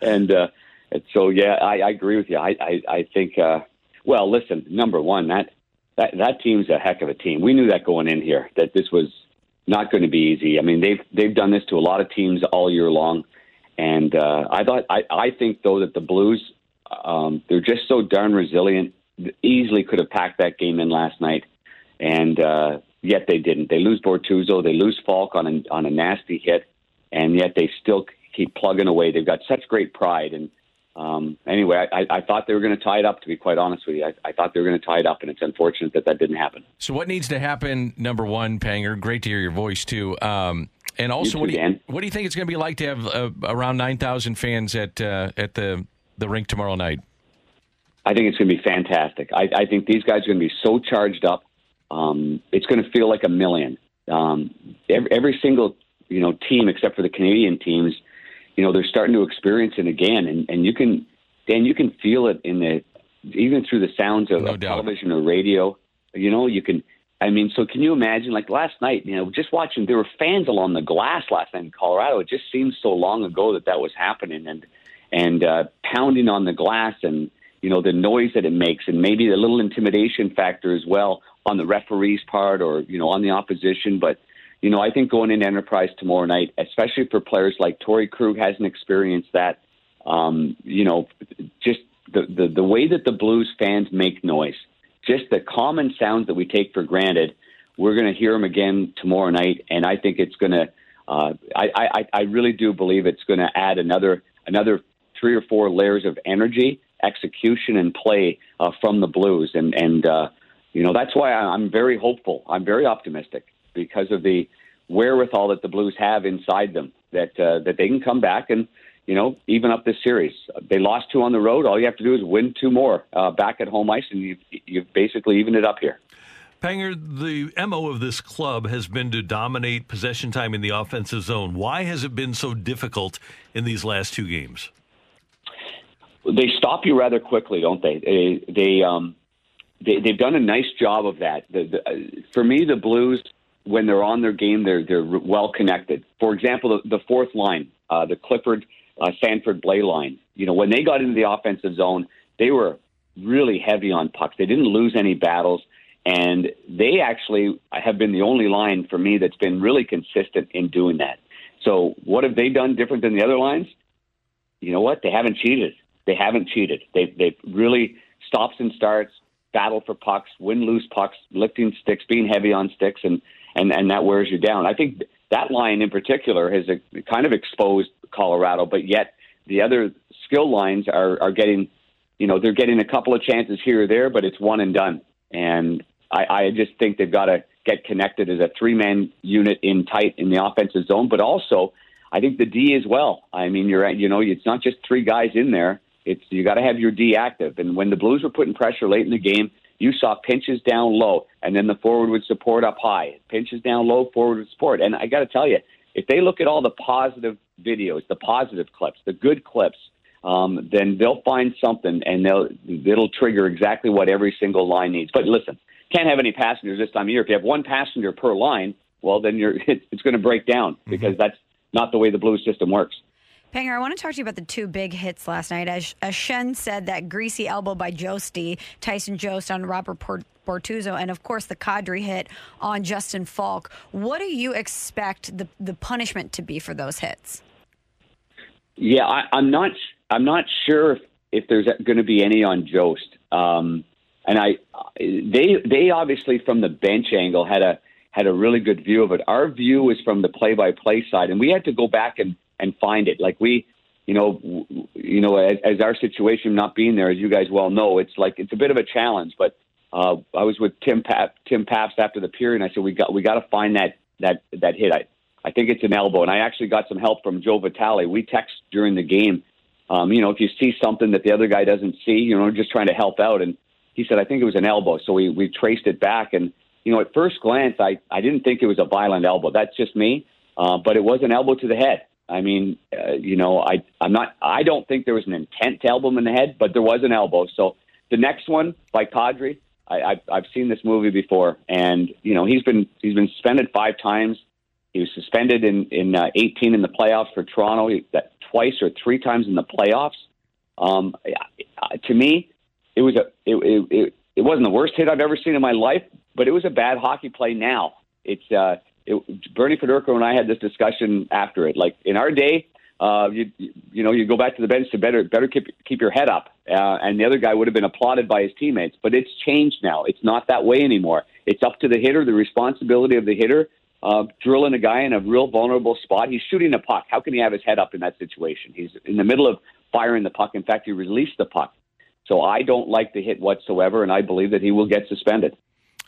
and, uh, and so, yeah, I, I agree with you. I I, I think. Uh, well, listen. Number one, that. That that team's a heck of a team. We knew that going in here, that this was not going to be easy. I mean, they've they've done this to a lot of teams all year long, and uh, I thought I, I think though that the Blues um, they're just so darn resilient. Easily could have packed that game in last night, and uh, yet they didn't. They lose Bortuzzo, they lose Falk on a, on a nasty hit, and yet they still keep plugging away. They've got such great pride and. Um, anyway, I, I thought they were going to tie it up, to be quite honest with you. I, I thought they were going to tie it up, and it's unfortunate that that didn't happen. So what needs to happen, number one, Panger, great to hear your voice, too. Um, and also, too, what, do you, what do you think it's going to be like to have uh, around nine thousand fans at uh, at the, the rink tomorrow night? I think it's going to be fantastic. I, I think these guys are going to be so charged up. Um, it's going to feel like a million. Um, every, every single you know team, except for the Canadian teams, you know, they're starting to experience it again. And, and you can, Dan, you can feel it in the, even through the sounds of no television or radio, you know, you can, I mean, so can you imagine like last night, you know, just watching, there were fans along the glass last night in Colorado. It just seems so long ago that that was happening and, and uh, pounding on the glass and, you know, the noise that it makes and maybe the little intimidation factor as well on the referee's part or, you know, on the opposition. But, you know, I think going into Enterprise tomorrow night, especially for players like Torrey Krug hasn't experienced that, um, you know, just the, the, the way that the Blues fans make noise, just the common sounds that we take for granted, we're going to hear them again tomorrow night. And I think it's going to, uh, I, I, I really do believe it's going to add another another three or four layers of energy, execution, and play uh, from the Blues. And, and uh, you know, that's why I'm very hopeful. I'm very optimistic. Because of the wherewithal that the Blues have inside them, that uh, that they can come back and, you know, even up this series. They lost two on the road. All you have to do is win two more uh, back at home ice, and you've, you've basically evened it up here. Panger, the M O of this club has been to dominate possession time in the offensive zone. Why has it been so difficult in these last two games? They stop you rather quickly, don't they? They, they, um, they they've done a nice job of that. The, the, for me, the Blues... when they're on their game, they're they're well connected. For example, the, the fourth line, uh, the Clifford, uh, Sanford, Blais line. You know, when they got into the offensive zone, they were really heavy on pucks. They didn't lose any battles, and they actually have been the only line for me that's been really consistent in doing that. So what have they done different than the other lines? You know what? They haven't cheated. They haven't cheated. They they really stops and starts, battle for pucks, win loose pucks, lifting sticks, being heavy on sticks, and, and, and that wears you down. I think that line in particular has a, kind of exposed Colorado, but yet the other skill lines are, are getting, you know, they're getting a couple of chances here or there, but it's one and done. And I, I just think they've got to get connected as a three-man unit in tight in the offensive zone, but also I think the D as well. I mean, you're you know, it's not just three guys in there. It's you got to have your D active. And when the Blues were putting pressure late in the game, you saw pinches down low, and then the forward would support up high. Pinches down low, forward would support. And I got to tell you, if they look at all the positive videos, the positive clips, the good clips, um, then they'll find something, and they'll it'll trigger exactly what every single line needs. But listen, can't have any passengers this time of year. If you have one passenger per line, well, then you're it's going to break down because mm-hmm. that's not the way the Blues system works. Panger, I want to talk to you about the two big hits last night. As, as Shen said, that greasy elbow by Josty, Tyson Jost on Robert Bortuzzo, and, of course, the Kadri hit on Justin Falk. What do you expect the, the punishment to be for those hits? Yeah, I, I'm not I'm not sure if, if there's going to be any on Jost. Um, and I they they obviously, from the bench angle, had a, had a really good view of it. Our view was from the play-by-play side, and we had to go back and and find it. Like we, you know, you know, as, as our situation not being there, as you guys well know, it's like, it's a bit of a challenge, but uh, I was with Tim Pap, Tim Papst after the period. And I said, we got, we got to find that, that, that hit. I, I think it's an elbow. And I actually got some help from Joe Vitale. We text during the game. Um, you know, if you see something that the other guy doesn't see, you know, just trying to help out. And he said, I think it was an elbow. So we, we traced it back. And, you know, at first glance, I, I didn't think it was a violent elbow. That's just me. Uh, but it was an elbow to the head. I mean, uh, you know, I I'm not I don't think there was an intent to elbow him in the head, but there was an elbow. So the next one by Kadri, I, I, I've seen this movie before, and you know he's been he's been suspended five times. He was suspended in in uh, eighteen in the playoffs for Toronto, he, that twice or three times in the playoffs. Um, to me, it was a it, it it wasn't the worst hit I've ever seen in my life, but it was a bad hockey play. Now it's. Uh, It, Bernie Federico and I had this discussion after it. Like in our day, uh, you you know, you go back to the bench to better better keep keep your head up, uh, and the other guy would have been applauded by his teammates. But it's changed now. It's not that way anymore. It's up to the hitter, the responsibility of the hitter, uh, drilling a guy in a real vulnerable spot. He's shooting a puck. How can he have his head up in that situation? He's in the middle of firing the puck. In fact, he released the puck. So I don't like the hit whatsoever, and I believe that he will get suspended.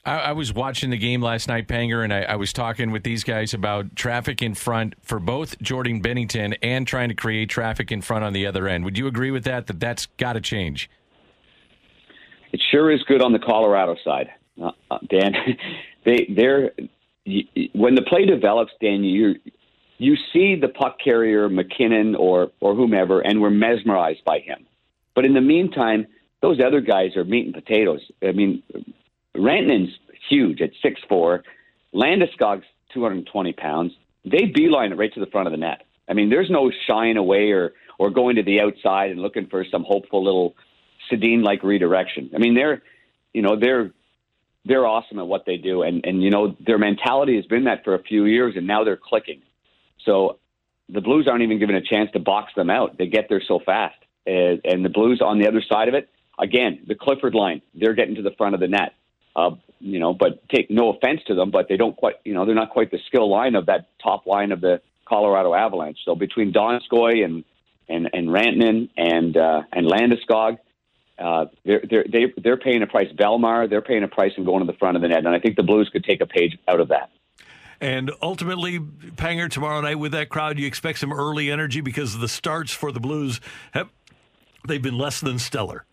I was watching the game last night, Panger, and I, I was talking with these guys about traffic in front for both Jordan Binnington and trying to create traffic in front on the other end. Would you agree with that, that that's got to change? It sure is good on the Colorado side, uh, Dan. they, they're, you, when the play develops, Dan, you you see the puck carrier, McKinnon or, or whomever, and we're mesmerized by him. But in the meantime, those other guys are meat and potatoes. I mean... Rantanen's huge at six foot four. Landeskog's two hundred twenty pounds. They beeline it right to the front of the net. I mean, there's no shying away or, or going to the outside and looking for some hopeful little Sedin-like redirection. I mean, they're, you know, they're they're awesome at what they do, and and you know their mentality has been that for a few years, and now they're clicking. So the Blues aren't even given a chance to box them out. They get there so fast, and, and the Blues on the other side of it, again, the Clifford line, they're getting to the front of the net. Uh, you know, but take no offense to them, but they don't quite, you know, they're not quite the skill line of that top line of the Colorado Avalanche. So between Donskoy and and and Rantanen and uh, and Landeskog, uh, they're they're they're paying a price. Belmar, they're paying a price and going to the front of the net, and I think the Blues could take a page out of that. And ultimately, Panger, tomorrow night with that crowd, you expect some early energy because the starts for the Blues have they've been less than stellar.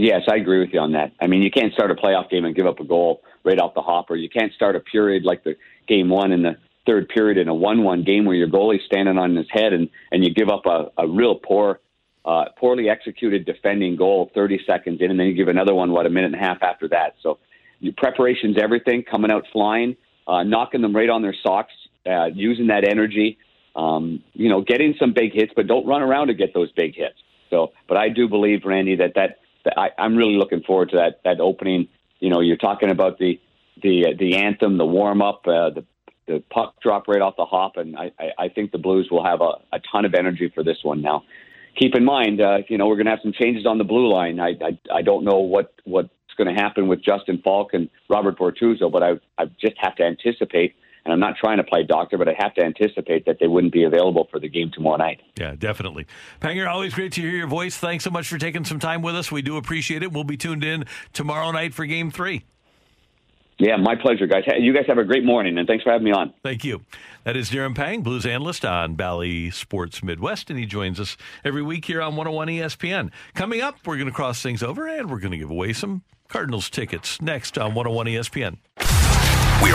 Yes, I agree with you on that. I mean, you can't start a playoff game and give up a goal right off the hop, or you can't start a period like the game one in the third period in a one one game where your goalie's standing on his head and, and you give up a, a real poor, uh, poorly executed defending goal thirty seconds in, and then you give another one, what, a minute and a half after that. So your preparation's everything, coming out flying, uh, knocking them right on their socks, uh, using that energy, um, you know, getting some big hits, but don't run around to get those big hits. So, but I do believe, Randy, that that I, I'm really looking forward to that that opening. You know, you're talking about the the uh, the anthem, the warm up, uh, the the puck dropped right off the hop, and I, I, I think the Blues will have a, a ton of energy for this one now. Keep in mind, uh, you know, we're going to have some changes on the blue line. I I, I don't know what, what's going to happen with Justin Falk and Robert Bortuzzo, but I I just have to anticipate, and I'm not trying to play doctor, but I have to anticipate that they wouldn't be available for the game tomorrow night. Yeah, definitely. Panger, always great to hear your voice. Thanks so much for taking some time with us. We do appreciate it. We'll be tuned in tomorrow night for Game three. Yeah, my pleasure, guys. You guys have a great morning, and thanks for having me on. Thank you. That is Darren Pang, Blues analyst on Bally Sports Midwest, and he joins us every week here on one oh one E S P N. Coming up, we're going to cross things over, and we're going to give away some Cardinals tickets next on one oh one E S P N. We're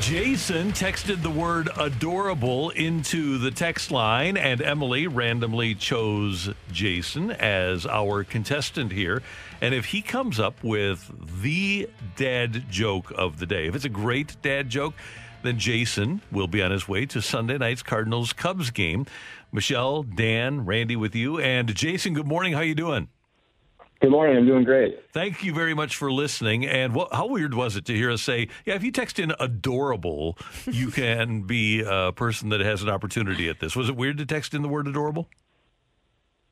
Jason texted the word adorable into the text line, and Emily randomly chose Jason as our contestant here. And if he comes up with the dad joke of the day, if it's a great dad joke, then Jason will be on his way to Sunday night's Cardinals Cubs game. Michelle, Dan, Randy with you. And Jason, good morning. How you doing? Good morning. I'm doing great. Thank you very much for listening. And what, how weird was it to hear us say, yeah, if you text in adorable, you can be a person that has an opportunity at this. Was it weird to text in the word adorable?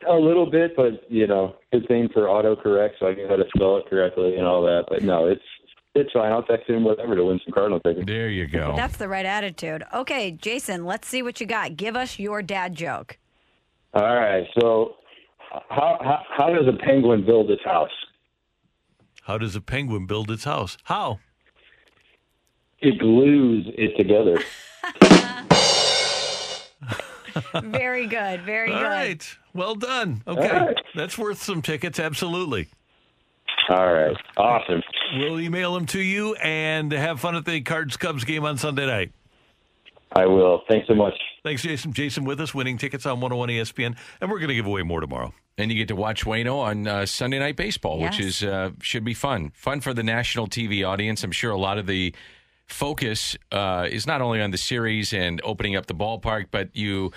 A little bit, but, you know, good thing for autocorrect, so I knew how to spell it correctly and all that. But, no, it's it's fine. I'll text in whatever to win some Cardinal tickets. There you go. That's the right attitude. Okay, Jason, let's see what you got. Give us your dad joke. All right, so... How, how how does a penguin build its house? How does a penguin build its house? How? It glues it together. Very good. Very All good. All right. Well done. Okay. Right. That's worth some tickets. Absolutely. All right. Awesome. We'll email them to you, and have fun at the Cards Cubs game on Sunday night. I will. Thanks so much. Thanks, Jason. Jason with us, winning tickets on one oh one E S P N, and we're going to give away more tomorrow. And you get to watch Wayno on uh, Sunday Night Baseball, yes. which is uh, should be fun. Fun for the national T V audience. I'm sure a lot of the focus uh, is not only on the series and opening up the ballpark, but you,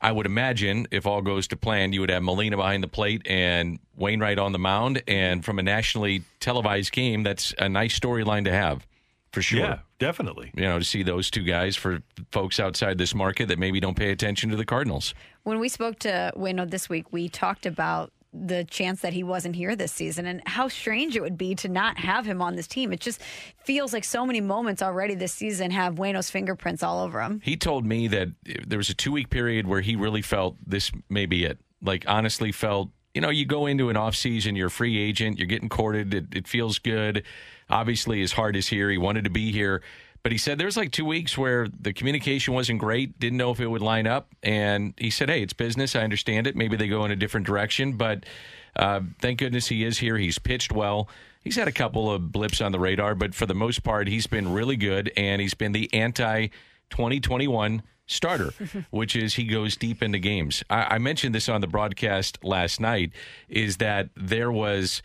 I would imagine, if all goes to plan, you would have Molina behind the plate and Wainwright on the mound. And from a nationally televised game, that's a nice storyline to have. For sure. Yeah, definitely. You know, to see those two guys for folks outside this market that maybe don't pay attention to the Cardinals. When we spoke to Wayno this week, we talked about the chance that he wasn't here this season and how strange it would be to not have him on this team. It just feels like so many moments already this season have Wayno's fingerprints all over him. He told me that there was a two-week period where he really felt this may be it. Like, honestly felt, you know, you go into an offseason, you're a free agent, you're getting courted, it, it feels good. Obviously, his heart is here. He wanted to be here. But he said there was like two weeks where the communication wasn't great, didn't know if it would line up. And he said, hey, it's business. I understand it. Maybe they go in a different direction. But uh, thank goodness he is here. He's pitched well. He's had a couple of blips on the radar. But for the most part, he's been really good. And he's been the anti twenty twenty-one starter, which is he goes deep into games. I, I mentioned this on the broadcast last night, is that there was...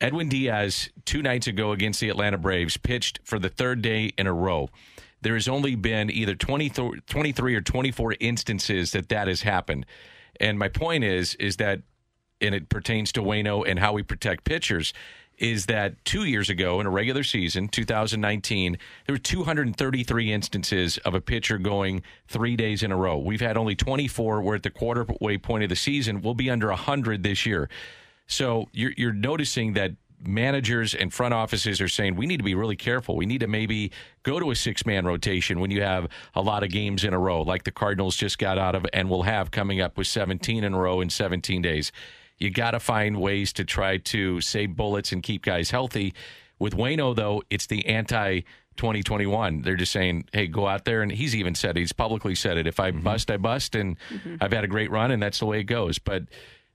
Edwin Diaz, two nights ago against the Atlanta Braves, pitched for the third day in a row. There has only been either twenty-three or twenty-four instances that that has happened. And my point is, is that, and it pertains to Wayno and how we protect pitchers, is that two years ago in a regular season, two thousand nineteen, there were two hundred thirty-three instances of a pitcher going three days in a row. We've had only twenty-four. We're at the quarterway point of the season. We'll be under one hundred this year. So you're, you're noticing that managers and front offices are saying, we need to be really careful. We need to maybe go to a six-man rotation when you have a lot of games in a row, like the Cardinals just got out of and will have coming up with seventeen in a row in seventeen days. You got to find ways to try to save bullets and keep guys healthy. With Wayno, though, it's the anti twenty twenty-one. They're just saying, hey, go out there. And he's even said, he's publicly said it. If I mm-hmm. bust, I bust. And mm-hmm. I've had a great run, and that's the way it goes. But...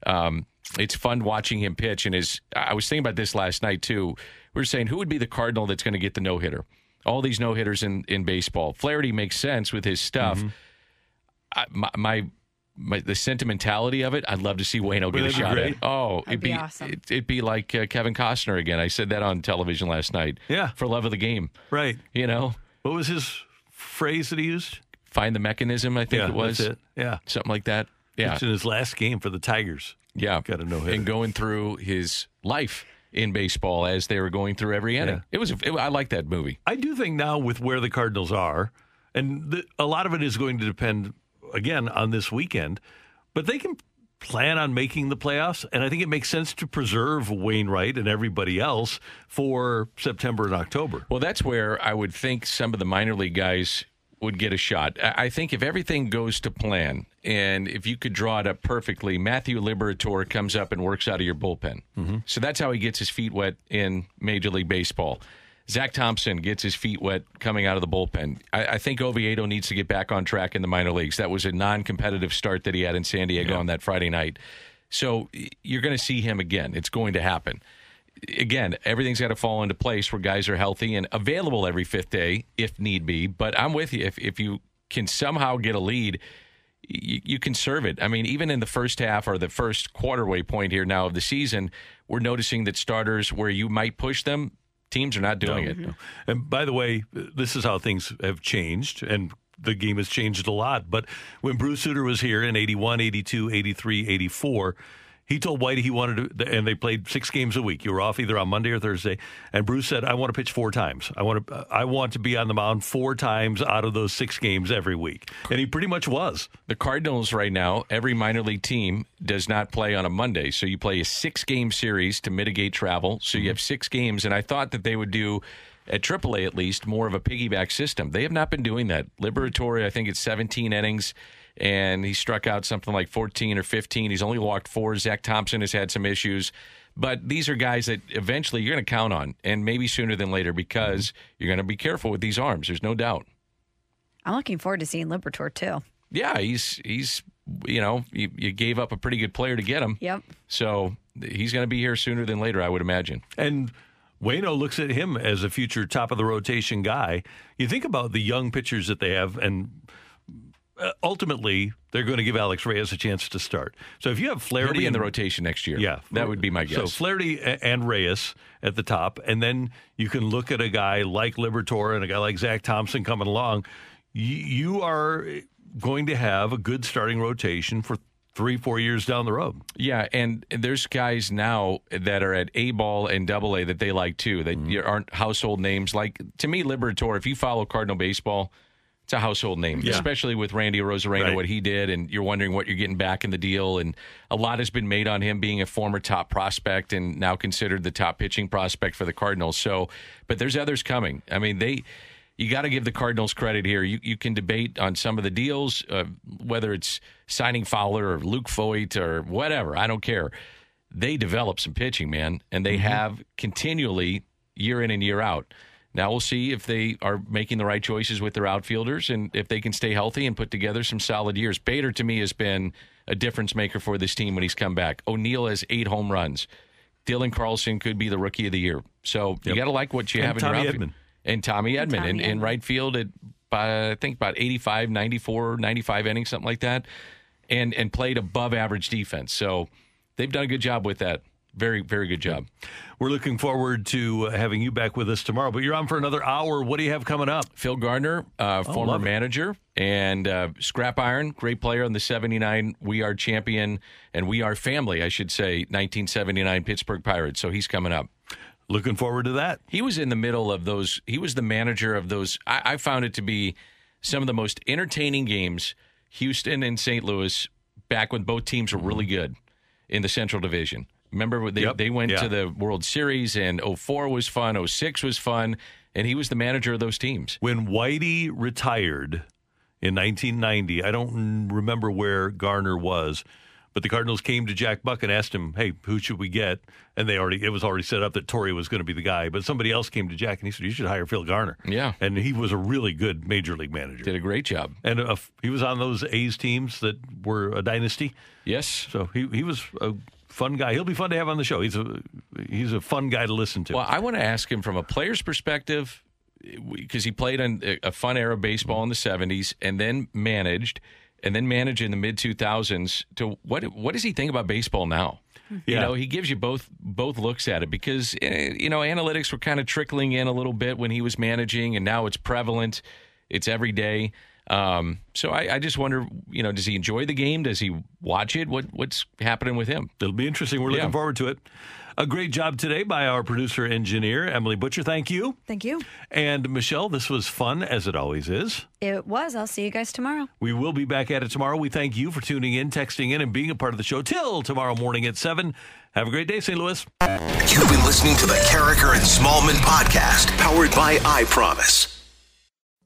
Um, it's fun watching him pitch. And his, I was thinking about this last night, too. We were saying, who would be the Cardinal that's going to get the no-hitter? All these no-hitters in, in baseball. Flaherty makes sense with his stuff. Mm-hmm. I, my, my my, the sentimentality of it, I'd love to see Wayno get a shot at. Oh, That'd it'd be, be awesome. it, it'd be like uh, Kevin Costner again. I said that on television last night. Yeah, for love of the game. Right. You know, what was his phrase that he used? Find the mechanism. I think yeah, it was. That's it. Yeah, something like that. Yeah, it's in his last game for the Tigers. Yeah, got a no-hitter. And going through his life in baseball as they were going through every inning. Yeah. It was. It, I like that movie. I do think now with where the Cardinals are, and the, a lot of it is going to depend, again, on this weekend, but they can plan on making the playoffs, and I think it makes sense to preserve Wainwright and everybody else for September and October. Well, that's where I would think some of the minor league guys would get a shot. I think if everything goes to plan, and if you could draw it up perfectly, Matthew Liberatore comes up and works out of your bullpen. Mm-hmm. So that's how he gets his feet wet in Major League Baseball. Zach Thompson gets his feet wet coming out of the bullpen. I, I think Oviedo needs to get back on track in the minor leagues. That was a non-competitive start that he had in San Diego yeah. on that Friday night. So you're going to see him again. It's going to happen. Again, everything's got to fall into place where guys are healthy and available every fifth day if need be. But I'm with you. If if you can somehow get a lead, you, you conserve it. I mean, even in the first half or the first quarterway point here now of the season, we're noticing that starters where you might push them, teams are not doing no, it. No. And by the way, this is how things have changed, and the game has changed a lot. But when Bruce Sutter was here in eighty-one, eighty-two, eighty-three, eighty-four, he told Whitey he wanted to, and they played six games a week. You were off either on Monday or Thursday. And Bruce said, I want to pitch four times. I want to I want to be on the mound four times out of those six games every week. And he pretty much was. The Cardinals right now, every minor league team does not play on a Monday. So you play a six-game series to mitigate travel. So you have six games. And I thought that they would do, at triple A at least, more of a piggyback system. They have not been doing that. Liberatore, I think it's seventeen innings. And he struck out something like fourteen or fifteen. He's only walked four. Zach Thompson has had some issues. But these are guys that eventually you're going to count on, and maybe sooner than later, because you're going to be careful with these arms. There's no doubt. I'm looking forward to seeing Liberatore, too. Yeah, he's, he's you know, you, you gave up a pretty good player to get him. Yep. So he's going to be here sooner than later, I would imagine. And Waino looks at him as a future top-of-the-rotation guy. You think about the young pitchers that they have, and Uh, ultimately, they're going to give Alex Reyes a chance to start. So if you have Flaherty... He'll be in the rotation next year. Yeah. That would be my guess. So Flaherty and Reyes at the top, and then you can look at a guy like Liberatore and a guy like Zach Thompson coming along. Y- you are going to have a good starting rotation for three, four years down the road. Yeah, and there's guys now that are at A-ball and double A that they like, too, that mm-hmm. aren't household names. Like, to me, Liberatore, if you follow Cardinal baseball... It's a household name, yeah. especially with Randy Arozarena, right. what he did, and you're wondering what you're getting back in the deal. And a lot has been made on him being a former top prospect and now considered the top pitching prospect for the Cardinals. So, but there's others coming. I mean, they, you got to give the Cardinals credit here. You you can debate on some of the deals, uh, whether it's signing Fowler or Luke Voit or whatever. I don't care. They develop some pitching, man, and they mm-hmm. have continually year in and year out. Now we'll see if they are making the right choices with their outfielders and if they can stay healthy and put together some solid years. Bader, to me, has been a difference maker for this team when he's come back. O'Neill has eight home runs. Dylan Carlson could be the rookie of the year. So yep. you got to like what you and have Tommy in your outfield. Edman. And Tommy Edman. And Tommy in, Edman. In right field at, uh, I think, about eighty-five, ninety-four, ninety-five innings, something like that, and and played above average defense. So they've done a good job with that. Very, very good job. We're looking forward to having you back with us tomorrow, but you're on for another hour. What do you have coming up? Phil Gardner, uh, oh, former manager, and uh, Scrap Iron, great player on the seventy-nine We Are Champion, and We Are Family, I should say, nineteen seventy-nine Pittsburgh Pirates. So he's coming up. Looking forward to that. He was in the middle of those. He was the manager of those. I, I found it to be some of the most entertaining games, Houston and Saint Louis, back when both teams were really good in the Central Division. Remember, they, yep. they went yeah. to the World Series, and oh four was fun, oh six was fun, and he was the manager of those teams. When Whitey retired in nineteen ninety, I don't remember where Garner was, but the Cardinals came to Jack Buck and asked him, hey, who should we get? And they already it was already set up that Torrey was going to be the guy, but somebody else came to Jack, and he said, you should hire Phil Garner. Yeah. And he was a really good Major League manager. Did a great job. And a, he was on those A's teams that were a dynasty. Yes. So he, he was a fun guy. He'll be fun to have on the show. He's a he's a fun guy to listen to. Well, I want to ask him from a player's perspective, because he played in a fun era of baseball in the seventies and then managed. and then manage in the mid two thousands to what what does he think about baseball now? Yeah. You know, he gives you both both looks at it because, you know, analytics were kind of trickling in a little bit when he was managing, and now it's prevalent. It's every day. Um, so I, I just wonder, you know, does he enjoy the game? Does he watch it? What What's happening with him? It'll be interesting. We're yeah. looking forward to it. A great job today by our producer engineer, Emily Butcher. Thank you. Thank you. And Michelle, this was fun, as it always is. It was. I'll see you guys tomorrow. We will be back at it tomorrow. We thank you for tuning in, texting in, and being a part of the show. Till tomorrow morning at seven. Have a great day, Saint Louis. You've been listening to the Carriker and Smallman podcast, powered by I Promise.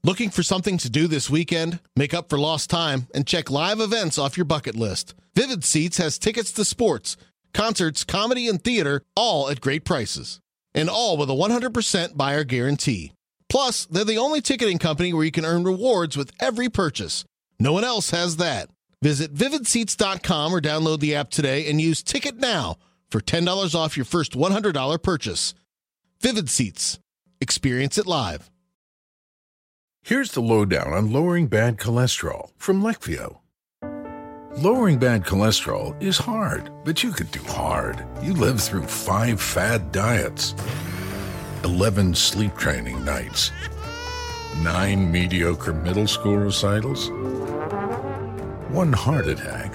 Looking for something to do this weekend? Make up for lost time and check live events off your bucket list. Vivid Seats has tickets to sports, concerts, comedy, and theater, all at great prices. And all with a one hundred percent buyer guarantee. Plus, they're the only ticketing company where you can earn rewards with every purchase. No one else has that. Visit vivid seats dot com or download the app today and use Ticket Now for ten dollars off your first one hundred dollars purchase. Vivid Seats. Experience it live. Here's the lowdown on lowering bad cholesterol from Lecvio. Lowering bad cholesterol is hard, but you could do hard. You lived through five fad diets, eleven sleep training nights, nine mediocre middle school recitals, one heart attack.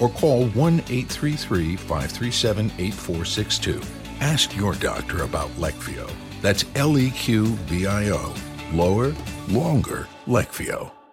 or call one eight three three, five three seven, eight four six two. Ask your doctor about Lecvio. That's L E Q V I O. Lower, longer, Lecvio.